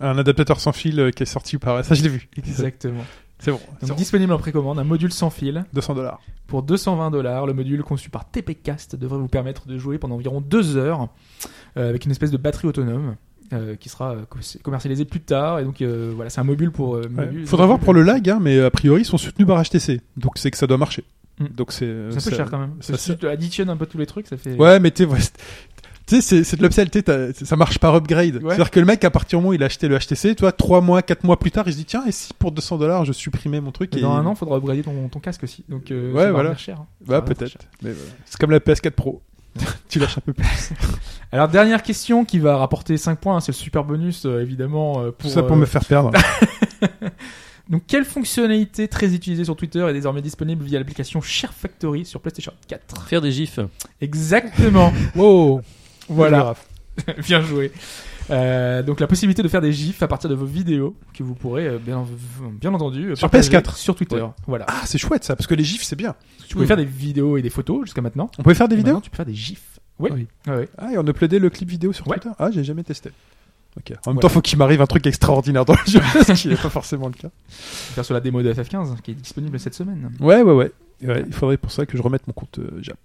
Un adaptateur sans fil qui est sorti par. Ça, je l'ai vu. Exactement. C'est bon. Donc, disponible en précommande, un module sans fil. $200. Pour $220, le module conçu par TPCast devrait vous permettre de jouer pendant environ 2 heures avec une espèce de batterie autonome qui sera commercialisée plus tard. Et donc, voilà, c'est un module pour. Faudra voir pour le lag, hein, mais a priori, ils sont soutenus par HTC. Donc, c'est que ça doit marcher. Donc, c'est un peu cher quand même. Si tu additionnes un peu tous les trucs, ça fait. Ouais, mais tu sais, c'est de l'upsell, ça marche par upgrade. Ouais. C'est-à-dire que le mec, à partir du moment où il a acheté le HTC, tu vois, 3 mois, 4 mois plus tard, il se dit, tiens, et si pour $200, je supprimais mon truc. Mais dans un an, il faudra upgrader ton casque aussi. Donc, ça va revenir cher. Hein. Bah, peut-être. Mais voilà. C'est comme la PS4 Pro. Tu lâches un peu plus. Alors, dernière question qui va rapporter 5 points. Hein, c'est le super bonus, évidemment. Tout ça pour me faire perdre. Donc, quelle fonctionnalité très utilisée sur Twitter est désormais disponible via l'application Share Factory sur PlayStation 4 ? Faire des gifs. Exactement. Wow. Voilà. Bien joué. Donc la possibilité de faire des gifs à partir de vos vidéos que vous pourrez bien entendu sur PS4 sur Twitter. Ouais. Voilà. Ah, c'est chouette ça parce que les gifs c'est bien. Tu pouvais faire des vidéos et des photos jusqu'à maintenant. On pouvait faire des vidéos ? Tu peux faire des gifs. Oui. Ah, oui. Ah, et on uploadait le clip vidéo sur Twitter. Ah, j'ai jamais testé. OK. En même temps, faut qu'il m'arrive un truc extraordinaire dans le jeu, ce qui n'est pas forcément le cas. Faire sur la démo de FF15 qui est disponible cette semaine. Ouais, il faudrait pour ça que je remette mon compte Jap.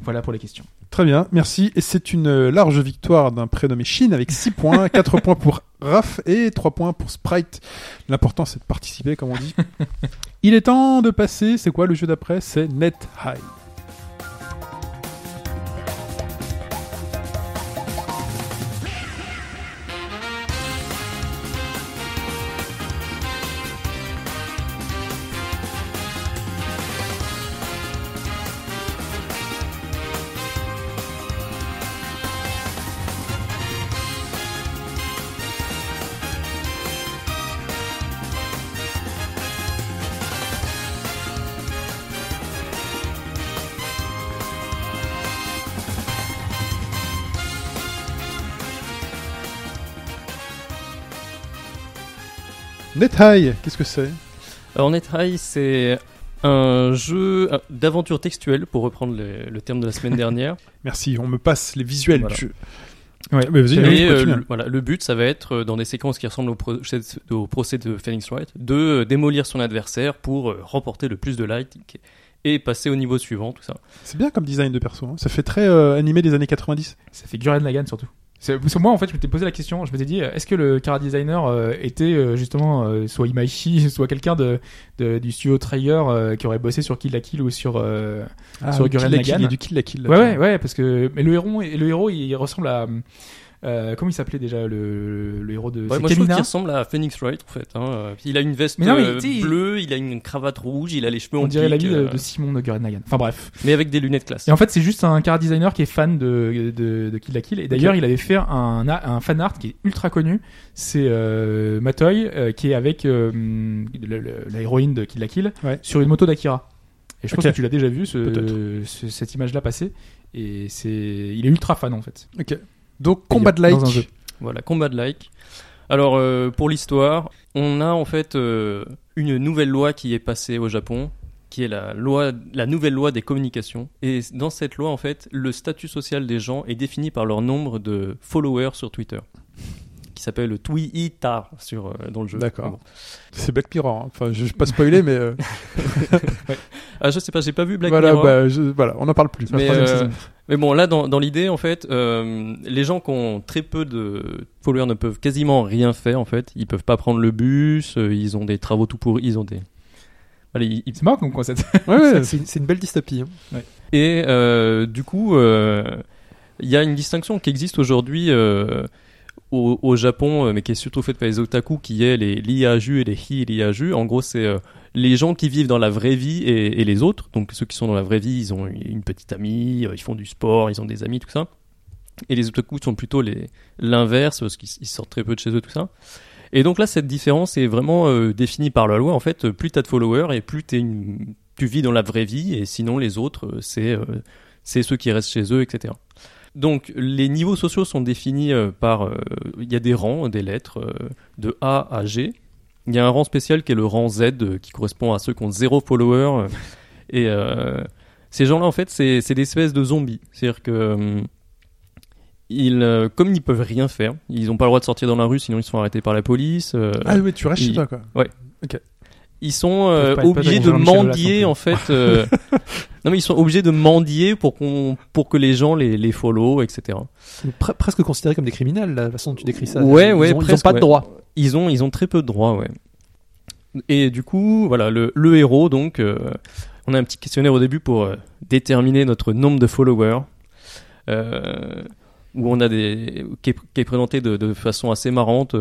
Voilà pour les questions. Très bien, merci. Et c'est une large victoire d'un prénommé Shin avec 6 points, 4 points pour Raph et 3 points pour Sprite. L'important, c'est de participer, comme on dit. Il est temps de passer. C'est quoi le jeu d'après ? C'est Net High. Net High, qu'est-ce que c'est ? Alors Net High, c'est un jeu d'aventure textuelle, pour reprendre le terme de la semaine dernière. Merci, on me passe les visuels. Voilà. Ouais, mais vas-y, et voilà, le but, ça va être, dans des séquences qui ressemblent au procès de Phoenix Wright, de démolir son adversaire pour remporter le plus de likes et passer au niveau suivant, tout ça. C'est bien comme design de perso, hein. Ça fait très animé des années 90. Ça fait Gurren Lagann surtout. Parce que moi, en fait, je m'étais posé la question, je m'étais dit, est-ce que le chara designer était justement soit Imaishi, soit quelqu'un du studio Trigger qui aurait bossé sur Kill la Kill ou sur Gurren Lagann. Il y a du Kill la Kill. Ouais, parce que mais le héros, il ressemble à comment il s'appelait déjà le héros de moi, je trouve qu'il ressemble à Phoenix Wright en fait. Hein. Il a une veste bleue, il a une cravate rouge, il a les cheveux en pique. On dirait l'ami de Simon de Gurren Lagann. Enfin bref. Mais avec des lunettes classe. Et en fait, c'est juste un chara designer qui est fan de Kill la Kill. Et d'ailleurs, il avait fait un fan art qui est ultra connu. C'est Matoy qui est avec la héroïne de Kill la Kill sur une moto d'Akira. Et je pense que tu l'as déjà vu cette image-là passer. Et il est ultra fan en fait. Ok. Donc combat de like. Voilà, combat de like. Alors pour l'histoire, on a en fait une nouvelle loi qui est passée au Japon, qui est la nouvelle loi des communications. Et dans cette loi, en fait, le statut social des gens est défini par leur nombre de followers sur Twitter, qui s'appelle Twitter dans le jeu. D'accord. Bon. C'est Black Mirror. Hein. Enfin, je vais pas spoiler, mais ouais. Ah, je sais pas, j'ai pas vu Black Mirror. Voilà, on en parle plus. Mais bon, là, dans l'idée, en fait, les gens qui ont très peu de followers ne peuvent quasiment rien faire, en fait. Ils peuvent pas prendre le bus, ils ont des travaux tout pourris, ils ont des... Allez, c'est marrant comme concept. Ouais, c'est une belle dystopie. Hein. Ouais. Et du coup, il y a une distinction qui existe aujourd'hui au Japon, mais qui est surtout faite par les otaku, qui est les l'IAJU et les hi-IAJU. En gros, c'est les gens qui vivent dans la vraie vie et les autres. Donc ceux qui sont dans la vraie vie, ils ont une petite amie, ils font du sport, ils ont des amis, tout ça. Et les otaku sont plutôt l'inverse, parce qu'ils sortent très peu de chez eux, tout ça. Et donc là, cette différence est vraiment définie par la loi. En fait, plus t'as de followers et plus tu vis dans la vraie vie, et sinon les autres, c'est ceux qui restent chez eux, etc. Donc, les niveaux sociaux sont définis par... Il y a des rangs, des lettres, de A à G. Il y a un rang spécial qui est le rang Z, qui correspond à ceux qui ont 0 follower. Et ces gens-là, en fait, c'est des espèces de zombies. C'est-à-dire que... comme ils peuvent rien faire, ils n'ont pas le droit de sortir dans la rue, sinon ils se font arrêter par la police. Oui, tu restes chez toi, quoi. Ouais. Ok. Ils sont obligés de mendier en fait. Non mais ils sont obligés de mendier pour que les gens les follow, etc. Presque considérés comme des criminels, la façon dont tu décris ça. Ils ont pas de droits. Ils ont très peu de droits, ouais. Et du coup, voilà, le héros, donc on a un petit questionnaire au début pour déterminer notre nombre de followers. Où on a qui est présenté de façon assez marrante.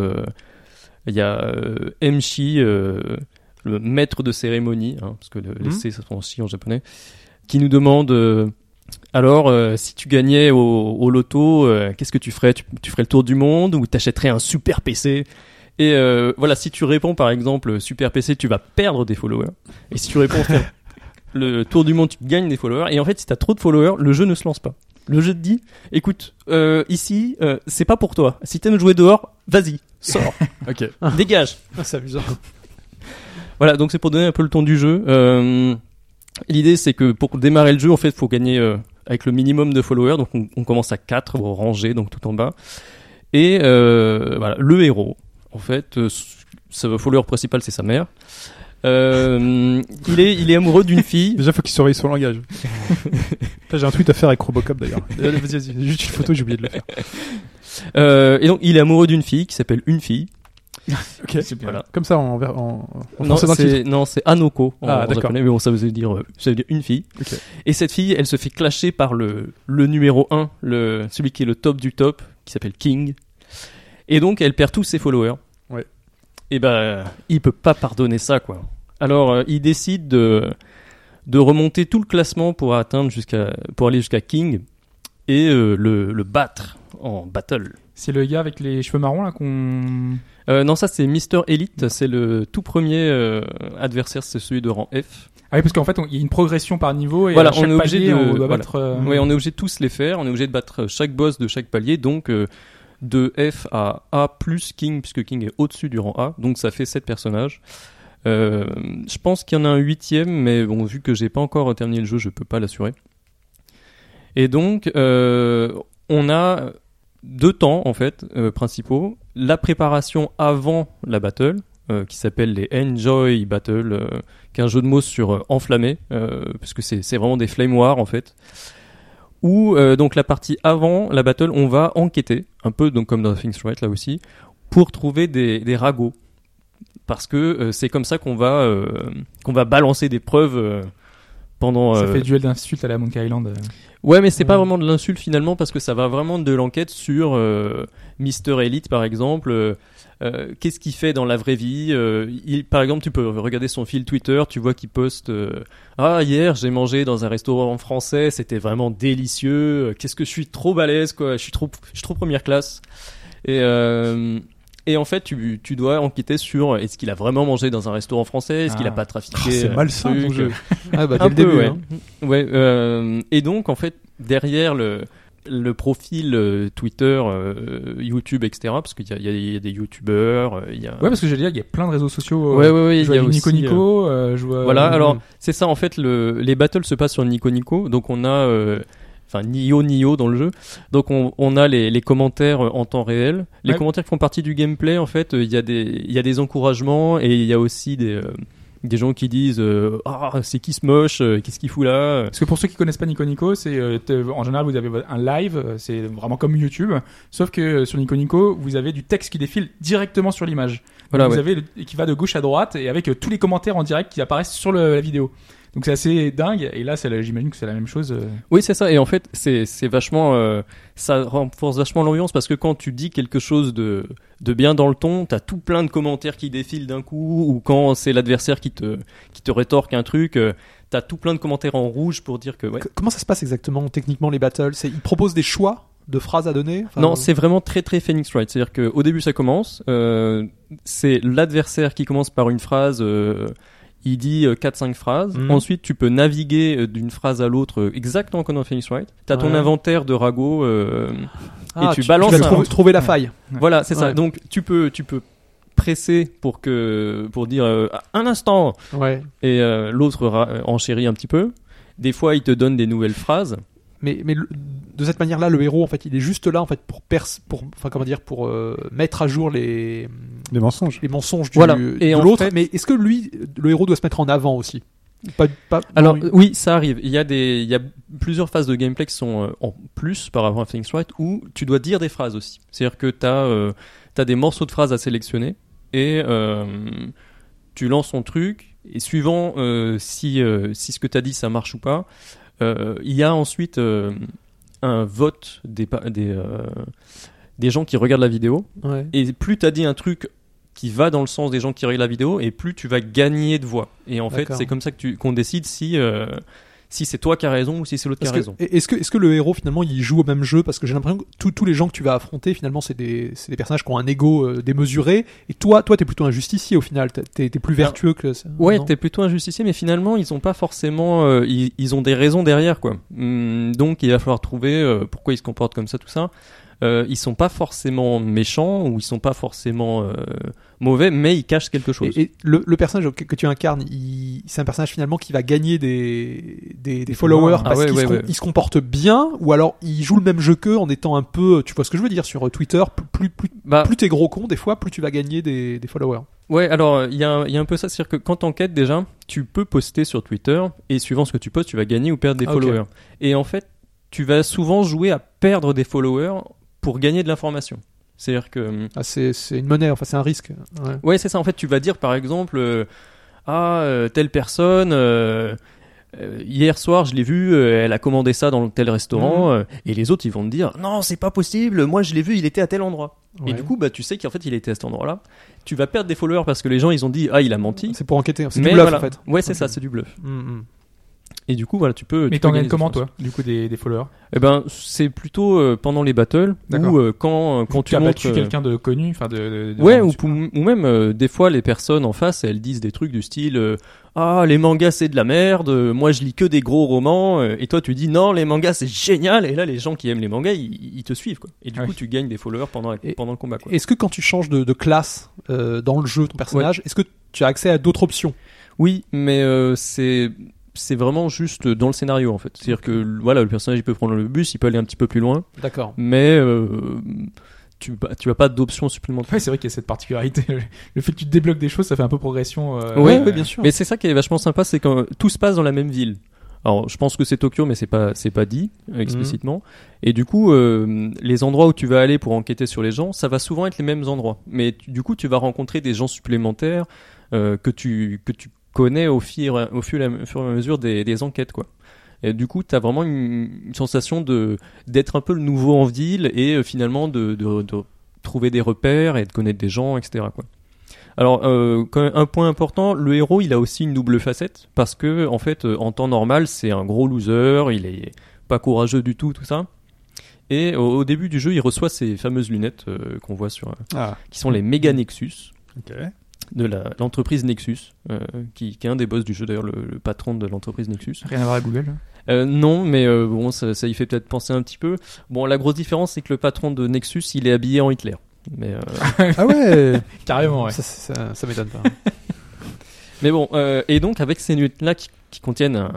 Il y a Emshi, le maître de cérémonie, hein, parce que les C ça se prononce en japonais, qui nous demande si tu gagnais au loto, qu'est-ce que tu ferais ? Tu ferais le tour du monde ou t'achèterais un super PC ? Et voilà, si tu réponds par exemple super PC, tu vas perdre des followers. Et si tu réponds le tour du monde, tu gagnes des followers. Et en fait, si t'as trop de followers, le jeu ne se lance pas. Le jeu te dit, écoute, ici, c'est pas pour toi. Si t'aimes jouer dehors, vas-y, sors, okay. Dégage. C'est amusant. Voilà, donc c'est pour donner un peu le ton du jeu. L'idée, c'est que pour démarrer le jeu, en fait, il faut gagner avec le minimum de followers. Donc on commence à 4, rangé, donc tout en bas. Et voilà, le héros, en fait, le follower principal, c'est sa mère. Il est amoureux d'une fille. Déjà, faut qu'il surveille son langage. Là, j'ai un tweet à faire avec Robocop d'ailleurs. Vas-y, juste une photo, j'ai oublié de le faire. Et donc, il est amoureux d'une fille qui s'appelle Une Fille. Ok. Voilà. Comme ça, c'est Hanoko. D'accord. Japonais, mais bon, ça veut dire une fille. Okay. Et cette fille, elle se fait clasher par le numéro 1, celui qui est le top du top, qui s'appelle King. Et donc, elle perd tous ses followers. Ouais. Et il peut pas pardonner ça, quoi. Alors, il décide de remonter tout le classement pour aller jusqu'à King et le battre en battle. C'est le gars avec les cheveux marrons, là, non, ça, c'est Mister Elite. C'est le tout premier adversaire, c'est celui de rang F. Ah oui, parce qu'en fait, il y a une progression par niveau et voilà, chaque palier, on doit battre... Oui, on est obligé de tous les faire. On est obligé de battre chaque boss de chaque palier, donc... de F à A plus King, puisque King est au-dessus du rang A, donc ça fait 7 personnages. Je pense qu'il y en a un 8e, mais bon, vu que j'ai pas encore terminé le jeu, je peux pas l'assurer. Et donc, on a deux temps en fait principaux. La préparation avant la battle qui s'appelle les Enjoy Battle, qui est un jeu de mots sur enflammé, parce que c'est vraiment des flame wars en fait. Où donc la partie avant la battle, on va enquêter un peu, donc comme dans Things Right là aussi, pour trouver des ragots, parce que c'est comme ça qu'on va balancer des preuves. Ça fait duel d'insultes à la Monkey Island. Ouais, mais c'est pas vraiment de l'insulte finalement, parce que ça va vraiment de l'enquête sur Mister Elite par exemple. Qu'est-ce qu'il fait dans la vraie vie, par exemple, tu peux regarder son fil Twitter, tu vois qu'il poste hier j'ai mangé dans un restaurant français, c'était vraiment délicieux. Qu'est-ce que je suis trop balèze quoi, je suis trop première classe. Et en fait, tu dois enquêter sur est-ce qu'il a vraiment mangé dans un restaurant français, est-ce qu'il a pas trafiqué. C'est malsain ton jeu. Ah bah dès le début. Ouais. Hein. Ouais. Et donc en fait derrière le profil Twitter, YouTube, etc. Parce qu'il y a des youtubeurs. Ouais, parce que j'allais dire il y a plein de réseaux sociaux. Ouais. Je vois Nico. Voilà. Alors c'est ça en fait. Les battles se passent sur Nico. Donc on a. Enfin, Nioh dans le jeu. Donc on a les commentaires en temps réel, les commentaires qui font partie du gameplay en fait. Il y a des encouragements et il y a aussi des gens qui disent c'est qui ce moche, qu'est-ce qu'il fout là. Parce que pour ceux qui connaissent pas Nico, c'est en général vous avez un live, c'est vraiment comme YouTube, sauf que sur Nico vous avez du texte qui défile directement sur l'image. Voilà, vous avez qui va de gauche à droite et avec tous les commentaires en direct qui apparaissent sur la vidéo. Donc c'est assez dingue, et là j'imagine que c'est la même chose. Oui c'est ça, et en fait c'est vachement ça renforce vachement l'ambiance, parce que quand tu dis quelque chose de bien dans le ton, t'as tout plein de commentaires qui défilent d'un coup, ou quand c'est l'adversaire qui te rétorque un truc, t'as tout plein de commentaires en rouge pour dire que... Ouais. Comment ça se passe exactement techniquement les battles ? Ils proposent des choix de phrases à donner ? Non, c'est vraiment très très Phoenix Wright, c'est-à-dire qu'au début ça commence, c'est l'adversaire qui commence par une phrase... il dit 4-5 phrases. Ensuite, tu peux naviguer d'une phrase à l'autre exactement comme dans Phoenix Wright. T'as ton inventaire de ragots et tu balances. Tu vas trouver la faille. Voilà, c'est ça. Donc, tu peux presser pour dire un instant. Ouais. Et l'autre enchérit un petit peu. Des fois, il te donne des nouvelles phrases. Mais de cette manière-là, le héros, en fait, il est juste là, en fait, pour mettre à jour les mensonges. Les mensonges de l'autre. Fait... Mais est-ce que lui, le héros, doit se mettre en avant aussi ? Pas. Alors non, oui, ça arrive. Il y a plusieurs phases de gameplay qui sont en plus par rapport à Phoenix Wright où tu dois dire des phrases aussi. C'est-à-dire que t'as des morceaux de phrases à sélectionner et tu lances ton truc et suivant si ce que t'as dit ça marche ou pas. Il y a ensuite un vote des gens qui regardent la vidéo. Ouais. Et plus t'as dit un truc qui va dans le sens des gens qui regardent la vidéo, et plus tu vas gagner de voix. Et en fait, c'est comme ça qu'on décide si c'est toi qui as raison ou si c'est l'autre qui a raison. Est-ce que le héros finalement il joue au même jeu, parce que j'ai l'impression que tous les gens que tu vas affronter finalement c'est des personnages qui ont un ego démesuré, et toi t'es plutôt un justicier au final, t'es plus vertueux que ça. Ouais, t'es plutôt un justicier, mais finalement ils ont pas forcément ils ont des raisons derrière quoi. Donc il va falloir trouver pourquoi ils se comportent comme ça, tout ça. Ils sont pas forcément méchants ou ils sont pas forcément mauvais, mais ils cachent quelque chose. Et le personnage que tu incarnes, c'est un personnage finalement qui va gagner des followers parce qu'il se comporte bien, ou alors il joue le même jeu qu'eux en étant un peu, tu vois ce que je veux dire, sur Twitter, plus t'es gros con des fois, plus tu vas gagner des followers. Ouais, alors il y a un peu ça, c'est-à-dire que quand t'enquêtes déjà, tu peux poster sur Twitter et suivant ce que tu postes, tu vas gagner ou perdre des followers. Okay. Et en fait, tu vas souvent jouer à perdre des followers pour gagner de l'information. C'est-à-dire que... c'est une monnaie, enfin c'est un risque. Ouais. Ouais, c'est ça. En fait, tu vas dire par exemple telle personne hier soir, je l'ai vue, elle a commandé ça dans tel restaurant et les autres ils vont te dire non, c'est pas possible, moi je l'ai vu, il était à tel endroit. Ouais. Et du coup, tu sais qu'en fait, il était à cet endroit-là. Tu vas perdre des followers parce que les gens ils ont dit il a menti. C'est pour enquêter, c'est du bluff en fait. Ouais, c'est ça, c'est du bluff. Mm-hmm. Et du coup, tu peux. Mais t'en gagnes comment, toi, du coup, des followers ? Eh ben, c'est plutôt pendant les battles ou quand tu as battu quelqu'un de connu, enfin ou même des fois les personnes en face, elles disent des trucs du style les mangas c'est de la merde, moi je lis que des gros romans, et toi tu dis non, les mangas c'est génial, et là les gens qui aiment les mangas ils te suivent quoi. Et du coup tu gagnes des followers pendant le combat quoi. Est-ce que quand tu changes de classe dans le jeu ton personnage, est-ce que tu as accès à d'autres options ? Oui, mais c'est c'est vraiment juste dans le scénario en fait. C'est-à-dire que voilà, le personnage il peut prendre le bus, il peut aller un petit peu plus loin. D'accord. Mais tu n'as pas d'options supplémentaires. Ouais, c'est vrai qu'il y a cette particularité. Le fait que tu te débloques des choses, ça fait un peu progression. Oui, bien sûr. Mais c'est ça qui est vachement sympa, c'est quand tout se passe dans la même ville. Alors, je pense que c'est Tokyo, mais c'est pas dit explicitement. Mmh. Et du coup, les endroits où tu vas aller pour enquêter sur les gens, ça va souvent être les mêmes endroits. Mais du coup, tu vas rencontrer des gens supplémentaires que tu connais au fur et à mesure des enquêtes, quoi. Et du coup, t'as vraiment une sensation d'être un peu le nouveau en ville et finalement de trouver des repères et de connaître des gens, etc., quoi. Alors, un point important, le héros, il a aussi une double facette, parce que, en fait, en temps normal, c'est un gros loser, il est pas courageux du tout, tout ça. Et au début du jeu, il reçoit ces fameuses lunettes qu'on voit qui sont les méga Nexus, okay, de l'entreprise Nexus, qui est un des boss du jeu, d'ailleurs, le patron de l'entreprise Nexus. Rien à voir à Google, hein. Non, mais bon, ça y fait peut-être penser un petit peu. Bon, la grosse différence, c'est que le patron de Nexus, il est habillé en Hitler. Mais ah ouais, carrément, ouais. Ça m'étonne pas. Mais bon, et donc avec ces lunettes-là qui contiennent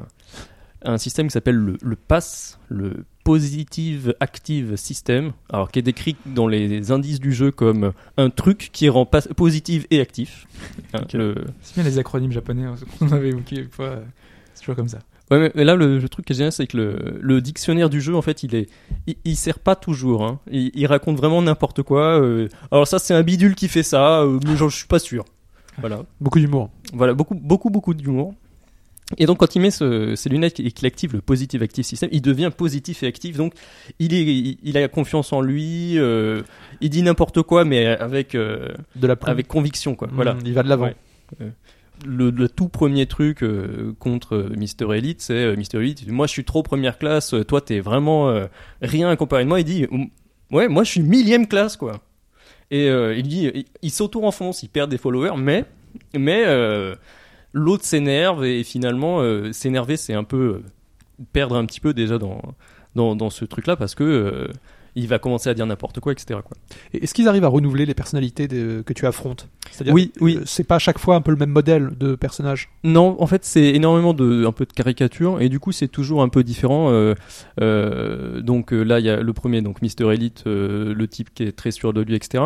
un système qui s'appelle le PASS, le Positive Active System, alors qui est décrit dans les indices du jeu comme un truc qui rend positif et actif. Okay. C'est bien les acronymes japonais, hein, qu'on avait évoqué une fois, c'est toujours comme ça. Ouais, mais là, le truc que j'ai, c'est que le dictionnaire du jeu, en fait, il sert pas toujours, hein. Il raconte vraiment n'importe quoi. Alors ça, c'est un bidule qui fait ça, mais genre, je suis pas sûr. Voilà. Beaucoup d'humour. Voilà, beaucoup d'humour. Et donc, quand il met ses lunettes et qu'il active le Positive Active System, il devient positif et actif. Donc, il a confiance en lui. Il dit n'importe quoi, mais avec conviction, quoi. Voilà. Il va de l'avant. Ouais. Le tout premier truc contre Mister Elite, c'est Mister Elite, moi je suis trop première classe, toi t'es vraiment rien à comparer de moi. Il dit ouais, moi je suis 1000e classe, quoi. Et il dit, il s'auto-enfonce, il perd des followers, mais l'autre s'énerve, et finalement s'énerver, c'est un peu perdre un petit peu déjà dans ce truc là, parce que il va commencer à dire n'importe quoi, etc., quoi. Et est-ce qu'ils arrivent à renouveler les personnalités que tu affrontes ? C'est-à-dire, oui. C'est pas à chaque fois un peu le même modèle de personnage ? Non, en fait, c'est énormément un peu de caricature, et du coup, c'est toujours un peu différent. Donc là, il y a le premier, donc Mister Elite, le type qui est très sûr de lui, etc.,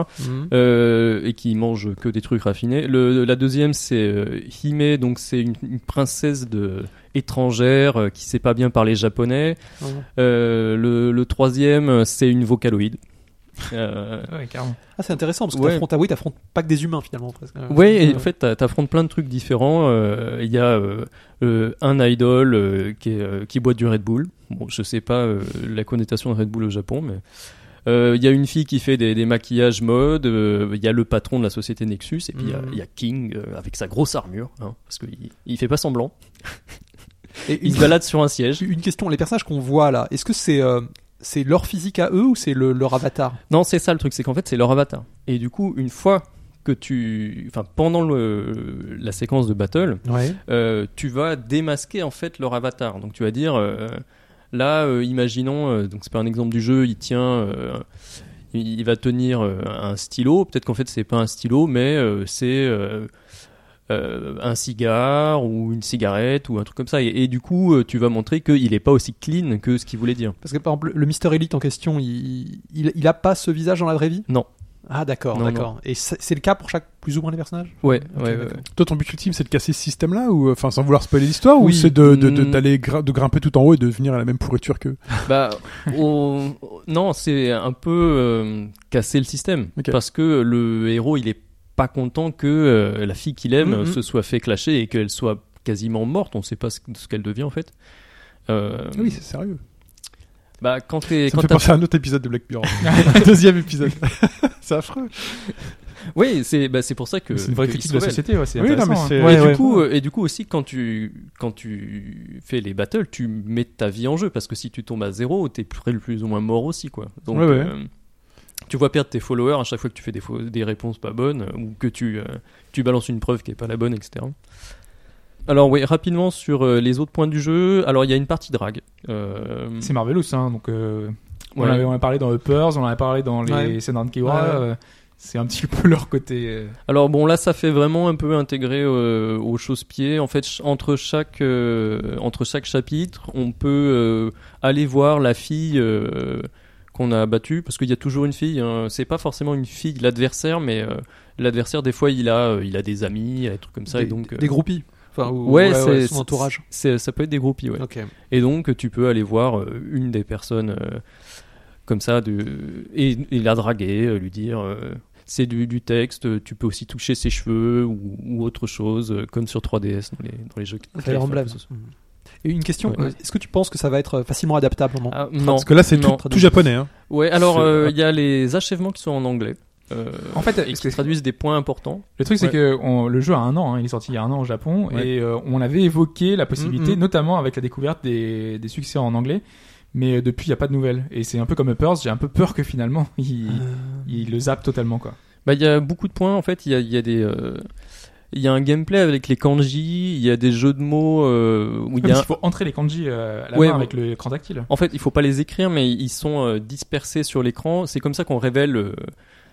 et qui mange que des trucs raffinés. La deuxième, c'est Hime, donc c'est une princesse étrangère qui sait pas bien parler japonais. Le troisième, c'est une vocaloïde. Ouais, carrément. Ah, c'est intéressant, parce que t'affrontes pas que des humains, finalement, presque. Et en fait t'affrontes plein de trucs différents. Il y a un idol qui boit du Red Bull. Bon, je sais pas la connotation de Red Bull au Japon, mais il y a une fille qui fait des maquillages mode, il y a le patron de la société Nexus, et puis il y a King avec sa grosse armure, hein, parce qu'il fait pas semblant. Et il se balade sur un siège. Une question, les personnages qu'on voit là, est-ce que c'est leur physique à eux, ou c'est leur avatar ? Non, c'est ça le truc, c'est qu'en fait c'est leur avatar. Et du coup, une fois que pendant la séquence de battle, tu vas démasquer en fait leur avatar. Donc tu vas dire... Là, imaginons, donc c'est pas un exemple du jeu, il va tenir un stylo. Peut-être qu'en fait c'est pas un stylo, mais c'est un cigare ou une cigarette ou un truc comme ça. Et du coup, tu vas montrer qu'il est pas aussi clean que ce qu'il voulait dire. Parce que par exemple, le Mister Elite en question, il a pas ce visage dans la vraie vie ? Non. Ah d'accord, non. Et c'est le cas pour chaque plus ou moins des personnages ? Ouais. Toi, ton but ultime, c'est de casser ce système-là, ou enfin sans vouloir spoiler l'histoire, ou c'est d'aller grimper tout en haut et de venir à la même pourriture qu'eux ? Bah non, c'est un peu casser le système, okay, parce que le héros, il est pas content que la fille qu'il aime se soit fait clasher et qu'elle soit quasiment morte. On sait pas ce qu'elle devient en fait. Oui, c'est sérieux. Bah, quand t'as pensé à un autre épisode de Black Mirror. Deuxième épisode. C'est affreux. Oui, c'est pour ça que c'est une vraie critique de la société, ouais, c'est intéressant. Non, c'est... Et du coup aussi, quand tu fais les battles, tu mets ta vie en jeu, parce que si tu tombes à zéro, t'es plus ou moins mort aussi, quoi. Donc tu vois perdre tes followers à chaque fois que tu fais des réponses pas bonnes, ou que tu balances une preuve qui est pas la bonne, etc. Alors oui, rapidement sur les autres points du jeu. Alors il y a une partie drague. C'est Marvelous, hein, donc on en a parlé dans Uppers, on en a parlé dans les scènes d'Ankiwa. C'est un petit peu leur côté. Alors bon, là, ça fait vraiment un peu intégré au chausse-pied. En fait, entre chaque chapitre, on peut aller voir la fille qu'on a battue, parce qu'il y a toujours une fille. Hein. C'est pas forcément une fille l'adversaire, mais l'adversaire des fois il a des amis, des trucs comme ça, et donc des groupies. Enfin, c'est son entourage. Ça peut être des groupies, ouais. Okay. Et donc tu peux aller voir une des personnes comme ça et la draguer, lui dire c'est du texte. Tu peux aussi toucher ses cheveux ou autre chose, comme sur 3DS dans les jeux. C'est l'emblème. Et une question, est-ce que tu penses que ça va être facilement adaptable en anglais? Non. Parce que là c'est tout japonais. Hein. Ouais. Alors il y a les achèvements qui sont en anglais. En fait, et qui traduisent des points importants. Le truc, c'est que le jeu a un an, il est sorti il y a un an au Japon, et on avait évoqué la possibilité, notamment avec la découverte des succès en anglais, mais depuis, il n'y a pas de nouvelles. Et c'est un peu comme Uppers, j'ai un peu peur que finalement, il le zappe totalement, quoi. Bah, il y a beaucoup de points, en fait, il y a des... Il y a un gameplay avec les kanji, il y a des jeux de mots où il faut entrer les kanji à la main avec l'écran tactile. En fait, il ne faut pas les écrire, mais ils sont dispersés sur l'écran. C'est comme ça qu'on révèle...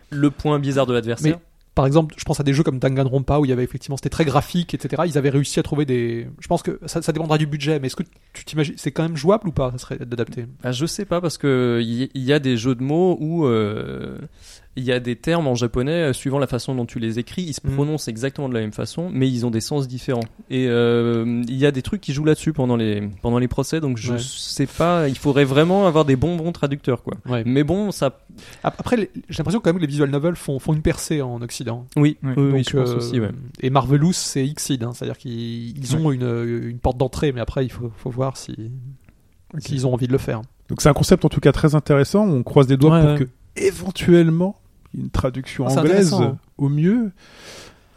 le point bizarre de l'adversaire. Mais, par exemple, je pense à des jeux comme Danganronpa où il y avait effectivement, c'était très graphique, etc. Ils avaient réussi à trouver des. Je pense que ça dépendra du budget, mais est-ce que tu t'imagines, c'est quand même jouable ou pas? Ça serait d'adapter. Ah, je sais pas, parce que il y a des jeux de mots où il y a des termes en japonais, suivant la façon dont tu les écris, ils se prononcent exactement de la même façon, mais ils ont des sens différents. Et il y a des trucs qui jouent là-dessus pendant les procès, donc je sais pas, il faudrait vraiment avoir des bons traducteurs, quoi. Ouais. Mais bon, ça... Après, j'ai l'impression quand même que les visual novels font une percée en Occident. Oui. Donc, oui, je pense aussi, ouais. Et Marvelous, c'est Xseed, hein, c'est-à-dire qu'ils ont une porte d'entrée, mais après, il faut voir s'ils ont envie de le faire. Donc c'est un concept en tout cas très intéressant, on croise des doigts pour que, éventuellement, une traduction anglaise au mieux.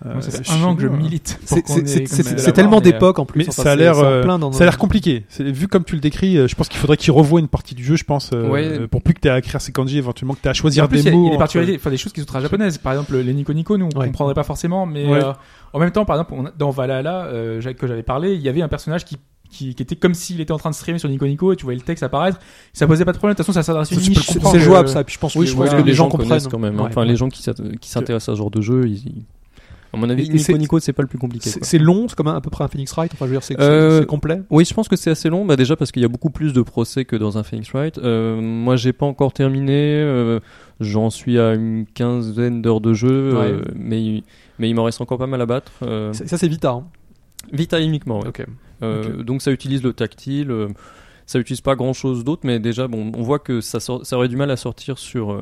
Ça fait un an que je milite. C'est tellement d'époque en plus. Mais ça a l'air compliqué. Vu comme tu le décris, je pense qu'il faudrait qu'ils revoient une partie du jeu, je pense, pour plus que tu aies à écrire ces kanji, éventuellement que tu aies à choisir des mots. Il y a des particularités, enfin des choses qui sont très japonaises. Par exemple, les Nico Nico, nous, on comprendrait pas forcément, mais en même temps, par exemple, dans Valhalla, que j'avais parlé, il y avait un personnage qui était comme s'il était en train de streamer sur Nico Nico et tu voyais le texte apparaître, ça posait pas de problème, de toute façon ça s'adresse à une niche, c'est jouable ça, puis je pense que les gens comprennent quand même, les gens qui s'intéressent à ce genre de jeu, à mon avis, Nico Nico c'est pas le plus compliqué, c'est long, c'est comme à peu près un Phoenix Wright, enfin je veux dire c'est complet. Oui, je pense que c'est assez long, déjà parce qu'il y a beaucoup plus de procès que dans un Phoenix Wright. Moi j'ai pas encore terminé, j'en suis à une quinzaine d'heures de jeu, mais il m'en reste encore pas mal à battre. Ça c'est Vita, hein. Vita uniquement, donc ça utilise le tactile, ça utilise pas grand chose d'autre, mais déjà bon, on voit que ça aurait du mal à sortir sur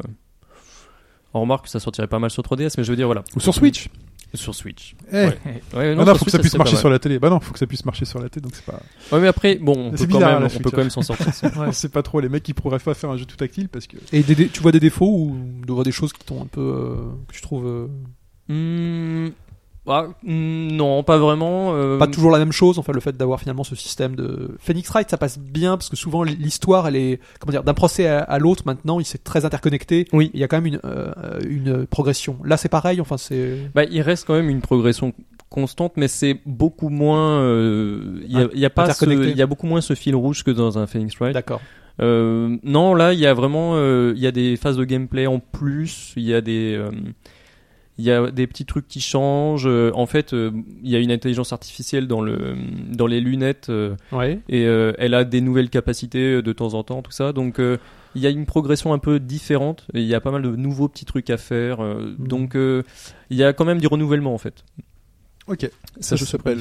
on remarque que ça sortirait pas mal sur 3DS, mais je veux dire voilà, ou sur Switch. Sur Switch. Faut que ça puisse marcher sur la télé. Bah non, faut que ça puisse marcher sur la télé, donc c'est pas... Ouais, mais après, bon, on peut quand même s'en sortir. C'est pas trop, les mecs, ils pourraient pas faire un jeu tout tactile parce que... Et tu vois des défauts ou des choses qui t'ont un peu... que tu trouves... non, pas vraiment. Pas toujours la même chose. Enfin, le fait d'avoir finalement ce système de Phoenix Wright, ça passe bien parce que souvent l'histoire, elle est, comment dire, d'un procès à l'autre. Maintenant, il s'est très interconnecté. Oui. Il y a quand même une progression. Là, c'est pareil. Enfin, c'est. Bah, il reste quand même une progression constante, mais c'est beaucoup moins. Il y a beaucoup moins ce fil rouge que dans un Phoenix Wright. D'accord. Non, là, il y a vraiment, il y a des phases de gameplay en plus. Il y a des petits trucs qui changent. En fait, il y a une intelligence artificielle dans les lunettes. Et elle a des nouvelles capacités de temps en temps, tout ça. Donc, il y a une progression un peu différente. Il y a pas mal de nouveaux petits trucs à faire. Donc, il y a quand même du renouvellement, en fait. Ok. Ça s'appelle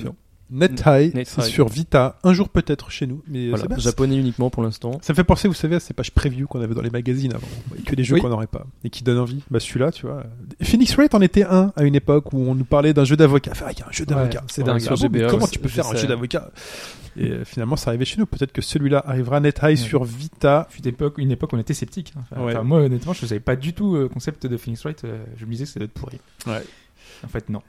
NetHigh. C'est sur Vita. Un jour peut-être chez nous. Mais voilà, japonais uniquement pour l'instant. Ça me fait penser, vous savez, à ces pages preview qu'on avait dans les magazines avant. Et que des jeux qu'on n'aurait pas. Et qui donnent envie. Bah, celui-là, tu vois. Phoenix Wright en était un à une époque où on nous parlait d'un jeu d'avocat. Enfin, il y a un jeu d'avocat. C'est dingue. Comment tu peux faire un jeu d'avocat? Et finalement, ça arrivait chez nous. Peut-être que celui-là arrivera NetHigh sur Vita. C'était une époque où on était sceptique. Enfin, moi, honnêtement, je ne savais pas du tout le concept de Phoenix Wright. Je me disais que ça doit être pourri. Ouais. En fait, non.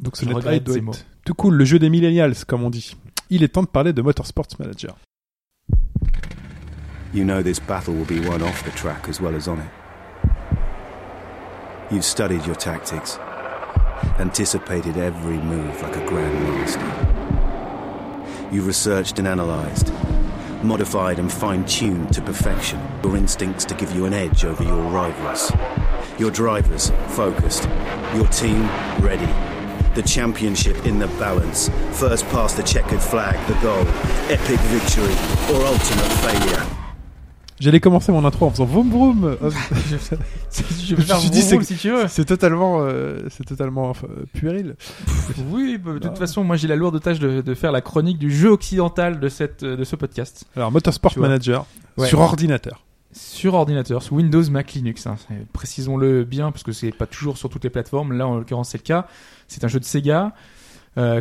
Donc ce NetHigh doit être tout cool, le jeu des millennials, comme on dit. Il est temps de parler de Motorsport Manager. You know this battle will be won off the track as well as on it. You've studied your tactics, anticipated every move like a grandmaster. You've researched and analyzed, modified and fine-tuned to perfection. Your instincts to give you an edge over your rivals. Your drivers focused. Your team ready. The championship in the balance. First past the checkered flag, the goal. Epic victory or ultimate failure. J'allais commencer mon intro en faisant vroom vroom. Je vais faire vroom vroom si tu veux. C'est totalement puéril. Oui, de toute façon, moi j'ai la lourde tâche de faire la chronique du jeu occidental de ce podcast. Alors, Motorsport Manager sur ordinateur. Sur ordinateur, sur Windows, Mac, Linux. Hein. Précisons-le bien parce que c'est pas toujours sur toutes les plateformes. Là, en l'occurrence, c'est le cas. C'est un jeu de Sega.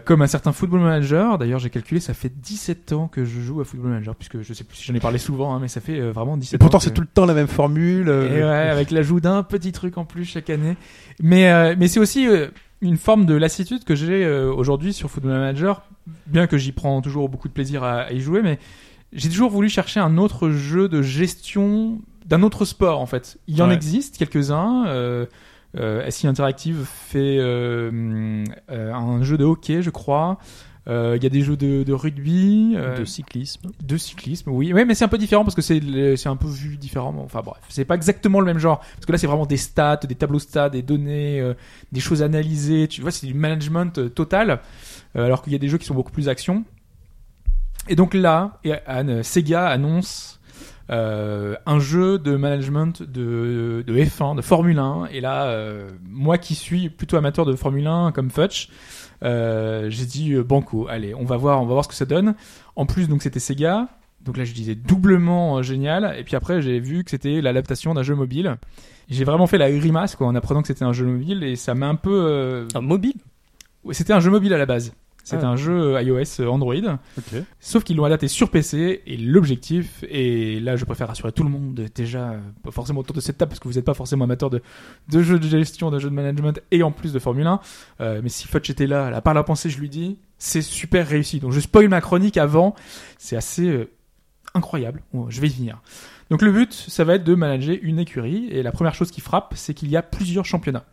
Comme un certain Football Manager, d'ailleurs j'ai calculé, ça fait 17 ans que je joue à Football Manager, puisque je sais plus si j'en ai parlé souvent, hein, mais ça fait vraiment 17 ans. Et pourtant c'est tout le temps la même formule. Et ouais, avec l'ajout d'un petit truc en plus chaque année. Mais c'est aussi une forme de lassitude que j'ai aujourd'hui sur Football Manager, bien que j'y prends toujours beaucoup de plaisir à y jouer, mais j'ai toujours voulu chercher un autre jeu de gestion d'un autre sport en fait. Il en existe quelques-uns. SI Interactive fait un jeu de hockey, je crois. Il y a des jeux de rugby, de cyclisme. Oui, mais c'est un peu différent parce que c'est un peu vu différemment. Enfin bref, c'est pas exactement le même genre parce que là c'est vraiment des stats, des tableaux stats, des données, des choses analysées. Tu vois, c'est du management total. Alors qu'il y a des jeux qui sont beaucoup plus action. Et donc là, Sega annonce un jeu de management de F1, de Formule 1. Et là, moi qui suis plutôt amateur de Formule 1 comme Futch, j'ai dit banco. Allez, on va voir ce que ça donne. En plus, donc c'était Sega. Donc là, je disais doublement génial. Et puis après, j'ai vu que c'était l'adaptation d'un jeu mobile. J'ai vraiment fait la grimace quoi en apprenant que c'était un jeu mobile et ça m'a un peu. Un mobile. C'était un jeu mobile à la base. C'est un jeu iOS Android, sauf qu'ils l'ont adapté sur PC et l'objectif, et là je préfère rassurer tout le monde déjà, pas forcément autour de cette table parce que vous n'êtes pas forcément amateur de jeux de gestion, de jeux de management et en plus de Formule 1, mais si Futch était là, à part la pensée je lui dis, c'est super réussi, donc je spoil ma chronique avant, c'est assez incroyable, je vais y venir. Donc le but, ça va être de manager une écurie et la première chose qui frappe, c'est qu'il y a plusieurs championnats.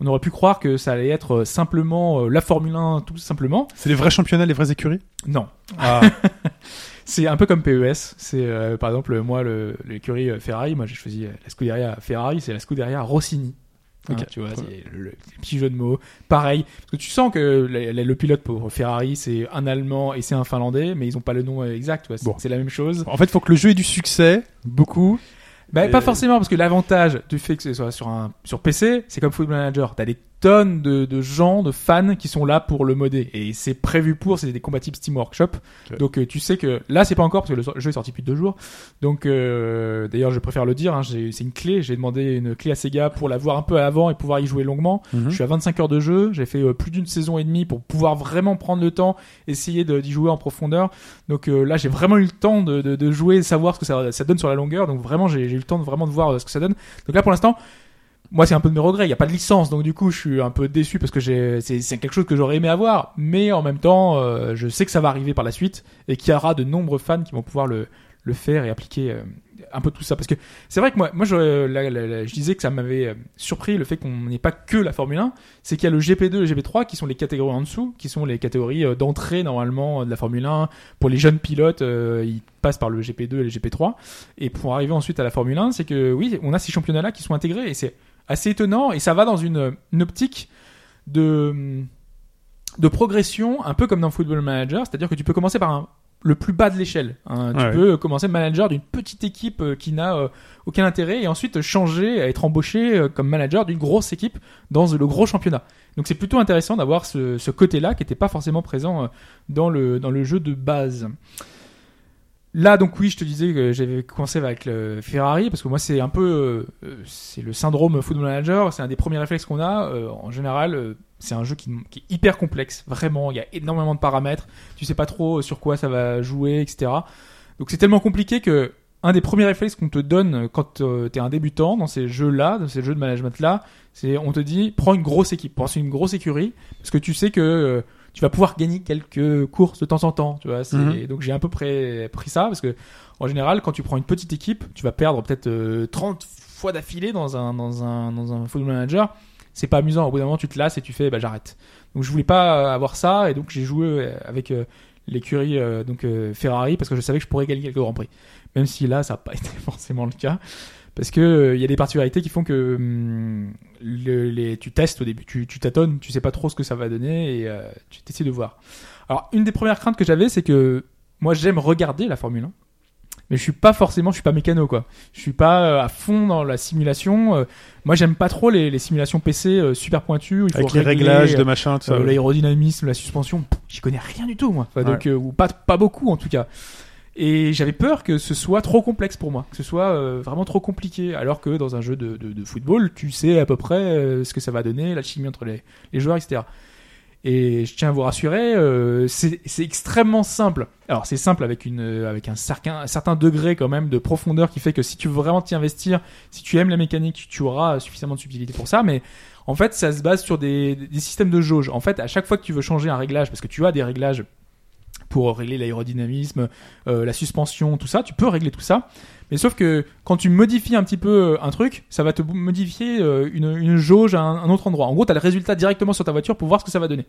On aurait pu croire que ça allait être simplement la Formule 1, tout simplement. C'est les vrais championnats, les vraies écuries ? Non. Ah. C'est un peu comme PES. C'est, par exemple, moi, l'écurie Ferrari, moi j'ai choisi la Scuderia Ferrari, c'est la Scuderia Rossini. Okay. Hein, tu vois, c'est le petit jeu de mots. Pareil, parce que tu sens que le pilote pour Ferrari, c'est un Allemand et c'est un Finlandais, mais ils n'ont pas le nom exact. Ouais, c'est la même chose. En fait, il faut que le jeu ait du succès, beaucoup. Bah, pas forcément, parce que l'avantage du fait que ce soit sur PC, c'est comme Football Manager. T'as des tonnes de gens, de fans qui sont là pour le modder. Et c'est prévu c'est des compatibles Steam Workshop. Okay. Donc, tu sais que là, c'est pas encore, parce que le jeu est sorti depuis 2 jours. Donc, d'ailleurs, je préfère le dire, hein, c'est une clé. J'ai demandé une clé à Sega pour la voir un peu avant et pouvoir y jouer longuement. Mm-hmm. Je suis à 25 heures de jeu. J'ai fait plus d'une saison et demie pour pouvoir vraiment prendre le temps, essayer d'y jouer en profondeur. Donc, là, j'ai vraiment eu le temps de jouer, savoir ce que ça donne sur la longueur. Donc, vraiment, j'ai eu le temps de voir ce que ça donne. Donc là, pour l'instant, moi, c'est un peu de mes regrets. Il n'y a pas de licence, donc du coup, je suis un peu déçu parce que c'est quelque chose que j'aurais aimé avoir. Mais en même temps, je sais que ça va arriver par la suite et qu'il y aura de nombreux fans qui vont pouvoir le faire et appliquer un peu tout ça. Parce que c'est vrai que moi je disais que ça m'avait surpris le fait qu'on n'ait pas que la Formule 1. C'est qu'il y a le GP2 et le GP3 qui sont les catégories en dessous, qui sont les catégories d'entrée normalement de la Formule 1. Pour les jeunes pilotes, ils passent par le GP2 et le GP3. Et pour arriver ensuite à la Formule 1, c'est que oui, on a ces championnats-là qui sont intégrés et c'est assez étonnant et ça va dans une optique de progression un peu comme dans Football Manager. C'est-à-dire que tu peux commencer par le plus bas de l'échelle. Hein. Ah tu peux commencer manager d'une petite équipe qui n'a aucun intérêt et ensuite changer, être embauché comme manager d'une grosse équipe dans le gros championnat. Donc c'est plutôt intéressant d'avoir ce côté-là qui n'était pas forcément présent dans le jeu de base. Là, donc oui, je te disais que j'avais commencé avec le Ferrari, parce que moi, c'est un peu... c'est le syndrome Football Manager, c'est un des premiers réflexes qu'on a. En général, c'est un jeu qui est hyper complexe, vraiment. Il y a énormément de paramètres. Tu sais pas trop sur quoi ça va jouer, etc. Donc c'est tellement compliqué que un des premiers réflexes qu'on te donne quand t'es un débutant dans ces jeux-là, dans ces jeux de management-là, c'est on te dit, prends une grosse équipe, prends une grosse écurie, parce que tu sais que... tu vas pouvoir gagner quelques courses de temps en temps, tu vois. Donc j'ai à peu près pris ça parce que en général, quand tu prends une petite équipe, tu vas perdre peut-être 30 fois d'affilée dans un Football Manager. C'est pas amusant. Au bout d'un moment, tu te lasses et tu fais, bah j'arrête. Donc je voulais pas avoir ça et donc j'ai joué avec l'écurie Ferrari, parce que je savais que je pourrais gagner quelques Grands Prix. Même si là, ça n'a pas été forcément le cas. Parce qu'il y a des particularités qui font que tu testes au début, tu tâtonnes, tu ne sais pas trop ce que ça va donner et tu essaies de voir. Alors, une des premières craintes que j'avais, c'est que moi, j'aime regarder la Formule 1, mais je suis pas mécano, quoi. Je suis pas à fond dans la simulation. Moi, j'aime pas trop les simulations PC super pointues où il faut avec régler, les réglages de machin, tout ça. L'aérodynamisme, la suspension, j'y connais rien du tout, moi. Enfin, ouais. Donc, ou pas beaucoup en tout cas. Et j'avais peur que ce soit trop complexe pour moi, que ce soit vraiment trop compliqué, alors que dans un jeu de football, tu sais à peu près ce que ça va donner, la chimie entre les joueurs, etc. Et je tiens à vous rassurer, c'est extrêmement simple. Alors c'est simple avec un certain degré quand même de profondeur qui fait que si tu veux vraiment t'y investir, si tu aimes la mécanique, tu auras suffisamment de subtilité pour ça, mais en fait ça se base sur des systèmes de jauge. En fait, à chaque fois que tu veux changer un réglage, parce que tu as des réglages pour régler l'aérodynamisme, la suspension, tout ça, tu peux régler tout ça. Mais sauf que quand tu modifies un petit peu un truc, ça va te modifier une jauge à un autre endroit. En gros, tu as le résultat directement sur ta voiture pour voir ce que ça va donner.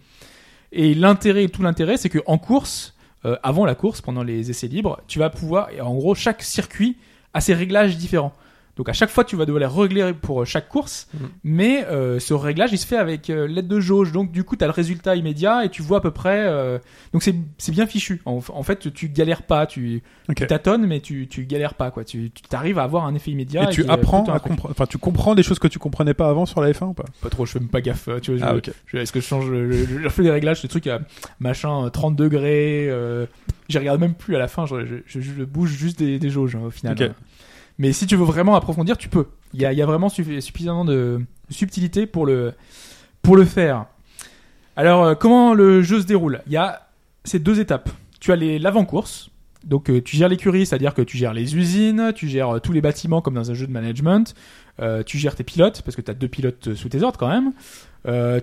Et tout l'intérêt, c'est qu'en course, avant la course, pendant les essais libres, tu vas pouvoir, et en gros, chaque circuit a ses réglages différents. Donc à chaque fois, tu vas devoir les régler pour chaque course, mais ce réglage, il se fait avec l'aide de jauge. Donc du coup, tu as le résultat immédiat et tu vois à peu près... Donc c'est bien fichu. En fait, tu galères pas, tu tâtonnes, mais tu galères pas, quoi. Tu arrives à avoir un effet immédiat. Et tu apprends à comprendre... Enfin, tu comprends des choses que tu comprenais pas avant sur la F1 ou pas ? Pas trop, je fais même pas gaffe. Tu vois, est-ce que je change... Je fais des réglages, des trucs à machin 30 degrés. J'y regarde même plus à la fin. Je bouge juste des jauges, hein, au final. Okay. Mais si tu veux vraiment approfondir, tu peux. Il y a vraiment suffisamment de subtilité pour le faire. Alors, comment le jeu se déroule ? Il y a ces deux étapes. Tu as l'avant-course. Donc, tu gères l'écurie, c'est-à-dire que tu gères les usines, tu gères tous les bâtiments comme dans un jeu de management. Tu gères tes pilotes, parce que tu as 2 pilotes sous tes ordres quand même.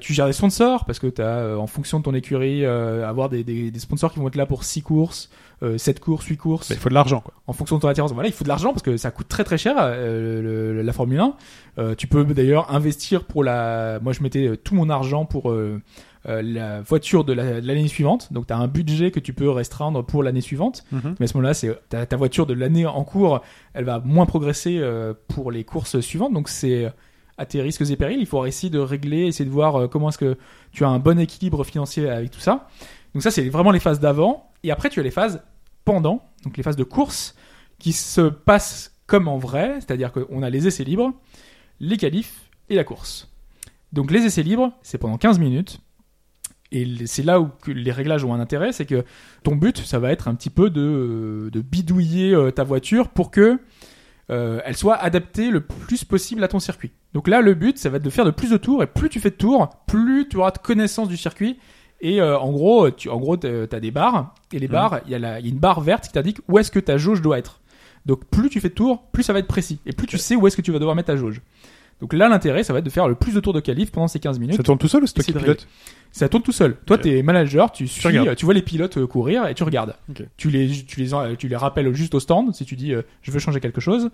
Tu gères les sponsors, parce que tu as, en fonction de ton écurie, avoir des sponsors qui vont être là pour 6 courses, 7 courses, 8 courses. Bah, il faut de l'argent, quoi. En fonction de ton attirance. Voilà, il faut de l'argent parce que ça coûte très très cher, la Formule 1. Tu peux d'ailleurs investir moi, je mettais tout mon argent pour la voiture de l'année suivante. Donc, tu as un budget que tu peux restreindre pour l'année suivante. Mm-hmm. Mais à ce moment-là, c'est ta voiture de l'année en cours, elle va moins progresser pour les courses suivantes. Donc, c'est... à tes risques et périls, il faut essayer de régler, essayer de voir comment est-ce que tu as un bon équilibre financier avec tout ça. Donc ça, c'est vraiment les phases d'avant. Et après, tu as les phases pendant, donc les phases de course, qui se passent comme en vrai, c'est-à-dire qu'on a les essais libres, les qualifs et la course. Donc les essais libres, c'est pendant 15 minutes. Et c'est là où les réglages ont un intérêt, c'est que ton but, ça va être un petit peu de bidouiller ta voiture pour que elle soit adaptée le plus possible à ton circuit. Donc là, le but, ça va être de faire de plus de tours, et plus tu fais de tours, plus tu auras de connaissance du circuit. Et en gros, t'as des barres, et les barres, il y a une barre verte qui t'indique où est-ce que ta jauge doit être. Donc plus tu fais de tours, plus ça va être précis, et plus tu sais où est-ce que tu vas devoir mettre ta jauge. Donc là, l'intérêt, ça va être de faire le plus de tours de qualif pendant ces 15 minutes. Ça tourne tout seul, ou c'est toi qui pilote ? Ça tourne tout seul. Toi, t'es manager, tu vois les pilotes courir et tu regardes. Okay. Tu les rappelles juste au stand si tu dis je veux changer quelque chose,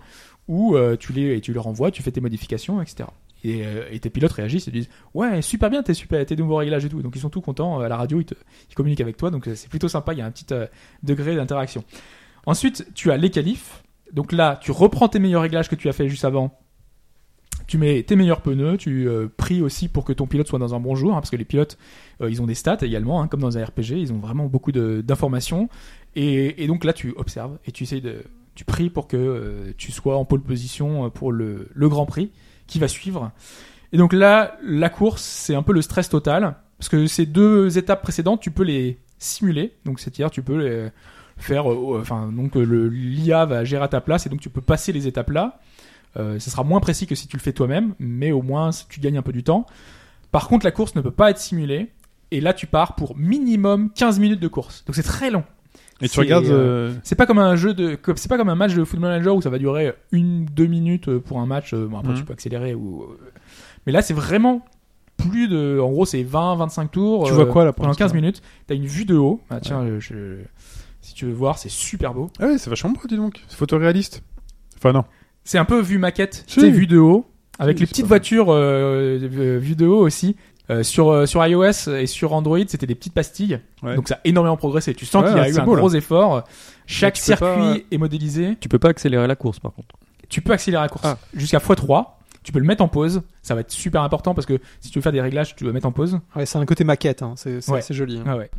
ou tu les renvoies, tu fais tes modifications, etc. Et tes pilotes réagissent et disent ouais, super bien tes nouveaux réglages et tout. Donc ils sont tout contents. À la radio, ils communiquent avec toi. Donc c'est plutôt sympa. Il y a un petit degré d'interaction. Ensuite, tu as les qualifs. Donc là, tu reprends tes meilleurs réglages que tu as fait juste avant. Tu mets tes meilleurs pneus, tu pries aussi pour que ton pilote soit dans un bon jour, hein, parce que les pilotes, ils ont des stats également, hein, comme dans un RPG, ils ont vraiment beaucoup d'informations. Et donc là, tu observes et tu pries pour que tu sois en pole position pour le Grand Prix qui va suivre. Et donc là, la course, c'est un peu le stress total, parce que ces deux étapes précédentes, tu peux les simuler. Donc c'est-à-dire, tu peux les faire, l'IA va gérer à ta place, et donc tu peux passer les étapes là. Ça sera moins précis que si tu le fais toi-même, mais au moins tu gagnes un peu du temps. Par contre, la course ne peut pas être simulée, et là tu pars pour minimum 15 minutes de course. Donc c'est très long. Et tu regardes. C'est pas comme c'est pas comme un match de Football Manager où ça va durer 1-2 minutes pour un match. Bon, après tu peux accélérer mais là c'est vraiment plus de. En gros, c'est 20-25 tours. Tu vois quoi là pendant 15 minutes. T'as une vue de haut. Ah tiens, ouais. Si tu veux voir, c'est super beau. Ah ouais, c'est vachement beau, dis donc. C'est photoréaliste. Enfin non. C'est un peu vue maquette, c'est vue de haut, avec les petites voitures vues de haut aussi. Sur iOS et sur Android, c'était des petites pastilles. Ouais. Donc ça a énormément progressé. Tu sens qu'il y a eu un gros effort. Chaque circuit est modélisé. Tu peux pas accélérer la course, par contre. Tu peux accélérer la course jusqu'à x3. Tu peux le mettre en pause. Ça va être super important parce que si tu veux faire des réglages, tu dois mettre en pause. Ouais, c'est un côté maquette. Hein. C'est joli. Hein. Ah ouais.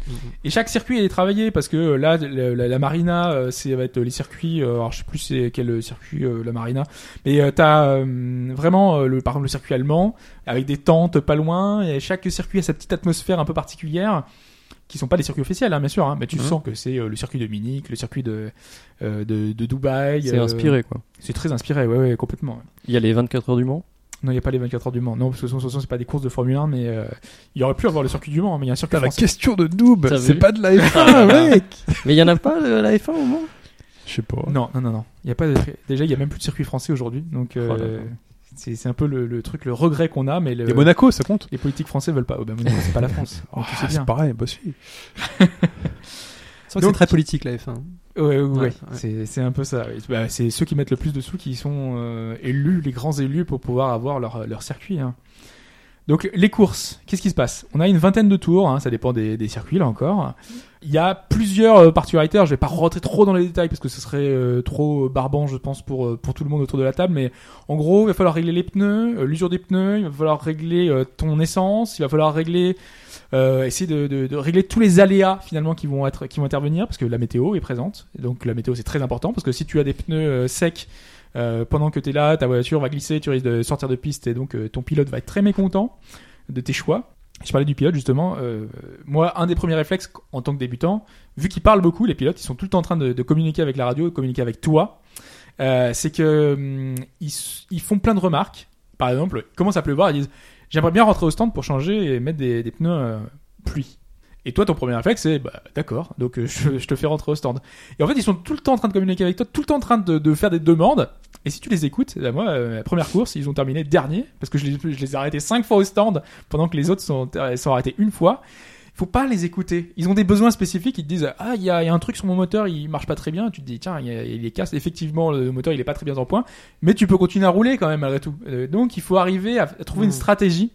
Et chaque circuit est travaillé parce que là, la Marina, ça va être les circuits. Alors, je sais plus c'est quel circuit la Marina. Mais t'as vraiment, par exemple, le circuit allemand avec des tentes pas loin. Et chaque circuit a sa petite atmosphère un peu particulière, qui sont pas des circuits officiels, bien sûr, mais tu sens que c'est le circuit de Munich, le circuit de Dubaï. C'est inspiré, quoi. C'est très inspiré, ouais, complètement. Ouais. Il y a les 24 heures du Mans ? Non, il n'y a pas les 24 heures du Mans. Non, parce que de toute façon, c'est pas des courses de Formule 1, mais il y aurait pu avoir le circuit du Mans, mais il y a un circuit français. La question de noob, c'est pas de la F1, mec. Mais il y en a pas, la F1, au Mans ? Je sais pas. Non. Y a pas de... Déjà, il y a même plus de circuit français aujourd'hui, donc... C'est un peu le truc, le regret qu'on a, mais et Monaco, ça compte. Les politiques français veulent pas. Oh, ben Monaco, c'est pas la France. C'est pareil, bah si. C'est très politique la F1. Ouais. C'est un peu ça. Bah, c'est ceux qui mettent le plus de sous qui sont élus, les grands élus, pour pouvoir avoir leur circuit. Hein. Donc les courses, qu'est-ce qui se passe ? On a une vingtaine de tours, ça dépend des circuits là encore. Il y a plusieurs particularités. Je vais pas rentrer trop dans les détails parce que ce serait trop barbant, je pense, pour tout le monde autour de la table. Mais en gros, il va falloir régler les pneus, l'usure des pneus. Il va falloir régler ton essence. Il va falloir régler, essayer de régler tous les aléas finalement qui vont intervenir parce que la météo est présente. Et donc la météo c'est très important parce que si tu as des pneus secs. Pendant que t'es là, ta voiture va glisser, tu risques de sortir de piste et donc ton pilote va être très mécontent de tes choix. Je parlais du pilote justement. Moi, un des premiers réflexes en tant que débutant, vu qu'ils parlent beaucoup, les pilotes, ils sont tout le temps en train de communiquer avec la radio, de communiquer avec toi. C'est que ils font plein de remarques. Par exemple, ils commencent à pleuvoir, ils disent j'aimerais bien rentrer au stand pour changer et mettre des pneus pluie. Et toi, ton premier réflexe, c'est d'accord, donc je te fais rentrer au stand. Et en fait, ils sont tout le temps en train de communiquer avec toi, tout le temps en train de faire des demandes. Et si tu les écoutes, moi, la première course, ils ont terminé dernier, parce que je les ai arrêtés 5 fois au stand, pendant que les autres sont arrêtés une fois. Il faut pas les écouter. Ils ont des besoins spécifiques, ils te disent il y a un truc sur mon moteur, il marche pas très bien. Tu te dis tiens, il est casse. Effectivement, le moteur, il est pas très bien en point, mais tu peux continuer à rouler quand même malgré tout. Donc, il faut arriver à trouver une stratégie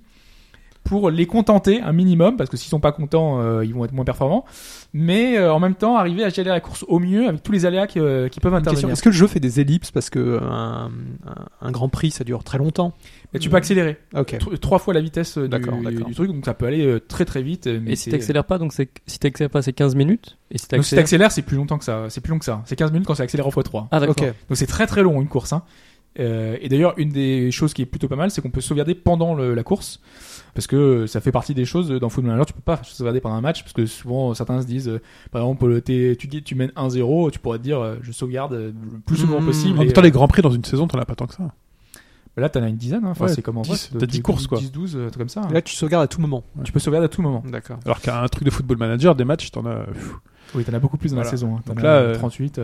pour les contenter un minimum, parce que s'ils sont pas contents, ils vont être moins performants. Mais en même temps, arriver à gérer la course au mieux avec tous les aléas qui peuvent intervenir. Question, est-ce que le jeu fait des ellipses parce que un Grand Prix ça dure très longtemps. Mais tu peux accélérer. Okay. 3 fois la vitesse du truc, donc ça peut aller très très vite. Mais et si t'accélères pas, donc si t'accélères pas, c'est 15 minutes. Et si t'accélères... Donc si t'accélères, c'est plus longtemps que ça. C'est plus long que ça. C'est 15 minutes quand c'est accéléré en x3. Ah d'accord. Okay. Donc c'est très très long une course. Et d'ailleurs, une des choses qui est plutôt pas mal, c'est qu'on peut sauvegarder pendant la course, parce que ça fait partie des choses dans Football Manager. Tu peux pas sauvegarder pendant un match, parce que souvent certains se disent, par exemple, tu mènes 1-0, tu pourrais te dire, je sauvegarde le plus souvent possible. En même temps, les grands prix dans une saison, t'en as pas tant que ça. Là, t'en as une dizaine, c'est comme en vrai. T'as 10 courses, quoi. 10, 12, tout comme ça. Et là, tu sauvegardes à tout moment. Ouais. Tu peux sauvegarder à tout moment. D'accord. Alors qu'un truc de Football Manager, des matchs, t'en as. Oui, t'en as beaucoup plus dans la saison. Donc là, 38.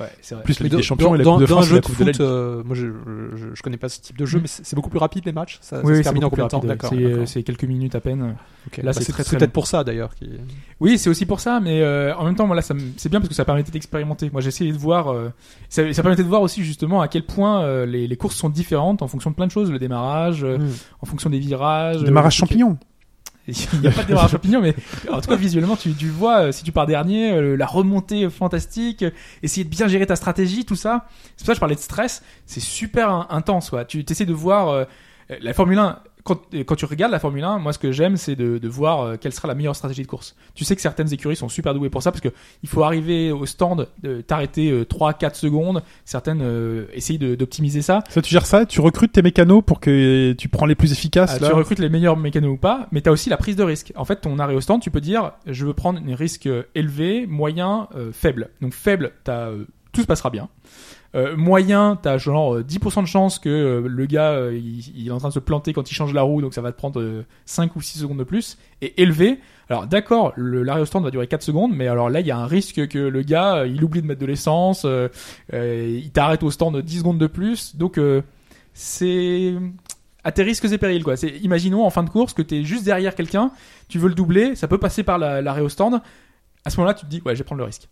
Ouais, c'est vrai. Plus la Ligue des Champions et la Coupe de France, et la Coupe de la Ligue. Moi je connais pas ce type de jeu, mais c'est beaucoup plus rapide les matchs. Ça se termine en combien de temps ? D'accord. C'est quelques minutes à peine. Okay. Là, c'est très peut-être pour ça d'ailleurs. Oui, c'est aussi pour ça, mais en même temps, moi, là, c'est bien parce que ça permettait d'expérimenter. Moi, j'ai essayé de voir. Ça permettait de voir aussi justement à quel point les courses sont différentes en fonction de plein de choses, le démarrage, en fonction des virages. Le démarrage champignon. Il n'y a pas de démarrage champignon, mais en tout cas visuellement tu vois, si tu pars dernier, la remontée fantastique, essayer de bien gérer ta stratégie, tout ça. C'est pour ça que je parlais de stress, c'est super intense quoi. Tu essaies de voir la Formule 1. Quand tu regardes la Formule 1, moi ce que j'aime c'est de voir quelle sera la meilleure stratégie de course. Tu sais que certaines écuries sont super douées pour ça parce que il faut arriver au stand, t'arrêter 3-4 secondes, certaines essayer d'optimiser ça. Ça tu gères ça, tu recrutes tes mécanos pour que tu prends les plus efficaces. Tu recrutes les meilleurs mécanos ou pas, mais t'as aussi la prise de risque. En fait ton arrêt au stand, tu peux dire je veux prendre un risque élevé, moyen, faible. Donc faible, tout se passera bien. Moyen, t'as genre 10% de chance que le gars il est en train de se planter quand il change la roue, donc ça va te prendre 5 ou 6 secondes de plus. Et élevé, alors d'accord, l'arrêt au stand va durer 4 secondes, mais alors là il y a un risque que le gars il oublie de mettre de l'essence, il t'arrête au stand 10 secondes de plus, donc c'est à tes risques et périls quoi. Imaginons en fin de course que t'es juste derrière quelqu'un, tu veux le doubler, ça peut passer par l'arrêt au stand, à ce moment-là tu te dis ouais je vais prendre le risque.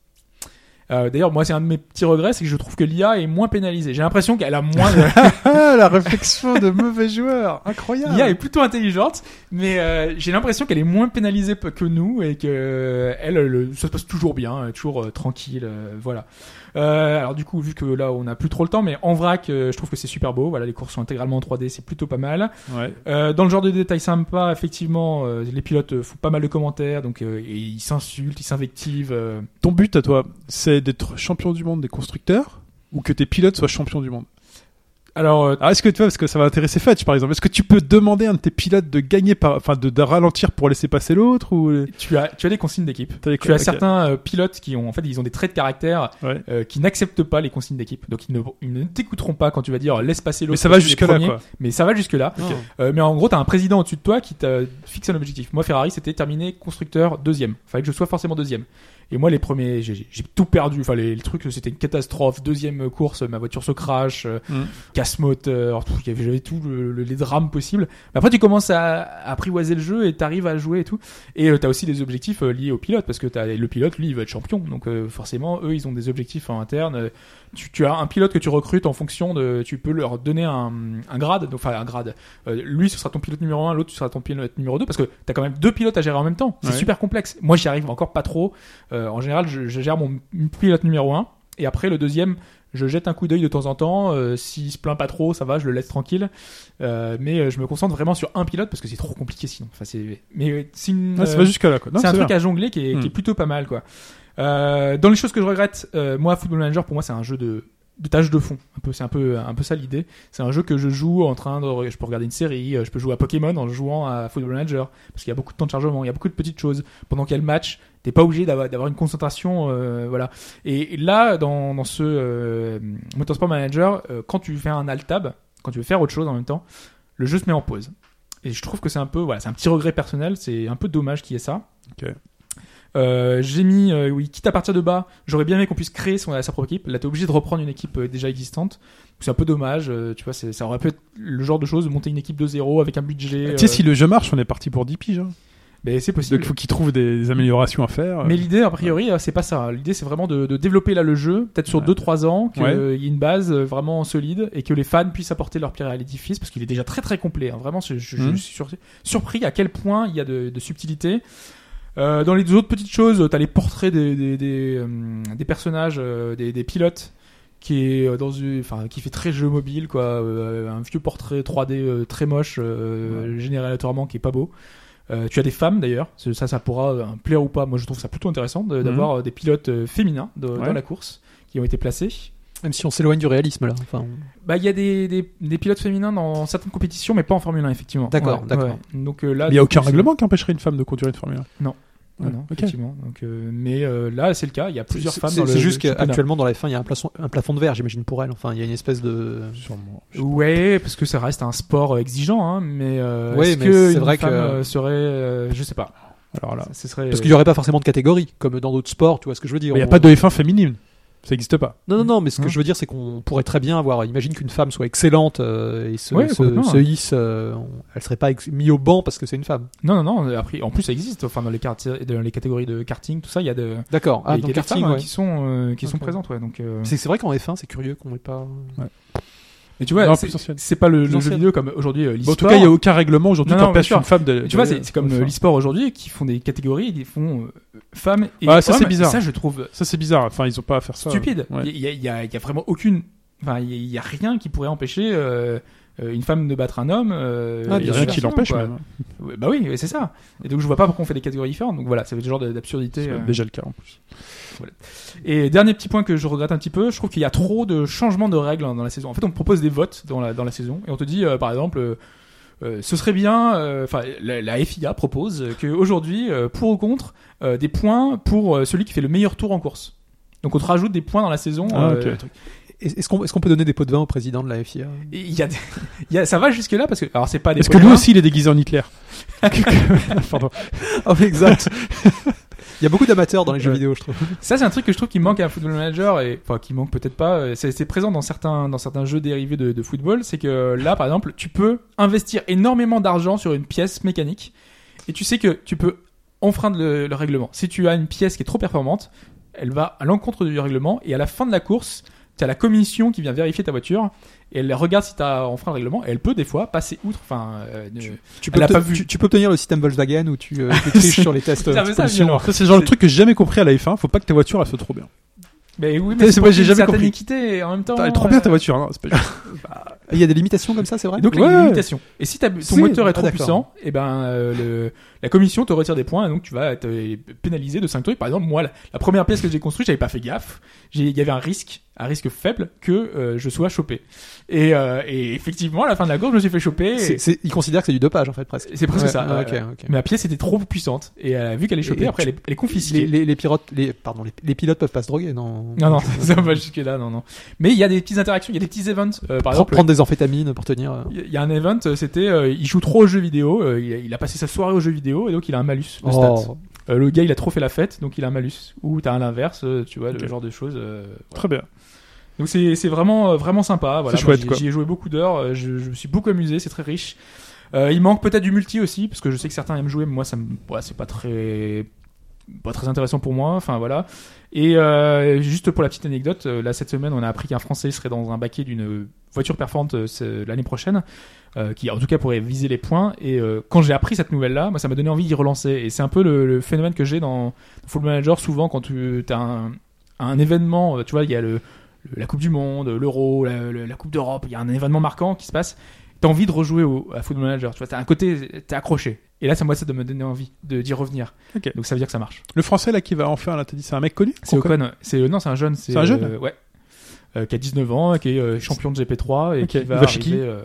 D'ailleurs, moi, c'est un de mes petits regrets, c'est que je trouve que l'IA est moins pénalisée. J'ai l'impression qu'elle a moins de... La réflexion de mauvais joueur, incroyable. L'IA est plutôt intelligente, mais j'ai l'impression qu'elle est moins pénalisée que nous et que elle, ça se passe toujours bien, toujours tranquille, voilà. Alors du coup, vu que là on a plus trop le temps, mais en vrac, je trouve que c'est super beau. Voilà, les courses sont intégralement en 3D, c'est plutôt pas mal. Ouais. Dans le genre de détails sympas, effectivement, les pilotes font pas mal de commentaires, donc et ils s'insultent, ils s'invectivent. Ton but à toi, c'est d'être champion du monde des constructeurs ou que tes pilotes soient champions du monde? Alors, est-ce que tu vois, parce que ça va intéresser Fetch par exemple, est-ce que tu peux demander à un de tes pilotes de gagner, enfin de ralentir pour laisser passer l'autre ou... Tu as des consignes d'équipe. Tu as certains pilotes qui ont, en fait, ils ont des traits de caractère qui n'acceptent pas les consignes d'équipe. Donc ils ne t'écouteront pas quand tu vas dire laisse passer l'autre. Mais ça va jusque là, quoi. Mais ça va jusque là. Okay. Mais en gros, t'as un président au-dessus de toi qui te fixe un objectif. Moi, Ferrari, c'était terminer constructeur 2e. Fallait que je sois forcément 2e. Et moi, les premiers, j'ai tout perdu. Enfin, le truc, c'était une catastrophe. 2e course, ma voiture se crache, casse-moteur, j'avais tous les drames possibles. Mais après, tu commences à apprivoiser le jeu et t'arrives à jouer et tout. Et t'as aussi des objectifs liés au pilote, parce que le pilote, lui, il va être champion. Donc, forcément, eux, ils ont des objectifs en interne. Tu as un pilote que tu recrutes en fonction de, tu peux leur donner un grade. Donc, enfin, un grade. Lui, ce sera ton pilote numéro 1, l'autre, ce sera ton pilote numéro 2, parce que t'as quand même deux pilotes à gérer en même temps. C'est super complexe. Moi, j'y arrive encore pas trop. En général, je gère mon pilote numéro 1 et après le deuxième, je jette un coup d'œil de temps en temps. S'il se plaint pas trop, ça va, je le laisse tranquille. Mais je me concentre vraiment sur un pilote parce que c'est trop compliqué sinon. Enfin, c'est pas jusque là, quoi. Non, c'est un truc à jongler qui est plutôt pas mal, quoi. Dans les choses que je regrette, moi, Football Manager, pour moi, c'est un jeu de tâches de fond. C'est un peu ça l'idée. C'est un jeu que je joue je peux regarder une série, je peux jouer à Pokémon en jouant à Football Manager. Parce qu'il y a beaucoup de temps de chargement, il y a beaucoup de petites choses. Pendant qu'il y a le match, t'es pas obligé d'avoir une concentration, voilà. Et là, dans ce Motorsport Manager, quand tu fais un alt-tab, quand tu veux faire autre chose en même temps, le jeu se met en pause. Et je trouve que c'est un peu, voilà, c'est un petit regret personnel, c'est un peu dommage qu'il y ait ça. Ok. J'ai mis quitte à partir de bas, j'aurais bien aimé qu'on puisse créer sa propre équipe. Là t'es obligé de reprendre une équipe déjà existante, c'est un peu dommage, tu vois, ça aurait pu être le genre de chose, monter une équipe de zéro avec un budget. Tu sais, si le jeu marche, on est parti pour 10 piges, hein. Mais c'est possible. Donc il faut qu'ils trouvent des améliorations à faire. Mais l'idée a priori c'est pas ça, l'idée c'est vraiment de développer là le jeu, peut-être sur 2-3 ans, qu'il y ait une base vraiment solide et que les fans puissent apporter leur pierre à l'édifice, parce qu'il est déjà très très complet, hein. Vraiment je suis surpris à quel point il y a de subtilité. Dans les deux autres petites choses, t'as les portraits des personnages, des pilotes, qui est qui fait très jeu mobile, quoi, un vieux portrait 3D très moche, généré aléatoirement, qui est pas beau. Tu as des femmes d'ailleurs, ça pourra plaire ou pas. Moi, je trouve ça plutôt intéressant d'avoir des pilotes féminins dans la course qui ont été placés. Même si on s'éloigne du réalisme là. Enfin, il y a des pilotes féminins dans certaines compétitions, mais pas en Formule 1 effectivement. D'accord. Ouais. Donc là, il n'y a aucun règlement qui empêcherait une femme de conduire une Formule 1. Non. Ouais, non, effectivement. Donc, mais là, c'est le cas. Il y a plusieurs femmes. C'est juste qu'actuellement dans la F1, il y a un plafond de verre, j'imagine, pour elles. Enfin, il y a une espèce de. Sûrement, parce que ça reste un sport exigeant, hein. Mais est-ce que une femme serait, je sais pas. Alors là, ce serait parce qu'il n'y aurait pas forcément de catégorie comme dans d'autres sports. Tu vois ce que je veux dire ? Il n'y a pas de F1 féminine. Ça n'existe pas. Non, mais ce que je veux dire, c'est qu'on pourrait très bien avoir. Imagine qu'une femme soit excellente et se hisse. Elle serait pas mise au banc parce que c'est une femme. Non. Après, en plus, ça existe. Enfin, dans les catégories de karting, tout ça, il y a de. D'accord. Ah, donc karting, femmes, qui sont présentes, ouais. Donc. C'est vrai qu'en F1, c'est curieux qu'on n'ait pas. Ouais. Mais tu vois, non, c'est pas le jeu vidéo comme aujourd'hui l'e-sport. Bon, en tout cas, il y a aucun règlement aujourd'hui qui empêche une femme de. Tu vois, c'est comme l'e-sport aujourd'hui qui font des catégories, ils font femmes et hommes. Ça c'est bizarre. Ça je trouve. Ça c'est bizarre. Enfin, ils ont pas à faire ça. Stupide. Il y a vraiment aucune. Enfin, il y a rien qui pourrait empêcher une femme de battre un homme. Il y a rien qui l'empêche. Même. Bah oui, c'est ça. Et donc je vois pas pourquoi on fait des catégories différentes. Donc voilà, c'est le genre d'absurdité. C'est déjà le cas en plus. Voilà. Et dernier petit point que je regrette un petit peu, je trouve qu'il y a trop de changements de règles dans la saison. En fait, on propose des votes dans la saison et on te dit par exemple ce serait bien, enfin la FIA propose qu'aujourd'hui pour ou contre des points pour celui qui fait le meilleur tour en course. Donc on te rajoute des points dans la saison. Est-ce qu'on peut donner des pots de vin au président de la FIA ? Ça va jusque là parce que alors c'est pas des. Est-ce que lui aussi il est déguisé en Hitler ? Pardon. Oh exact. Il y a beaucoup d'amateurs dans les jeux vidéo, je trouve. Ça, c'est un truc que je trouve qui manque à Football Manager et enfin qui manque peut-être pas. C'est présent dans certains jeux dérivés de football. C'est que là, par exemple, tu peux investir énormément d'argent sur une pièce mécanique et tu sais que tu peux enfreindre le règlement. Si tu as une pièce qui est trop performante, elle va à l'encontre du règlement, et à la fin de la course, t'as la commission qui vient vérifier ta voiture, et elle regarde si t'as enfreint le règlement, et elle peut des fois passer outre. Enfin, tu peux obtenir le système Volkswagen où tu triches sur les tests. C'est genre le truc que j'ai jamais compris à la F1, faut pas que ta voiture elle soit trop bien. Mais oui, mais c'est vrai, j'ai jamais compris. Équité, en même temps, elle est trop bien ta voiture, hein, c'est pas bah, il y a des limitations comme ça, c'est vrai. Donc il y a des limitations. Et si ton moteur est trop puissant, et ben la commission te retire des points, et donc tu vas être pénalisé de 5 trucs. Par exemple, moi la première pièce que j'ai construite, j'avais pas fait gaffe. Il y avait un risque faible que je sois chopé. Et effectivement, à la fin de la course, je me suis fait choper. Ils considèrent que c'est du dopage en fait presque. C'est presque ça. Okay. Mais la pièce était trop puissante, et vu qu'elle est chopée, après elle est confisquée. Les pilotes peuvent pas se droguer, non. Non, ça va jusque là, non. Mais il y a des petites interactions, il y a des petits events. Par exemple, prendre des amphétamines pour tenir. Il y a un event, c'était il joue trop aux jeux vidéo, il a passé sa soirée aux jeux vidéo, et donc il a un malus de stats. Le gars, il a trop fait la fête, donc il a un malus. Ou t'as un l'inverse, tu vois, le genre de choses. Très bien. Donc c'est vraiment vraiment sympa. Voilà, c'est chouette, quoi. J'y ai joué beaucoup d'heures, je me suis beaucoup amusé, c'est très riche. Il manque peut-être du multi aussi, parce que je sais que certains aiment jouer, mais moi c'est pas très intéressant pour moi. Enfin voilà. Et juste pour la petite anecdote, là cette semaine on a appris qu'un Français serait dans un baquet d'une voiture performante l'année prochaine, qui en tout cas pourrait viser les points. Et quand j'ai appris cette nouvelle là, moi ça m'a donné envie d'y relancer. Et c'est un peu le phénomène que j'ai dans Full Manager souvent quand tu as un événement, tu vois, il y a la Coupe du Monde, l'Euro, la Coupe d'Europe, il y a un événement marquant qui se passe. T'as envie de rejouer à Football Manager, tu vois, t'as un côté, t'es accroché. Et là, ça me donnait envie d'y revenir. Okay. Donc ça veut dire que ça marche. Le Français là qui va en faire, là t'as dit, c'est un mec connu ? C'est Ocon. Non, c'est un jeune. C'est un jeune. Ouais. Qui a 19 ans, qui est champion de GP3 et qui va arriver.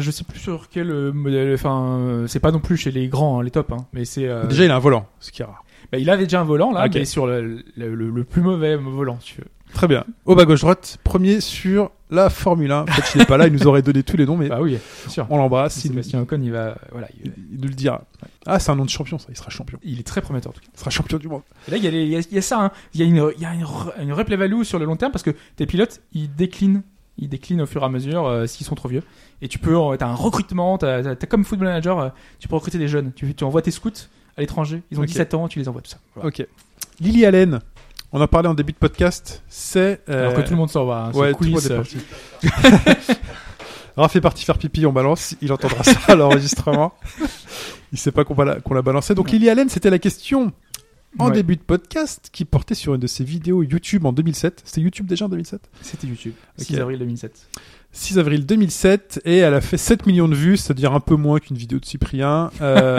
Je sais plus sur quel modèle. Enfin, c'est pas non plus chez les grands, hein, les tops, hein, mais c'est. Déjà, il a un volant, ce qui est rare. Bah, il avait déjà un volant là, mais sur le plus mauvais volant, tu veux. Très bien. Au bas gauche droite, premier sur la Formule 1. Peut-être qu'il n'est pas là, il nous aurait donné tous les noms, mais bah oui, c'est sûr. On l'embrasse. Sébastien Ocon, il nous le dira. Ouais. Ah, c'est un nom de champion, ça. Il sera champion. Il est très prometteur, en tout cas. Il sera champion du monde. Et là, il y a ça. Hein. Il y a une replay value sur le long terme parce que tes pilotes, ils déclinent. Ils déclinent au fur et à mesure s'ils sont trop vieux. Et tu peux, t'as un recrutement, t'as comme Football Manager, tu peux recruter des jeunes. Tu envoies tes scouts à l'étranger. Ils ont 17 ans, tu les envoies, tout ça. Voilà. Ok. Lily Allen. On en parlait en début de podcast, c'est... Alors que tout le monde s'en va, hein, ouais, tout le monde est parti. Raph est parti faire pipi, on balance, il entendra ça à l'enregistrement. Il sait pas qu'on l'a balancé. Donc Lily Allen, c'était la question en début de podcast qui portait sur une de ses vidéos YouTube en 2007. C'était YouTube déjà en 2007 ? C'était YouTube, 6 avril 2007. 6 avril 2007, et elle a fait 7 millions de vues, c'est-à-dire un peu moins qu'une vidéo de Cyprien. Elle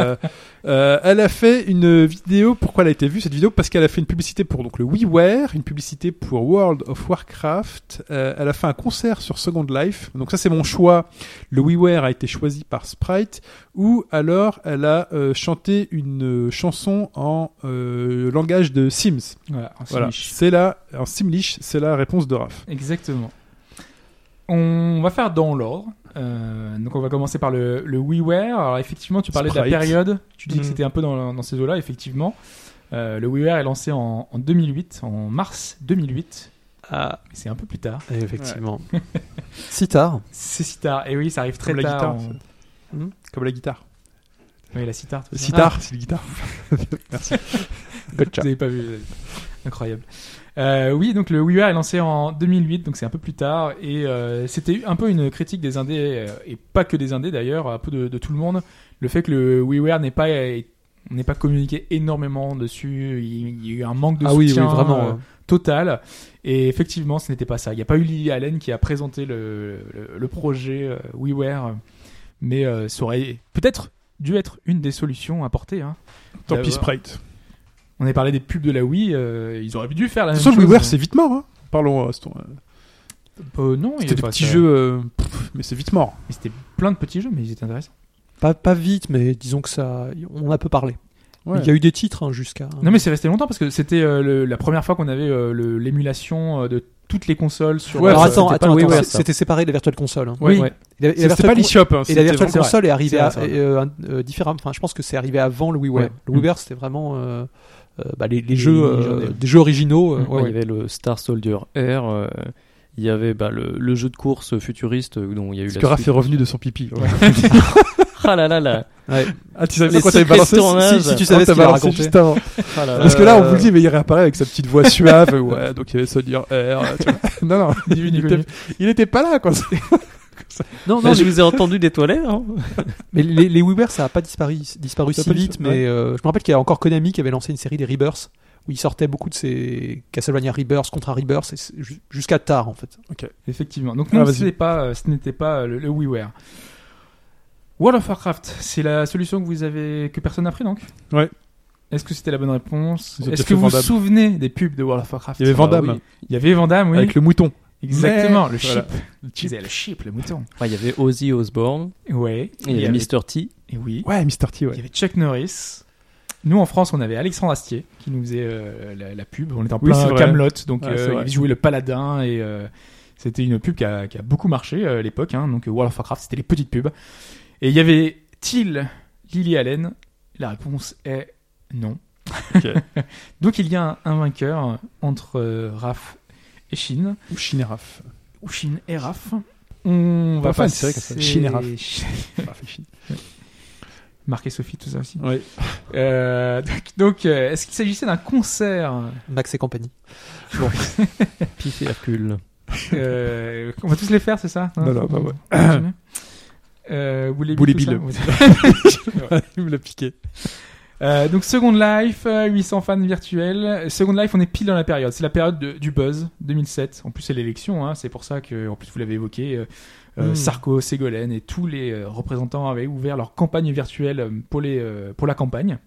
a fait une vidéo, pourquoi elle a été vue cette vidéo ? Parce qu'elle a fait une publicité pour donc, le WiiWare, une publicité pour World of Warcraft, elle a fait un concert sur Second Life, donc ça c'est mon choix, le WiiWare a été choisi par Sprite, ou alors elle a chanté une chanson en langage de Sims. Voilà, en Simlish, c'est la réponse de Raph. Exactement. On va faire dans l'ordre. Donc on va commencer par le WiiWare. Alors effectivement, tu parlais de la période. Tu dis que c'était un peu dans ces eaux-là, effectivement. Le WiiWare est lancé en mars 2008. Ah. C'est un peu plus tard. Et effectivement. Ouais. Si tard. C'est si tard. Et oui, ça arrive très tard. Comme la guitare. Oui, la sitar. Sitar, c'est la guitare. Merci. Gotcha. Vous n'avez pas vu. Incroyable. Oui, donc le WiiWare est lancé en 2008, donc c'est un peu plus tard, et c'était un peu une critique des indés, et pas que des indés d'ailleurs, un peu de tout le monde, le fait que le WiiWare n'est pas communiqué énormément dessus, il y a eu un manque de soutien vraiment, total, et effectivement ce n'était pas ça. Il n'y a pas eu Lily Allen qui a présenté le projet WiiWare, mais ça aurait peut-être dû être une des solutions apportées. Hein, tant pis Sprite. On avait parlé des pubs de la Wii, ils auraient dû faire la même chose. Sauf WiiWare, c'est vite mort. Hein. Parlons. Non, c'était des petits jeux, mais c'est vite mort. Mais c'était plein de petits jeux, mais ils étaient intéressants. Pas vite, mais disons que ça, on a peu parlé. Ouais. Il y a eu des titres jusqu'à. Non, mais c'est resté longtemps parce que c'était la première fois qu'on avait l'émulation de toutes les consoles sur. Ouais, alors attends, WiiWare, c'était séparé de la Virtual Console. Hein. Oui. Ouais. C'était pas l'eShop. Et la Virtual Console est arrivée différemment. Enfin, je pense que c'est arrivé avant le WiiWare. Le WiiWare, c'était vraiment. Les jeux, des jeux originaux. Il y avait le Star Soldier Air, il y avait le jeu de course futuriste dont il y a eu. Parce que Raph est revenu de son pipi. Ouais. Ah là là là. Ouais. Ah, tu savais pas quoi t'avais balancé si tu savais ce qu'il a raconté juste avant. Ah là, parce que là, on vous le dit, mais il réapparaît avec sa petite voix suave. Ouais, donc il y avait Sonier Air. Non, il était pas là, quoi. Non, je vous ai entendu des toilettes. Hein. Mais les WiiWare, ça a pas disparu si vite. Mais je me rappelle qu'il y a encore Konami qui avait lancé une série des Rebirths où il sortait beaucoup de ces Castlevania Rebirth, Contra Rebirth, jusqu'à tard en fait. Ok, effectivement. Donc non, ce n'était pas le WiiWare. World of Warcraft, c'est la solution que personne n'a pris donc. Ouais. Est-ce que c'était la bonne réponse? Est-ce que vous vous souvenez des pubs de World of Warcraft? Il y avait Van Damme. Il y avait Van Damme, oui. Avec le mouton. Exactement, le sheep. Le sheep, le mouton. Ouais, il y avait Ozzy Osbourne. Ouais. Il y avait Mr. T. Et oui. Ouais, Mr. T, ouais. Il y avait Chuck Norris. Nous en France, on avait Alexandre Astier qui nous faisait la pub. On était en plein Kaamelott, donc il jouait le paladin et c'était une pub qui a beaucoup marché à l'époque. Hein. Donc World of Warcraft, c'était les petites pubs. Et il y avait Lily Allen. La réponse est non. Okay. Donc il y a un vainqueur entre Raph et Shin. Ou Shin et Raph. Ou Shin et Raph. On va passer. Shin et Raph. Raph et Shin. Ouais. Marc et Sophie, tout ça aussi. Oui. Est-ce qu'il s'agissait d'un concert? Max et compagnie. Bon. Pif et la pull. On va tous les faire, c'est ça? Non, pas ouais. Boule et Bill. Il me l'a piqué. Donc Second Life, 800 fans virtuels. Second Life, on est pile dans la période. C'est la période du buzz, 2007. En plus, c'est l'élection. Hein, c'est pour ça que, en plus, vous l'avez évoqué, Sarko, Ségolène et tous les représentants avaient ouvert leur campagne virtuelle pour la campagne.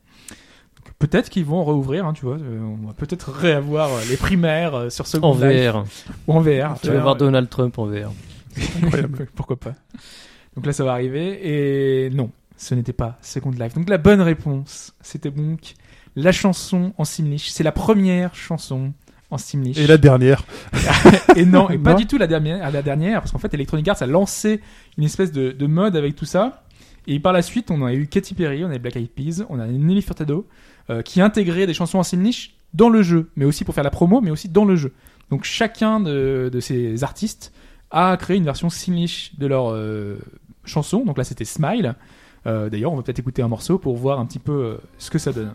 Donc, peut-être qu'ils vont rouvrir. Hein, tu vois, on va peut-être réavoir les primaires sur Second Life. En VR. Ou en VR. Tu vas voir Donald Trump en VR. Incroyable. Pourquoi pas. Donc là, ça va arriver. Et non. Ce n'était pas Second Life. Donc la bonne réponse, c'était donc la chanson en simlish. C'est la première chanson en simlish. Et la dernière. Et non, et pas du tout la dernière, parce qu'en fait Electronic Arts a lancé une espèce de mode avec tout ça. Et par la suite, on a eu Katy Perry, on a eu Black Eyed Peas, on a eu Nelly Furtado qui intégrait des chansons en simlish dans le jeu, mais aussi pour faire la promo, mais aussi dans le jeu. Donc chacun de ces artistes a créé une version simlish de leur chanson. Donc là, c'était Smile. D'ailleurs, on va peut-être écouter un morceau pour voir un petit peu ce que ça donne.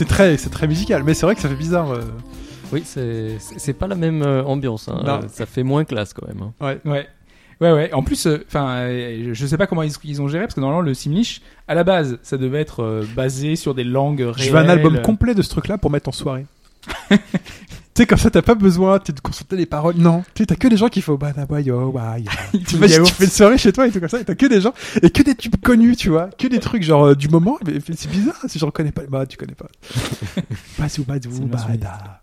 C'est très musical, mais c'est vrai que ça fait bizarre. Oui, c'est pas la même ambiance. Hein. Ça fait moins classe quand même. Hein. Ouais. En plus, je sais pas comment ils ont géré parce que normalement le simlish à la base, ça devait être basé sur des langues réelles. Je veux un album complet de ce truc-là pour mettre en soirée. Tu sais, comme ça, t'as pas besoin de consulter les paroles. Non. Tu sais, t'as que des gens qui font Banabayo, Waya. Tu vois, tu fais une soirée chez toi et tout comme ça, et t'as que des gens, et que des tubes connus, tu vois. Que des trucs genre du moment. Mais c'est bizarre si je reconnais pas. Bah, tu connais pas. Bazou, bazou, bada.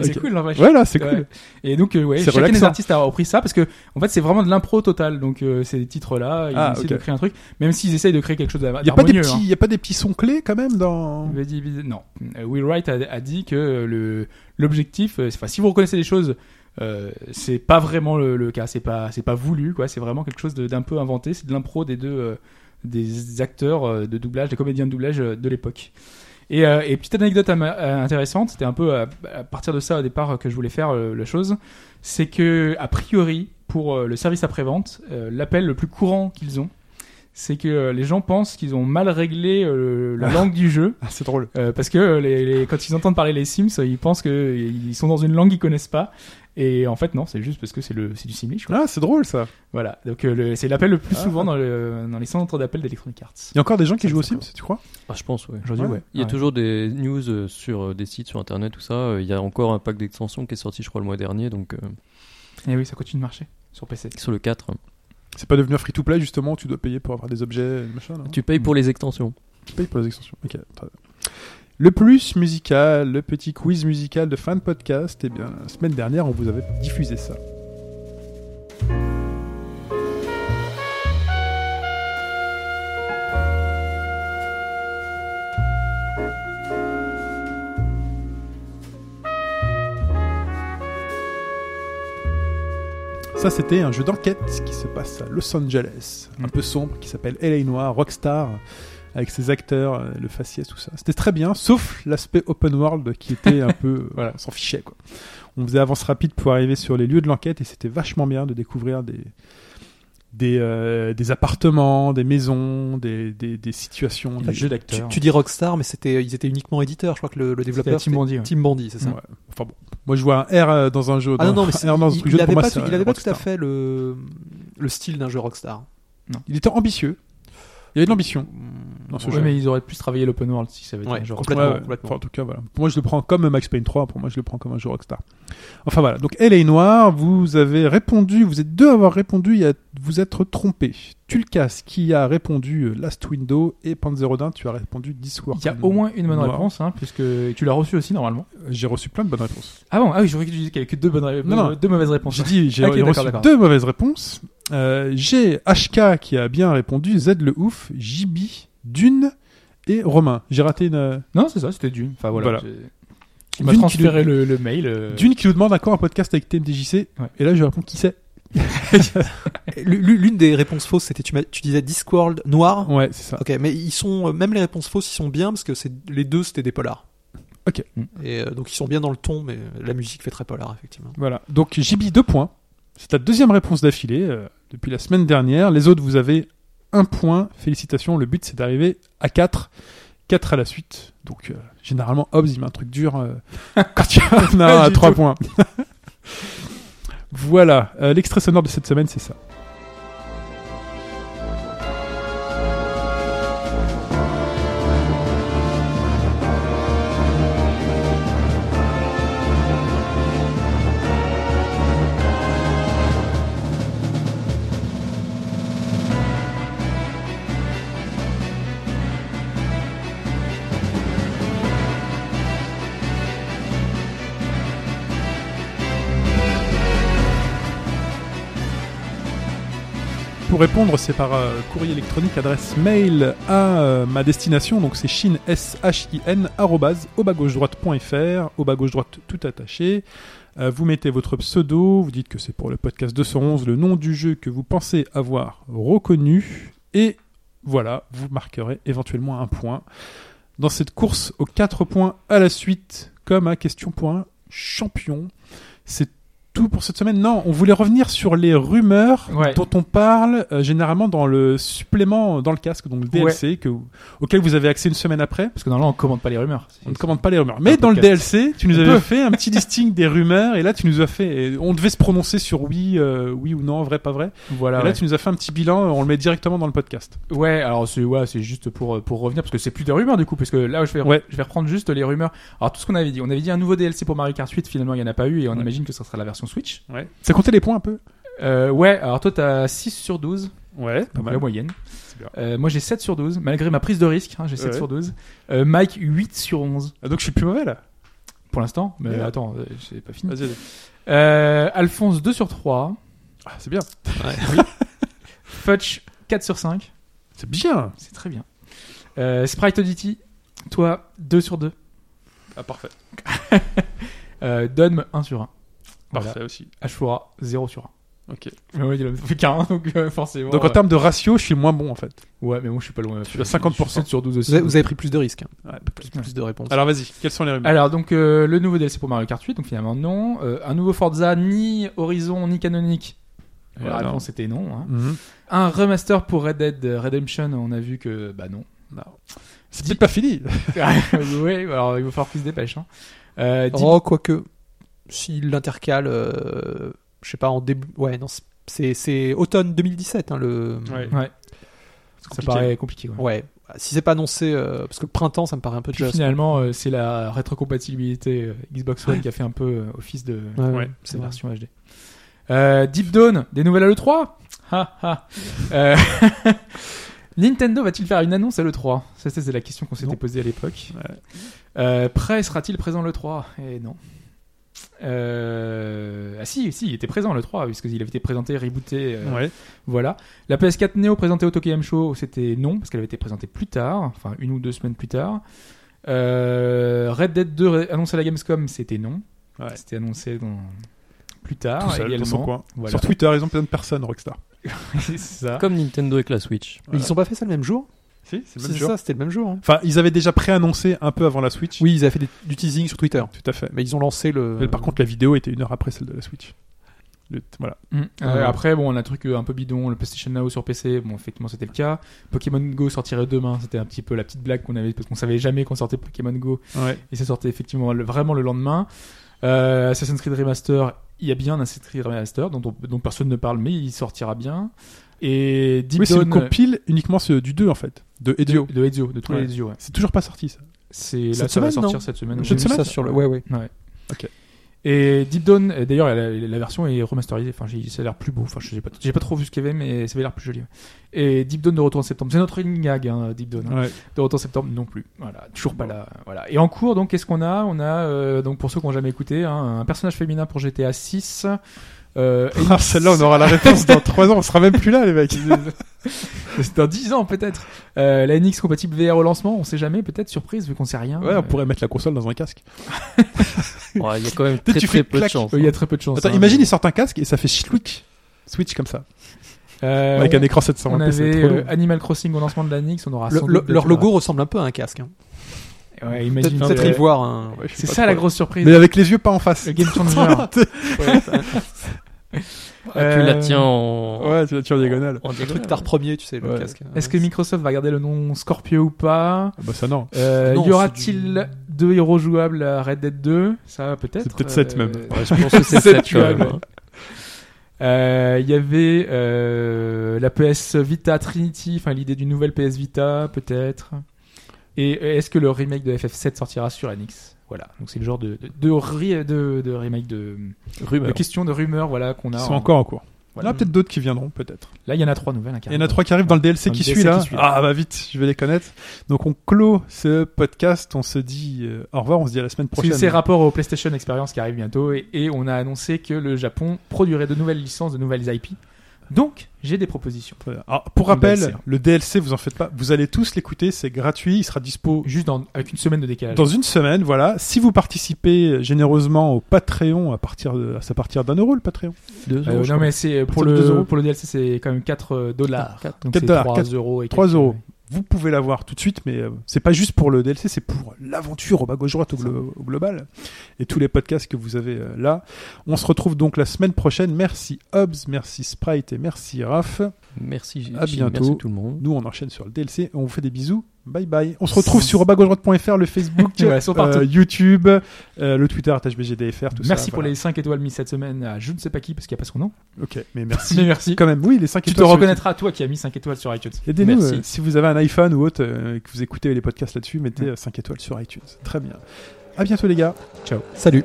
C'est okay. Cool, en vrai. Ouais, là, c'est cool. Et donc, chacun relaxant. Des artistes a repris ça parce que, en fait, c'est vraiment de l'impro totale. Donc, ces titres-là, ils essaient de créer un truc, même s'ils essayent de créer quelque chose d'harmonieux. Il n'y a pas des petits sons clés quand même dans. Non. Will Wright a dit que l'objectif, si vous reconnaissez des choses, c'est pas vraiment le cas. C'est pas voulu, quoi. C'est vraiment quelque chose d'un peu inventé. C'est de l'impro des deux, des acteurs de doublage, des comédiens de doublage de l'époque. Et petite anecdote intéressante, c'était un peu à partir de ça au départ que je voulais faire la chose, c'est que a priori pour le service après-vente, l'appel le plus courant qu'ils ont, c'est que les gens pensent qu'ils ont mal réglé la langue du jeu. Ah, c'est drôle. Parce que quand ils entendent parler les Sims, ils pensent qu'ils sont dans une langue qu'ils connaissent pas. Et en fait, non, c'est juste parce que c'est du simlish. Ah, c'est drôle, ça. Voilà, donc c'est l'appel le plus souvent dans les centres d'appel d'Electronic Arts. Il y a encore des gens qui jouent au Sims, tu crois ? Ah, je pense, oui. Aujourd'hui, ouais. Il y a toujours des news sur des sites, sur Internet, tout ça. Il y a encore un pack d'extensions qui est sorti, je crois, le mois dernier. Donc, Et oui, ça continue de marcher sur PC. Sur le 4. C'est pas devenu un free-to-play, justement, où tu dois payer pour avoir des objets, machin, là ? Tu payes pour les extensions. Tu payes pour les extensions, ok. Le plus musical, le petit quiz musical de fin de podcast, eh bien, la semaine dernière, on vous avait diffusé ça. Ça, c'était un jeu d'enquête qui se passe à Los Angeles, un peu sombre, qui s'appelle LA Noire, Rockstar, avec ses acteurs, le faciès, tout ça. C'était très bien, sauf l'aspect open world qui était un peu... Voilà, on s'en fichait, quoi. On faisait avance rapide pour arriver sur les lieux de l'enquête et c'était vachement bien de découvrir des appartements, des maisons, des situations, des jeux d'acteurs. Tu dis Rockstar, mais ils étaient uniquement éditeurs. Je crois que le développeur, c'était Team Bandit, c'est ça. Ouais. Enfin bon, moi je vois un R dans un jeu. Il n'avait pas tout à fait le style d'un jeu Rockstar. Non. Il était ambitieux. Il y avait de l'ambition. Dans ce jeu, mais ils auraient plus travaillé l'open world si ça avait été un jeu complètement. Enfin, en tout cas, voilà. Pour moi, je le prends comme Max Payne 3. Pour moi, je le prends comme un jeu Rockstar. Enfin voilà. Donc, LA Noire, vous avez répondu. Vous êtes deux à avoir répondu et à vous être trompé. Tulkas qui a répondu Last Window et Panzerodin, tu as répondu Discworld. Il y a au moins une bonne réponse, hein, puisque tu l'as reçu aussi normalement. J'ai reçu plein de bonnes réponses. Ah bon, ah oui, je voyais que tu disais qu'il y avait que deux mauvaises réponses. J'ai reçu deux mauvaises réponses. J'ai HK qui a bien répondu, Z le ouf, JB, Dune et Romain. J'ai raté une... Non, c'est ça, c'était Dune. Enfin voilà. Tu m'as transféré le mail. Dune qui nous demande encore un podcast avec TMDJC. Ouais. Et là, je réponds qui c'est. L'une des réponses fausses, c'était tu disais Discworld noir. Ouais, c'est ça. Ok, mais ils sont même les réponses fausses, ils sont bien parce que les deux c'était des polars. Ok. Et donc ils sont bien dans le ton, mais la musique fait très polar effectivement. Voilà. Donc JB 2 points. C'est ta deuxième réponse d'affilée depuis la semaine dernière. Les autres, vous avez 1 point. Félicitations. Le but, c'est d'arriver à 4. 4 à la suite. Donc généralement, Hobbs, il met un truc dur quand tu en as à 3 points. Voilà, l'extrait sonore de cette semaine, c'est ça. Pour répondre, c'est par courrier électronique, adresse mail à ma destination, donc c'est shin@obagauchedroite.fr, obagauchedroite tout attaché. Vous mettez votre pseudo, vous dites que c'est pour le podcast 211, le nom du jeu que vous pensez avoir reconnu, et voilà, vous marquerez éventuellement 1 point. Dans cette course aux 4 points à la suite, comme à question pour un champion, c'est tout pour cette semaine. Non, on voulait revenir sur les rumeurs dont on parle généralement dans le supplément dans le casque, donc le DLC auquel vous avez accès une semaine après. Parce que normalement, on ne commande pas les rumeurs. On ne commande pas les rumeurs. Mais dans le DLC, tu nous avais fait un petit listing des rumeurs et là, tu nous as fait... On devait se prononcer sur oui ou non, vrai, pas vrai. Voilà, et là, tu nous as fait un petit bilan, on le met directement dans le podcast. Ouais, alors c'est juste pour revenir, parce que c'est plus des rumeurs du coup, parce que là, je vais reprendre juste les rumeurs. Alors, tout ce qu'on avait dit. On avait dit un nouveau DLC pour Mario Kart 8, finalement, il n'y en a pas eu et on imagine que ça sera la version Switch. Ouais. Ça comptait les points un peu. Ouais, alors toi t'as 6 sur 12. Ouais, pas mal. La moyenne. Moi j'ai 7 sur 12, malgré ma prise de risque, hein, j'ai 7 sur 12. Mike 8 sur 11. Ah, donc je suis plus mauvais là. Pour l'instant, mais attends, j'ai pas fini. Vas-y. Alphonse 2 sur 3. Ah, c'est bien. Ouais. Futch 4 sur 5. C'est bien. C'est très bien. Sprite Oddity, toi 2 sur 2. Ah, parfait. Donne 1 sur 1. Parfait voilà. Aussi. Ashura, 0 sur 1. Ok. Mais oui, il a fait 41, donc forcément. Donc en termes de ratio, je suis moins bon en fait. Ouais, mais moi je suis pas loin. Je suis à 50% sur 12 aussi. Vous avez pris plus de risques. Hein. Ouais, plus de réponses. Alors vas-y, quels sont les rumeurs ? Alors donc le nouveau DLC pour Mario Kart 8, donc finalement non. Un nouveau Forza, ni Horizon, ni canonique. La réponse c'était non. Hein. Mm-hmm. Un remaster pour Red Dead Redemption, on a vu que bah non. C'est peut-être pas fini. Ouais, alors il va falloir qu'ils se dépêchent. Hein. Quoique. S'il l'intercale, je sais pas, en début. Ouais, non, c'est automne 2017, hein, le. Ouais. Ça paraît compliqué. Ouais. Si c'est pas annoncé, parce que le printemps, ça me paraît un peu. Finalement, c'est la rétrocompatibilité Xbox One qui a fait un peu office de cette version HD. Deep Dawn, des nouvelles à l'E3. Nintendo va-t-il faire une annonce à l'E3 ? Ça, c'est la question qu'on s'était posée à l'époque. Ouais. Prêt sera-t-il présent l'E3 ? Et non. Ah si, il était présent le 3 puisqu'il avait été présenté, rebooté. Voilà. La PS4 Neo présentée au Tokyo Game Show, c'était non parce qu'elle avait été présentée plus tard, enfin 1 ou 2 semaines plus tard. Red Dead 2 annoncé à la Gamescom, c'était non. Ouais. C'était annoncé dans plus tard seul, également. Voilà. Sur Twitter, ils ont plein de personnes, Rockstar. C'est ça. Comme Nintendo avec la Switch. Voilà. Ils n'ont pas fait ça le même jour ? Si, c'est le même jour. Ça, c'était le même jour. Hein. Enfin, ils avaient déjà préannoncé un peu avant la Switch. Oui, ils avaient fait du teasing sur Twitter. Tout à fait. Mais ils ont lancé le... Mais par contre, la vidéo était 1 heure après celle de la Switch. Voilà. Après, bon, on a un truc un peu bidon, le PlayStation Now sur PC, bon, effectivement, c'était le cas. Pokémon Go sortirait demain, c'était un petit peu la petite blague qu'on avait, parce qu'on savait jamais qu'on sortait Pokémon Go. Ouais. Et ça sortait effectivement vraiment le lendemain. Assassin's Creed Remaster, il y a bien un Assassin's Creed Remaster, dont personne ne parle, mais il sortira bien. Et Deep Down, c'est une compile uniquement du 2, en fait. De Ezio. De Ezio, de tous les Ezio, ouais. C'est toujours pas sorti, ça. Ça va sortir cette semaine. J'ai vu ça sur le. Ouais. Ok. Et Deep Down, d'ailleurs, la version est remasterisée. Enfin, ça a l'air plus beau. Enfin, j'ai pas trop vu ce qu'il y avait, mais ça avait l'air plus joli. Et Deep Down de retour en septembre. C'est notre ligne gag, hein, Deep Down. Hein. Ouais. De retour en septembre, non plus. Voilà, toujours pas là. Voilà. Et en cours, donc, qu'est-ce qu'on a ? On a, donc, pour ceux qui n'ont jamais écouté, hein, un personnage féminin pour GTA 6. Celle-là, on aura la réponse dans 3 ans. On sera même plus là, les mecs. C'est dans 10 ans, peut-être. La NX compatible VR au lancement, on sait jamais, peut-être, surprise, vu qu'on sait rien. Ouais, on pourrait mettre la console dans un casque. Il y a quand même très peu de chance. Il y a très peu de chance. Attends, imagine, ils sortent un casque et ça fait switch comme ça. Avec un écran 720p. On avait Animal Crossing au lancement de la NX, on aura leur logo ressemble un peu à un casque. Hein. Ouais, imagine peut-être y voir un... ouais, c'est ça la grosse surprise. Mais avec les yeux pas en face. Le Game Changer. Ouais, ça... tu la tiens en... Ouais, tu la tiens en diagonale. En diagonale, le truc tard premier, tu sais, le casque. Est-ce que Microsoft va garder le nom Scorpio ou pas ? Bah ça non. Y aura-t-il deux héros jouables à Red Dead 2 ? Ça peut-être. C'est peut-être 7 même. Ouais, je pense que c'est 7 jouables. Il y avait la PS Vita Trinity, enfin l'idée d'une nouvelle PS Vita peut-être. Et est-ce que le remake de FF7 sortira sur NX ? Voilà, donc c'est le genre de remake de questions, de rumeurs, voilà, qu'on a. Ils sont encore en cours. Voilà. Il y en a peut-être d'autres qui viendrent, peut-être. Là, il y en a 3 nouvelles. Il y en a 3 qui arrivent dans le DLC qui suit, là. Ah, bah vite, je vais les connaître. Donc, on clôt ce podcast. On se dit au revoir. On se dit à la semaine prochaine. C'est rapport au PlayStation Experience qui arrive bientôt. Et on a annoncé que le Japon produirait de nouvelles licences, de nouvelles IP. Donc, j'ai des propositions. Alors, pour rappel, le DLC, vous en faites pas. Vous allez tous l'écouter, c'est gratuit. Il sera dispo juste avec une semaine de décalage. Dans une semaine, voilà. Si vous participez généreusement au Patreon, à partir d'€1, le Patreon. 2€. Non, mais c'est pour le DLC, c'est quand même $4. Donc $4, 3€ et 3€. Vous pouvez l'avoir tout de suite, mais c'est pas juste pour le DLC, c'est pour l'aventure au bas gauche droite au global et tous les podcasts que vous avez là. On se retrouve donc la semaine prochaine. Merci Hobbs, merci Sprite et merci Raph. Merci Gilles, à bientôt. Merci tout le monde. Nous on enchaîne sur le DLC, on vous fait des bisous. Bye bye. On se retrouve sur bas-gauche-droite.fr, le Facebook, YouTube, le Twitter @hbgdfr, tout ça. Merci pour les 5 étoiles mises cette semaine à je ne sais pas qui parce qu'il n'y a pas son nom. OK, mais merci. Mais merci quand même. Oui, les 5 étoiles. Tu te reconnaîtras toi qui as mis 5 étoiles sur iTunes. Et dis-nous si vous avez un iPhone ou autre et que vous écoutez les podcasts là-dessus, mettez 5 étoiles sur iTunes. Très bien. À bientôt les gars. Ciao. Salut.